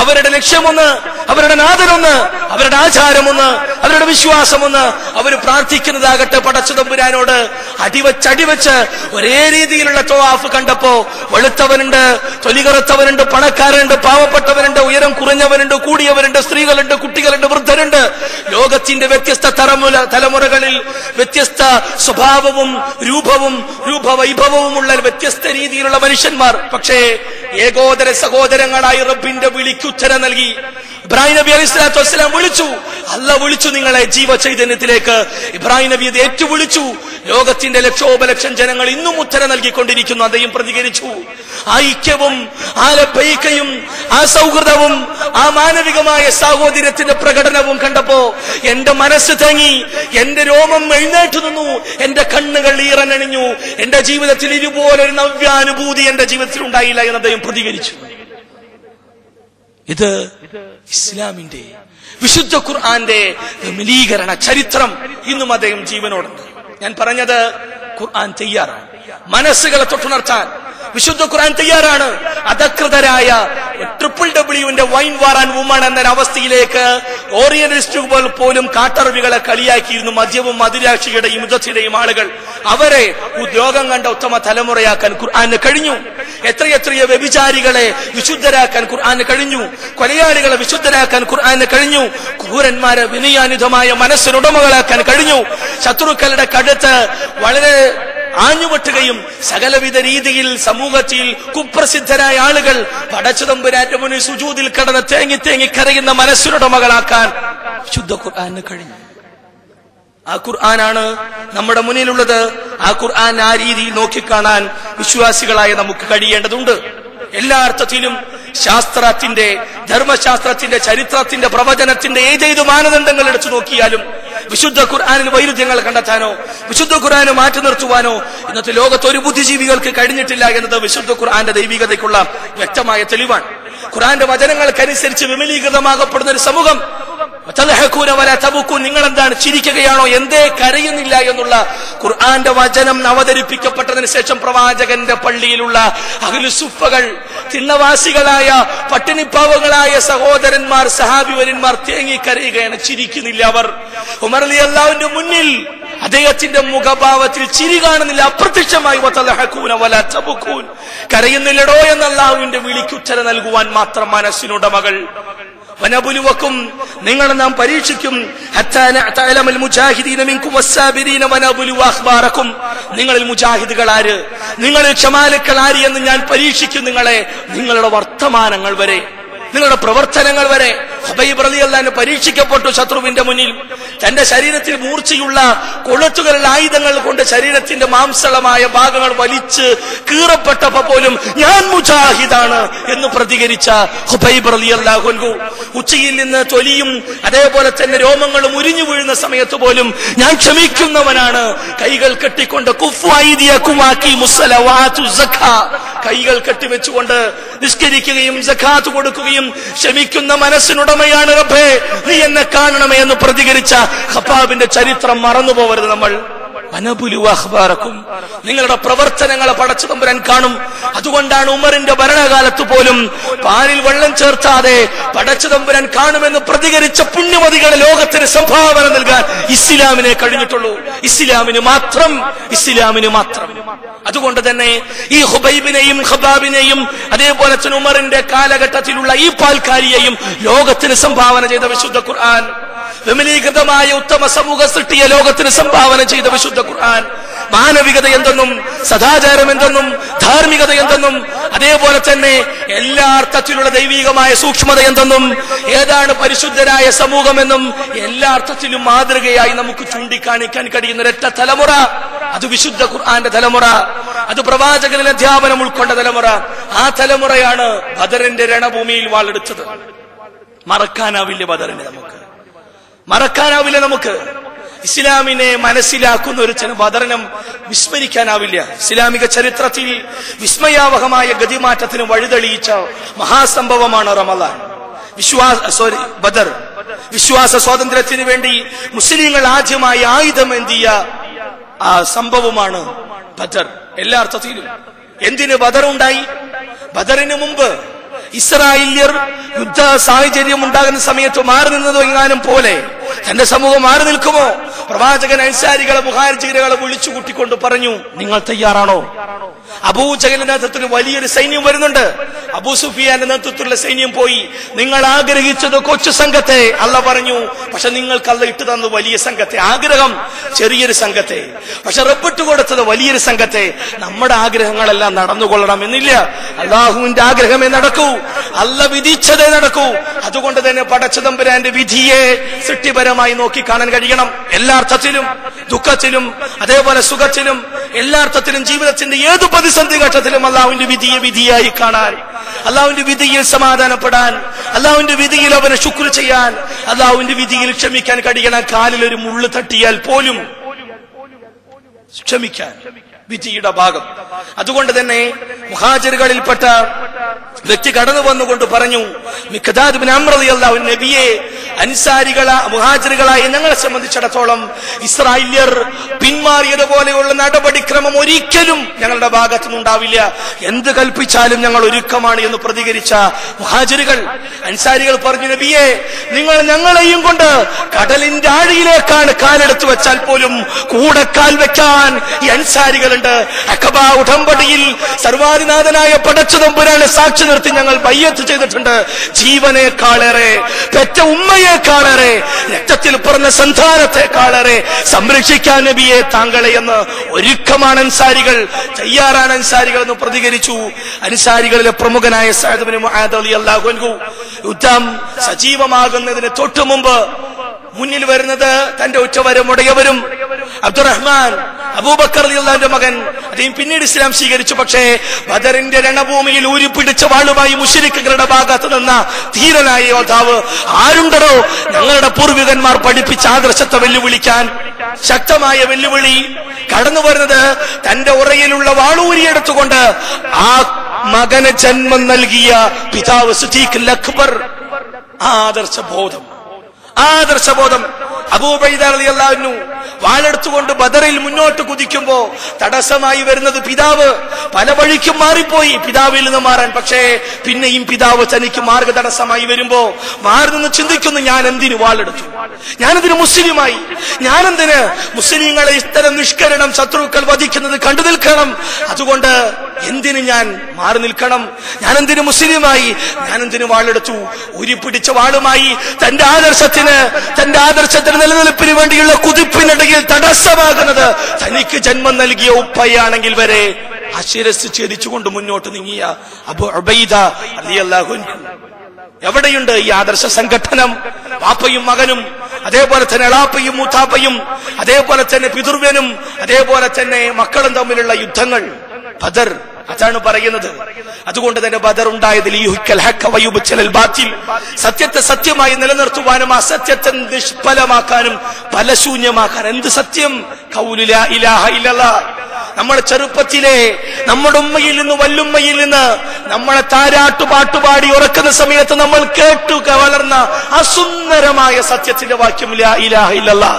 അവരുടെ ലക്ഷ്യമൊന്ന്, അവരുടെ നാഥനൊന്ന്, അവരുടെ ആചാരമൊന്ന്, അവരുടെ വിശ്വാസമൊന്ന്. അവർ പ്രാർത്ഥിക്കുന്നതാകട്ടെ പടച്ചതമ്പുരാനോട് അടിവച്ചടിവെച്ച് ഒരേ രീതിയിലുള്ള തവാഫ് കണ്ടപ്പോ വെളുത്തവനുണ്ട്, തൊലികറുത്തവനുണ്ട്, പണക്കാരനുണ്ട്, പാവപ്പെട്ടവനുണ്ട്, ഉയരം കുറഞ്ഞവനുണ്ട്, കൂടിയവരുണ്ട്, സ്ത്രീകളുണ്ട്, കുട്ടികളുണ്ട്, വൃദ്ധരുണ്ട്. ലോകത്തിന്റെ വ്യത്യസ്ത തലമുറ തലമുറകളിൽ വ്യത്യസ്ത സ്വഭാവവും രൂപവും രൂപവൈഭവവുമുള്ള വ്യത്യസ്ത രീതിയിലുള്ള മനുഷ്യന്മാർ. പക്ഷേ ഏകോദര സഹോദരങ്ങളായി റബ്ബിന്റെ വിളിക്ക് ഉത്തരം നൽകി ഇബ്രാഹിം നബി അലൈഹി സ്വലാത്തു വസ്സലാം വിളിച്ചു. അല്ലാഹ് വിളിച്ചു നിങ്ങളെ ജീവചൈതന്യത്തിലേക്ക്. ഇബ്രാഹിം നബി അത് ഏറ്റുവിളിച്ചു. ലോകത്തിന്റെ ലക്ഷോപലക്ഷം ജനങ്ങൾ ഇന്നും ഉത്തരം നൽകിക്കൊണ്ടിരിക്കുന്നു. അദ്ദേഹം പ്രതികരിച്ചു. ആ ഐക്യവും ആ ലബ്ബൈകയും ആ സൗഹൃദവും ആ മാനവികമായ സാഹോദര്യത്തിന്റെ പ്രകടനവും കണ്ടപ്പോ എന്റെ മനസ്സ് തങ്ങി, എന്റെ രോമം എഴുന്നേറ്റ് നിന്നു, എന്റെ കണ്ണുകൾ ഈറനണിഞ്ഞു. എന്റെ ജീവിതത്തിൽ ഇതുപോലൊരു നവ്യാനുഭൂതി എന്റെ ജീവിതത്തിൽ ഉണ്ടായില്ല എന്ന് അദ്ദേഹം പ്രതികരിച്ചു. ഇത് ഇസ്ലാമിന്റെ വിശുദ്ധ ഖുർആന്റെ വിപുലീകരണ ചരിത്രം ഇന്നും അദ്ദേഹം ജീവനോടുണ്ട്. ഞാൻ പറഞ്ഞത് ഖുർആൻ തയ്യാറാണ് മനസ്സുകളെ തൊട്ടുണർത്താൻ, വിശുദ്ധ ഖുർആൻ തയ്യാറാണ്. അധികൃതരായ ട്രിപ്പിൾ ഡബ്ല്യുവിന്റെ വൈൻ വാർ ആൻഡ് വുമൺ എന്ന അവസ്ഥയിലേക്ക് ഓറിയന്റലിസ്റ്റുകൾ പോലും കാട്ടറവികളെ കളിയാക്കിയിരുന്നു. മദ്യവും മദിരാക്ഷിയുടെയും യുദ്ധത്തിന്റെയും ആളുകൾ അവരെ രോഗം കണ്ട ഉത്തമ തലമുറയാക്കാൻ ഖുർആന് കഴിഞ്ഞു. എത്രയെത്രയ വ്യഭിചാരികളെ വിശുദ്ധരാക്കാൻ ഖുർആന് കഴിഞ്ഞു. കൊലയാളികളെ വിശുദ്ധരാക്കാൻ ഖുർആന് കഴിഞ്ഞു. ക്രൂരന്മാരെ വിനയാനുധമായ മനസ്സിനുടമകളാക്കാൻ കഴിഞ്ഞു. ശത്രുക്കളുടെ കടുത്ത് വളരെ ആഞ്ഞുപെട്ടുകയും സകലവിധ രീതിയിൽ സമൂഹത്തിൽ കുപ്രസിദ്ധരായ ആളുകൾ പടച്ചുതമ്പുരാന്റെ മുന്നിൽ സുജൂദിൽ കടന്ന് തേങ്ങി തേങ്ങി കരയുന്ന മനസ്സിനുടമകളാക്കാൻ ശുദ്ധ ഖുർആന് കഴിഞ്ഞു. ആ ഖുർആനാണ് നമ്മുടെ മുന്നിലുള്ളത്. ആ ഖുർആൻ ആ രീതിയിൽ നോക്കിക്കാണാൻ വിശ്വാസികളായ നമുക്ക് കഴിയേണ്ടതുണ്ട്. എല്ലാ അർത്ഥത്തിലും ശാസ്ത്രത്തിന്റെ, ധർമ്മശാസ്ത്രത്തിന്റെ, ചരിത്രത്തിന്റെ, പ്രവചനത്തിന്റെ ഏതേത് മാനദണ്ഡങ്ങൾ എടുത്തു നോക്കിയാലും വിശുദ്ധ ഖുർആനിൽ വൈരുദ്ധ്യങ്ങൾ കണ്ടെത്താനോ വിശുദ്ധ ഖുർആനെ മാറ്റി നിർത്തുവാനോ ഇന്നത്തെ ലോകത്ത് ഒരു ബുദ്ധിജീവികൾക്ക് കഴിഞ്ഞിട്ടില്ല എന്നത് വിശുദ്ധ ഖുർആന്റെ ദൈവികതയ്ക്കുള്ള വ്യക്തമായ തെളിവാണ്. ഖുർആന്റെ വചനങ്ങൾക്കനുസരിച്ച് വിമലീകൃതമാകപ്പെടുന്ന ഒരു സമൂഹം, നിങ്ങൾ എന്താണ് ചിരിക്കുകയാണോ, എന്തേ കരയുന്നില്ല എന്നുള്ള ഖുർആന്റെ വചനം അവതരിപ്പിക്കപ്പെട്ടതിന് ശേഷം പ്രവാചകന്റെ പള്ളിയിലുള്ള അഹ്ലുസുഫകൾ, തിണ്ണവാസികളായ പട്ടിണിപ്പാവങ്ങളായ സഹോദരന്മാർ, സഹാബിവര്യന്മാർ തേങ്ങി കരയുകയാണ്, ചിരിക്കുന്നില്ല. അവർ ഉമർ റളിയല്ലാഹുവിന്റെ മുന്നിൽ അദ്ദേഹത്തിന്റെ മുഖഭാവത്തിൽ ചിരി കാണുന്നില്ല. അപ്രത്യക്ഷമായി കരയുന്നില്ലടോ എന്ന അല്ലാഹുവിന്റെ വിളിക്കുത്തര നൽകുവാൻ മാത്രം മനസ്സിനുടമകൾ. വനബുലുവക്കും, നിങ്ങൾ നാം പരീക്ഷിക്കും, നിങ്ങളിൽ മുജാഹിദുകൾ ആര്, നിങ്ങളിൽ ക്ഷമാലുക്കൾ ആര് എന്ന് ഞാൻ പരീക്ഷിക്കും നിങ്ങളെ, നിങ്ങളുടെ വർത്തമാനങ്ങൾ വരെ, നിങ്ങളുടെ പ്രവർത്തനങ്ങൾ വരെ. ഹുബൈബ് റളിയല്ലാഹു പരീക്ഷിക്കപ്പെട്ടു ശത്രുവിന്റെ മുന്നിൽ. തന്റെ ശരീരത്തിൽ മൂർച്ചയുള്ള കൊളുത്തുകളുടെ ആയുധങ്ങൾ കൊണ്ട് ശരീരത്തിന്റെ മാംസളമായ ഭാഗങ്ങൾ വലിച്ച് കീറപ്പെട്ടപ്പോ പോലും ഞാൻ മുജാഹിദാണ് എന്ന് പ്രതികരിച്ച ഹുബൈബ് റളിയല്ലാഹു അൻഹു, ഉച്ചയിൽ നിന്ന് തൊലിയും അതേപോലെ തന്നെ രോമങ്ങളും ഉരിഞ്ഞു വീഴുന്ന സമയത്ത് പോലും ഞാൻ ക്ഷമിക്കുന്നവനാണ്, കൈകൾ കെട്ടിക്കൊണ്ട് കൈകൾ കെട്ടിവെച്ചുകൊണ്ട് നിസ്കരിക്കുകയും സക്കാത്ത് കൊടുക്കുകയും ക്ഷമിക്കുന്ന മനസ്സിനുടമയാണ് റബ്ബേ നീ എന്നെ കാണണമേ എന്ന് പ്രതികരിച്ച ഖബാബിന്റെ ചരിത്രം മറന്നു പോവരുത് നമ്മൾ. നിങ്ങളുടെ പ്രവർത്തനങ്ങളെ പടച്ചു തമ്പുരാൻ കാണും. അതുകൊണ്ടാണ് ഉമറിന്റെ ഭരണകാലത്ത് പോലും പാലിൽ വെള്ളം ചേർത്താതെ പടച്ചു തമ്പുരാൻ കാണുമെന്ന് പ്രതികരിച്ച പുണ്യവതികളെ ലോകത്തിന് സംഭാവന നൽകാൻ ഇസ്ലാമിനെ കഴിഞ്ഞിട്ടുള്ളൂ. ഇസ്ലാമിന് മാത്രം, ഇസ്ലാമിന് മാത്രം. അതുകൊണ്ട് തന്നെ ഈ ഹുബൈബിനെയും ഖബാബിനെയും അതേപോലെ തന്നെ ഉമറിന്റെ കാലഘട്ടത്തിലുള്ള ഈ പാൽക്കാരിയെയും ലോകത്തിന് സംഭാവന ചെയ്ത വിശുദ്ധ ഖുർആൻ, വിമലീകൃതമായ ഉത്തമ സമൂഹ സൃഷ്ടിയെ ലോകത്തിന് സംഭാവന ചെയ്ത വിശുദ്ധ ഖുർആൻ മാനവികത എന്തെന്നും സദാചാരം എന്തെന്നും ധാർമ്മികത എന്തെന്നും അതേപോലെ തന്നെ എല്ലാ അർത്ഥത്തിലുള്ള ദൈവികമായ സൂക്ഷ്മത എന്തെന്നും ഏതാണ് പരിശുദ്ധരായ സമൂഹമെന്നും എല്ലാ അർത്ഥത്തിലും മാതൃകയായി നമുക്ക് ചൂണ്ടിക്കാണിക്കാൻ കഴിയുന്ന ഒരൊറ്റ തലമുറ, അത് വിശുദ്ധ ഖുർആന്റെ തലമുറ, അത് പ്രവാചകനിൽ അധ്യാപനം ഉൾക്കൊണ്ട തലമുറ. ആ തലമുറയാണ് ബദറിന്റെ രണഭൂമിയിൽ വാളെടുത്തത്. മറക്കാനാവില്ല ബദറിനെ നമുക്ക്, മറക്കാനാവില്ല നമുക്ക്. ഇസ്ലാമിനെ മനസ്സിലാക്കുന്ന ഒരു ചില ബദറിനെ വിസ്മരിക്കാനാവില്ല. ഇസ്ലാമിക ചരിത്രത്തിൽ വിസ്മയാവഹമായ ഗതിമാറ്റത്തിന് വഴിതെളിയിച്ച മഹാസംഭവമാണ് റമദാൻ. വിശ്വാസ സോറി ബദർ വിശ്വാസ സ്വാതന്ത്ര്യത്തിന് വേണ്ടി മുസ്ലിങ്ങൾ ആദ്യമായി ആയുധമെന്തിയ ആ സംഭവമാണ് ബദർ. എല്ലാ അർത്ഥത്തിലും എന്തിന് ബദർ ഉണ്ടായി? ബദറിന് മുമ്പ് ഇസ്രായേലിയർ യുദ്ധ സാഹചര്യം ഉണ്ടാകുന്ന സമയത്ത് മാറി നിന്നതോ എങ്ങാനും പോലെ തന്റെ സമൂഹം മാറി നിൽക്കുമോ? പ്രവാചകൻ അൻസാരികളെ മുഹാജിറുകളെ വിളിച്ചു കൂട്ടിക്കൊണ്ട് പറഞ്ഞു, നിങ്ങൾ തയ്യാറാണോ? അബൂ ജഹലിന്റെ നേതൃത്വത്തിൽ വലിയൊരു സൈന്യം വരുന്നുണ്ട്. അബൂ സുഫിയാന്റെ നേതൃത്വത്തിലുള്ള സൈന്യം പോയി. നിങ്ങൾ ആഗ്രഹിച്ചത് കൊച്ചു സംഘത്തെ, അള്ള പറഞ്ഞു. പക്ഷെ നിങ്ങൾക്ക് അള്ള ഇട്ടു തന്നത് വലിയ സംഘത്തെ. ആഗ്രഹം ചെറിയൊരു സംഘത്തെ, പക്ഷെ റബ്ബിട്ട് കൊടുത്തത് വലിയൊരു സംഘത്തെ. നമ്മുടെ ആഗ്രഹങ്ങളെല്ലാം നടന്നുകൊള്ളണമെന്നില്ല. അള്ളാഹുവിന്റെ ആഗ്രഹമേ നടക്കൂ, അള്ള വിധിച്ചതേ നടക്കൂ. അതുകൊണ്ട് തന്നെ പടച്ചതമ്പുരാന്റെ വിധിയെ സൃഷ്ടിപരമായി നോക്കി കാണാൻ കഴിയണം. എല്ലാ അർത്ഥത്തിലും, ദുഃഖത്തിലും അതേപോലെ സുഖത്തിലും, എല്ലാ അർത്ഥത്തിലും ജീവിതത്തിന്റെ ഏത് പ്രതിസന്ധി ഘട്ടത്തിലും അള്ളാഹുവിന്റെ വിധിയെ വിധിയായി കാണാൻ, അള്ളാഹുവിന്റെ വിധിയിൽ സമാധാനപ്പെടാൻ, അള്ളാഹുവിന്റെ വിധിയിൽ അവനെ ശുക്ർ ചെയ്യാൻ, അള്ളാഹുവിന്റെ വിധിയിൽ ക്ഷമിക്കാൻ കഴിയണം. കാലിൽ ഒരു മുള്ളു തട്ടിയാൽ പോലും ക്ഷമിക്കാൻ വിധിയുടെ ഭാഗം. അതുകൊണ്ട് തന്നെ മുഹാജിറുകളിൽപ്പെട്ട വ്യക്തി കടന്നു വന്നുകൊണ്ട് പറഞ്ഞു, മിഖ്ദാദ് ഇബ്നു അംർ റളിയല്ലാഹു അൻഹു, നബിയെ, അൻസാരികളായ മുഹാജിറുകളായ ഞങ്ങളെ സംബന്ധിച്ചിടത്തോളം ഇസ്രായേല്യർ പിന്മാറിയതുപോലെയുള്ള നടപടിക്രമം ഒരിക്കലും ഞങ്ങളുടെ ഭാഗത്തുനിന്നുണ്ടാവില്ല. എന്ത് കൽപ്പിച്ചാലും ഞങ്ങൾ ഒരുക്കമാണ് എന്ന് പ്രതികരിച്ച മുഹാജിറുകൾ, അൻസാരികൾ പറഞ്ഞു, നബിയെ, നിങ്ങൾ ഞങ്ങളെയും കൊണ്ട് കടലിന്റെ ആഴിയിലേക്കാണ് കാലെടുത്തു വെച്ചാൽ പോലും കൂടെ കാൽ വെക്കാൻ ഈ അൻസാരികളുണ്ട്. അഖബ ഉടമ്പടിയിൽ സർവാധിനാഥനായ പടച്ചതമ്പുരാനെ സാക്ഷി നിർത്തി ഞങ്ങൾ ബയ്യത്ത് ചെയ്തിട്ടുണ്ട്. ജീവനേക്കാളേറെ, പെറ്റ ഉമ്മയേക്കാളേറെ, രക്തത്തിൽ പിറന്ന സന്താനത്തെക്കാളേറെ സംരക്ഷിക്കാൻ നബിയെ താങ്കളെ എന്ന് ഒരുക്കമാണ് അൻസാരികൾ, തയ്യാറാണ് അൻസാരികൾ എന്ന് പ്രതികരിച്ചു. അൻസാരികളിലെ പ്രമുഖനായ സഅദ് ഇബ്നു മുആദ് റളിയല്ലാഹു അൻഹു യുദ്ധം സജീവമാകുന്നതിന് തൊട്ടു മുമ്പ് മുന്നിൽ വരുന്നത് തന്റെ ഉറ്റവരും ഉടയവരും അബ്ദുറഹ്മാൻ അബൂബക്കർ റളിയല്ലാഹുവിന്റെ മകൻ, അദ്ദേഹം പിന്നീട് ഇസ്ലാം സ്വീകരിച്ചു. പക്ഷേ ബദറിന്റെ രണഭൂമിയിൽ ഊരിപ്പിടിച്ച വാളുമായി മുശ്രിക്കുകളുടെ ഭാഗത്ത് നിന്ന ധീരനായ യോദ്ധാവ് ആരുണ്ടോ ഞങ്ങളുടെ പൂർവികന്മാർ പഠിപ്പിച്ച ആദർശത്തെ വെല്ലുവിളിക്കാൻ. ശക്തമായ വെല്ലുവിളി കടന്നു വരുന്നത് തന്റെ ഉറയിലുള്ള വാളൂരിയെടുത്തുകൊണ്ട് ആ മകന് ജന്മം നൽകിയ പിതാവ് സിദ്ദീഖുൽ അക്ബർ. ആ ആദർശബോധം, ആദർശബോധം അബൂബൈദ റളിയല്ലാഹു അൻഹു വാളെടുത്തുകൊണ്ട് ബദറിൽ മുന്നോട്ട് കുതിക്കുമ്പോ തടസ്സമായി വരുന്നത് പിതാവ്. പല വഴിക്കും മാറിപ്പോയി പിതാവിൽ നിന്ന് മാറാൻ. പക്ഷേ പിന്നെയും പിതാവ് തനിക്ക് മാർഗ തടസ്സമായി വരുമ്പോ മാറി നിന്ന് ചിന്തിക്കുന്നു, ഞാൻ എന്തിനു വാളെടുത്തു, ഞാനെന്തിനു മുസ്ലിമായി, ഞാനെന്തിന് മുസ്ലിങ്ങളെ ഇത്തരം നിഷ്കരണം ശത്രുക്കൾ വധിക്കുന്നത് കണ്ടു നിൽക്കണം, അതുകൊണ്ട് എന്തിനു ഞാൻ മാറി നിൽക്കണം, ഞാനെന്തിനു മുസ്ലിമായി, ഞാനെന്തിനു വാളെടുത്തു. ഉരുപ്പിടിച്ച വാളുമായി തന്റെ ആദർശത്തിന് തന്റെ ആദർശത്തിന് നിലനിൽപ്പിന് വേണ്ടിയുള്ള കുതിപ്പിനിടയിൽ തടസ്സമാകുന്നത് തനിക്ക് ജന്മം നൽകിയ ഉപ്പയാണെങ്കിൽ വരെ അശിരസ് ഛേദിച്ചുകൊണ്ട് മുന്നോട്ട് നീങ്ങിയ അബൂ ഉബൈദ റളിയല്ലാഹു അൻഹു. എവിടെയുണ്ട് ഈ ആദർശ സംഘടനം? വാപ്പയും മകനും, അതേപോലെ തന്നെ എളാപ്പയും മൂത്താപ്പയും, അതേപോലെ തന്നെ പിതൃവ്യനും, അതേപോലെ തന്നെ മക്കളും തമ്മിലുള്ള യുദ്ധങ്ങൾ, ബദർ. അതാണ് പറയുന്നത്. അതുകൊണ്ട് തന്നെ ബദർ ഉണ്ടായതിൽ സത്യത്തെ സത്യമായി നിലനിർത്തുവാനും അസത്യത്തെ നിഷ്ഫലമാക്കാനും ഫലശൂന്യമാക്കാനും. എന്ത് സത്യം? ഖൗലു ലാ ഇലാഹ ഇല്ലല്ലാഹ്. നമ്മുടെ ചെറുപ്പത്തിലെ, നമ്മുടെ ഉമ്മയിൽ നിന്ന് വല്ലുമ്മയിൽ നിന്ന് നമ്മളെ താരാട്ടു പാട്ടുപാടി ഉറക്കുന്ന സമയത്ത് നമ്മൾ കേട്ടു വളർന്ന ആ സുന്ദരമായ സത്യത്തിന്റെ വാക്യം ലാ ഇലാഹ ഇല്ലല്ലാഹ്.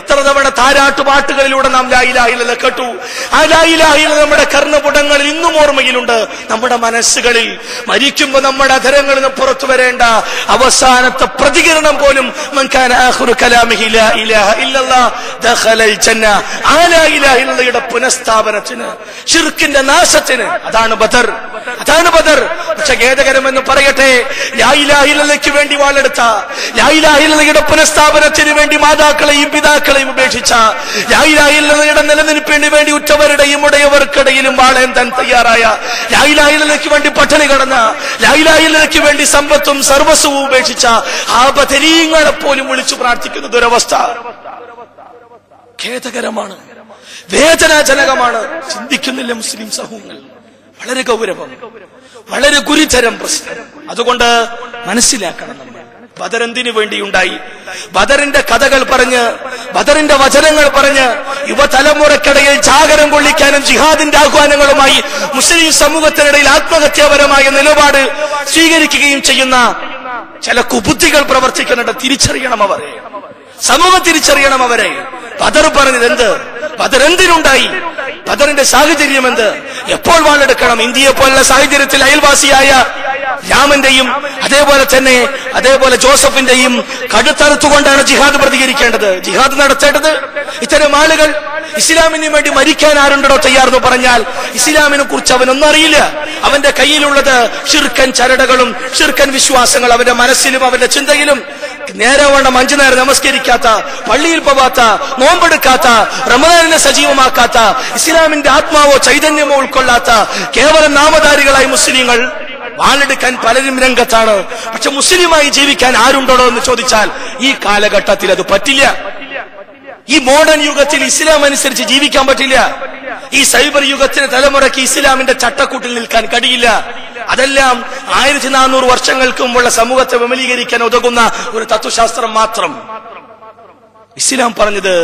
എത്ര തവണ താരാട്ടു പാട്ടുകളിലൂടെ നാം ലാ ഇലാഹ ഇല്ലല്ലാഹ് കേട്ടു. ആ ലാ ഇലാഹ ഇല്ലല്ലാഹ് നമ്മുടെ കർണപുടങ്ങളിൽ ഇന്നും ഓർമ്മയിലുണ്ട്, നമ്മുടെ മനസ്സുകളിൽ. മരിക്കുമ്പോൾ നമ്മുടെ അധരങ്ങളിൽ നിന്ന് പുറത്തു വരേണ്ട അവസാനത്തെ പ്രതികരണം പോലും മൻ കാന ആഖിറു കലാമിഹി ലാ ഇലാഹ ഇല്ലല്ലാഹ് ദഖലൽ ജന്ന. ആ ലാ ഇലാഹ ഇല്ലല്ലാഹയുടെ പുനഃസ്ഥാപനത്തിന്, ശിർക്കിന്റെ നാശത്തിന്. അതാണ് ബദർ, അതാണ് ബദർ. പക്ഷെ ഖേദകരമെന്ന് പറയട്ടെ, ലാ ഇലാഹ ഇല്ലല്ലാഹയ്ക്ക് വേണ്ടി വാളെടുത്ത, ലാ ഇലാഹ ഇല്ലല്ലാഹയുടെ പുനഃസ്ഥാപനത്തിന് വേണ്ടി മാതാക്കളെയും പിതാക്കളെയും ഉപേക്ഷിച്ച, ലാ ഇലാഹ ഇല്ലല്ലാഹയുടെ നിലനിൽപ്പിന് വേണ്ടി ഉറ്റവരുടെയും ഉടയവർക്കിടയിലും വാളേന്താൻ തയ്യാറായ, ലാ ഇലാഹ ഇല്ലല്ലാഹയ്ക്ക് വേണ്ടി പട്ടിണി കിടന്ന, ലാ ഇലാഹ ഇല്ലല്ലാഹയ്ക്ക് വേണ്ടി സമ്പത്തും സർവസ്വവും ഉപേക്ഷിച്ച ആ ബദരീങ്ങളെപ്പോലും വിളിച്ചു പ്രാർത്ഥിക്കുന്ന ദുരവസ്ഥ ഖേദകരമാണ്, വേദനാജനകമാണ്. ചിന്തിക്കുന്നില്ല മുസ്ലിം സമൂഹങ്ങൾ. വളരെ ഗൗരവം, വളരെ ഗുരുതരം പ്രശ്നം. അതുകൊണ്ട് മനസ്സിലാക്കണം, നമ്മൾ ബദറിന് വേണ്ടിയുണ്ടായി. ബദറിന്റെ കഥകൾ പറഞ്ഞ്, ബദറിന്റെ വചനങ്ങൾ പറഞ്ഞ് യുവതലമുറക്കിടയിൽ ജാഗരം കൊള്ളിക്കാനും ജിഹാദിന്റെ ആഹ്വാനങ്ങളുമായി മുസ്ലിം സമൂഹത്തിനിടയിൽ ആത്മഹത്യാപരമായ നിലപാട് സ്വീകരിക്കുകയും ചെയ്യുന്ന ചില കുബുദ്ധികൾ പ്രവർത്തിക്കുന്നുണ്ട്. തിരിച്ചറിയണം അവരെ, സമൂഹം തിരിച്ചറിയണം അവരെ. ബദർ പറഞ്ഞത് എന്ത്? ബദർ എന്തിനുണ്ടായി? ബദറിന്റെ സാഹചര്യം എന്ത്? എപ്പോൾ വാളെടുക്കണം? ഇന്ത്യയെ പോലുള്ള സാഹചര്യത്തിൽ അയൽവാസിയായ രാമന്റെയും അതേപോലെ തന്നെ അതേപോലെ ജോസഫിന്റെയും കടുത്തറുത്തുകൊണ്ടാണ് ജിഹാദ് പ്രതികരിക്കേണ്ടത്, ജിഹാദ് നടത്തേണ്ടത്. ഇത്തരം ആളുകൾ ഇസ്ലാമിന് വേണ്ടി മരിക്കാൻ ആരുണ്ടോ തയ്യാറെന്ന് പറഞ്ഞാൽ ഇസ്ലാമിനെ കുറിച്ച് അവനൊന്നും അറിയില്ല. അവന്റെ കയ്യിലുള്ളത് ശിർക്കൻ ചരടുകളും ശിർക്കൻ വിശ്വാസങ്ങൾ. അവന്റെ മനസ്സിലും അവന്റെ ചിന്തയിലും നേരെ വേണം. അഞ്ചു നേരം നമസ്കരിക്കാത്ത, പള്ളിയിൽ പോവാത്ത, നോമ്പെടുക്കാത്ത, റമദാനിനെ സജീവമാക്കാത്ത, ഇസ്ലാമിന്റെ ആത്മാവോ ചൈതന്യമോ ഉൾക്കൊള്ളാത്ത കേവലം നാമധാരികളായ മുസ്ലിങ്ങൾ വാളെടുക്കാൻ പലരും രംഗത്താണ്. പക്ഷെ മുസ്ലിമായി ജീവിക്കാൻ ആരുണ്ടോ എന്ന് ചോദിച്ചാൽ ഈ കാലഘട്ടത്തിൽ അത് പറ്റില്ല. ഈ മോഡേൺ യുഗത്തിൽ ഇസ്ലാം അനുസരിച്ച് ജീവിക്കാൻ പറ്റില്ല. ഈ സൈബർ യുഗത്തിന് തലമുറയ്ക്ക് ഇസ്ലാമിന്റെ ചട്ടക്കൂട്ടിൽ നിൽക്കാൻ കഴിയില്ല. അതെല്ലാം ആയിരത്തി നാനൂറ് വർഷങ്ങൾക്ക് മുമ്പുള്ള സമൂഹത്തെ വിമലീകരിക്കാൻ ഉതകുന്ന ഒരു തത്വശാസ്ത്രം മാത്രം. ഇസ്ലാം പറഞ്ഞത്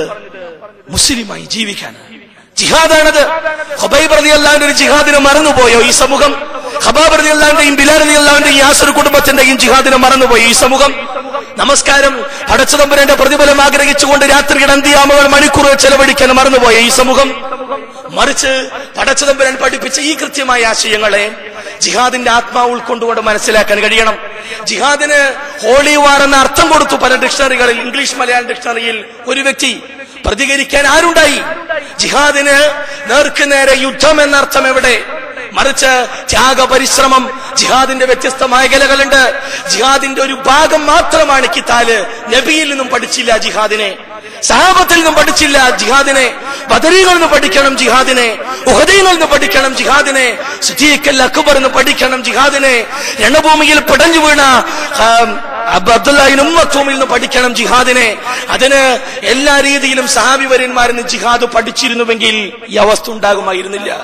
മുസ്ലിമായി ജീവിക്കാൻ. ജിഹാദാണത്. ഖുബൈബ് റളിയല്ലാഹു അൻഹു ജിഹാദിനെ മറന്നുപോയോ ഈ സമൂഹം? ഖബാബ് റളിയല്ലാഹുവിന്റെയും ബിലാൽ റളിയല്ലാഹുവിന്റെയും യാസർ കുടുംബത്തിന്റെയും ജിഹാദിനെ മറന്നുപോയി ഈ സമൂഹം. നമസ്കാരം പടച്ച തമ്പുരാന്റെ പ്രതിഫലം ആഗ്രഹിച്ചുകൊണ്ട് രാത്രിയുടെ അന്ത്യയാമങ്ങൾ മണിക്കൂറുകൾ ചെലവഴിക്കാൻ മറന്നുപോയ ഈ സമൂഹം മറിച്ച് പടച്ച തമ്പുരാൻ പഠിപ്പിച്ച ഈ കൃത്യമായ ആശയങ്ങളെ ജിഹാദിന്റെ ആത്മാവ് ഉൾക്കൊണ്ടുകൊണ്ട് മനസ്സിലാക്കാൻ കഴിയണം. ജിഹാദിന് ഹോളി വാർ എന്ന അർത്ഥം കൊടുത്തു പല ഡിക്ഷണറികളിൽ. ഇംഗ്ലീഷ് മലയാളം ഡിക്ഷണറിയിൽ ഒരു വ്യക്തി പ്രതികരിക്കാൻ ആരുണ്ടായി? ജിഹാദിന് നേർക്ക് നേരെ യുദ്ധം എന്നർത്ഥം എവിടെ? മറിച്ച് ത്യാഗ പരിശ്രമം. ജിഹാദിന്റെ വ്യത്യസ്ത മേഖലകളുണ്ട്. ജിഹാദിന്റെ ഒരു ഭാഗം മാത്രമാണ് കിതാല്. നബിയിൽ നിന്നും പഠിച്ചില്ല ജിഹാദിനെ, സഹാബത്തിൽ നിന്നും പഠിച്ചില്ല ജിഹാദിനെ, ബദറികളിൽ നിന്ന് പഠിക്കണം ജിഹാദിനെ, ഉഹ്ദിൽ നിന്ന് പഠിക്കണം ജിഹാദിനെ, സിദ്ദീഖുൽ അക്ബറിൽ നിന്ന് പഠിക്കണം ജിഹാദിനെ, രണഭൂമിയിൽ പിടഞ്ഞു വീണ അബ്ദുല്ലാഹിബ്നു മക്തൂമിൽ നിന്ന് പഠിക്കണം ജിഹാദിനെ. അതിന് എല്ലാ രീതിയിലും സഹാബിവര്യന്മാരിൽ നിന്ന് ജിഹാദ് പഠിച്ചിരുന്നുവെങ്കിൽ ഈ അവസ്ഥ ഉണ്ടാകുമായിരുന്നില്ല.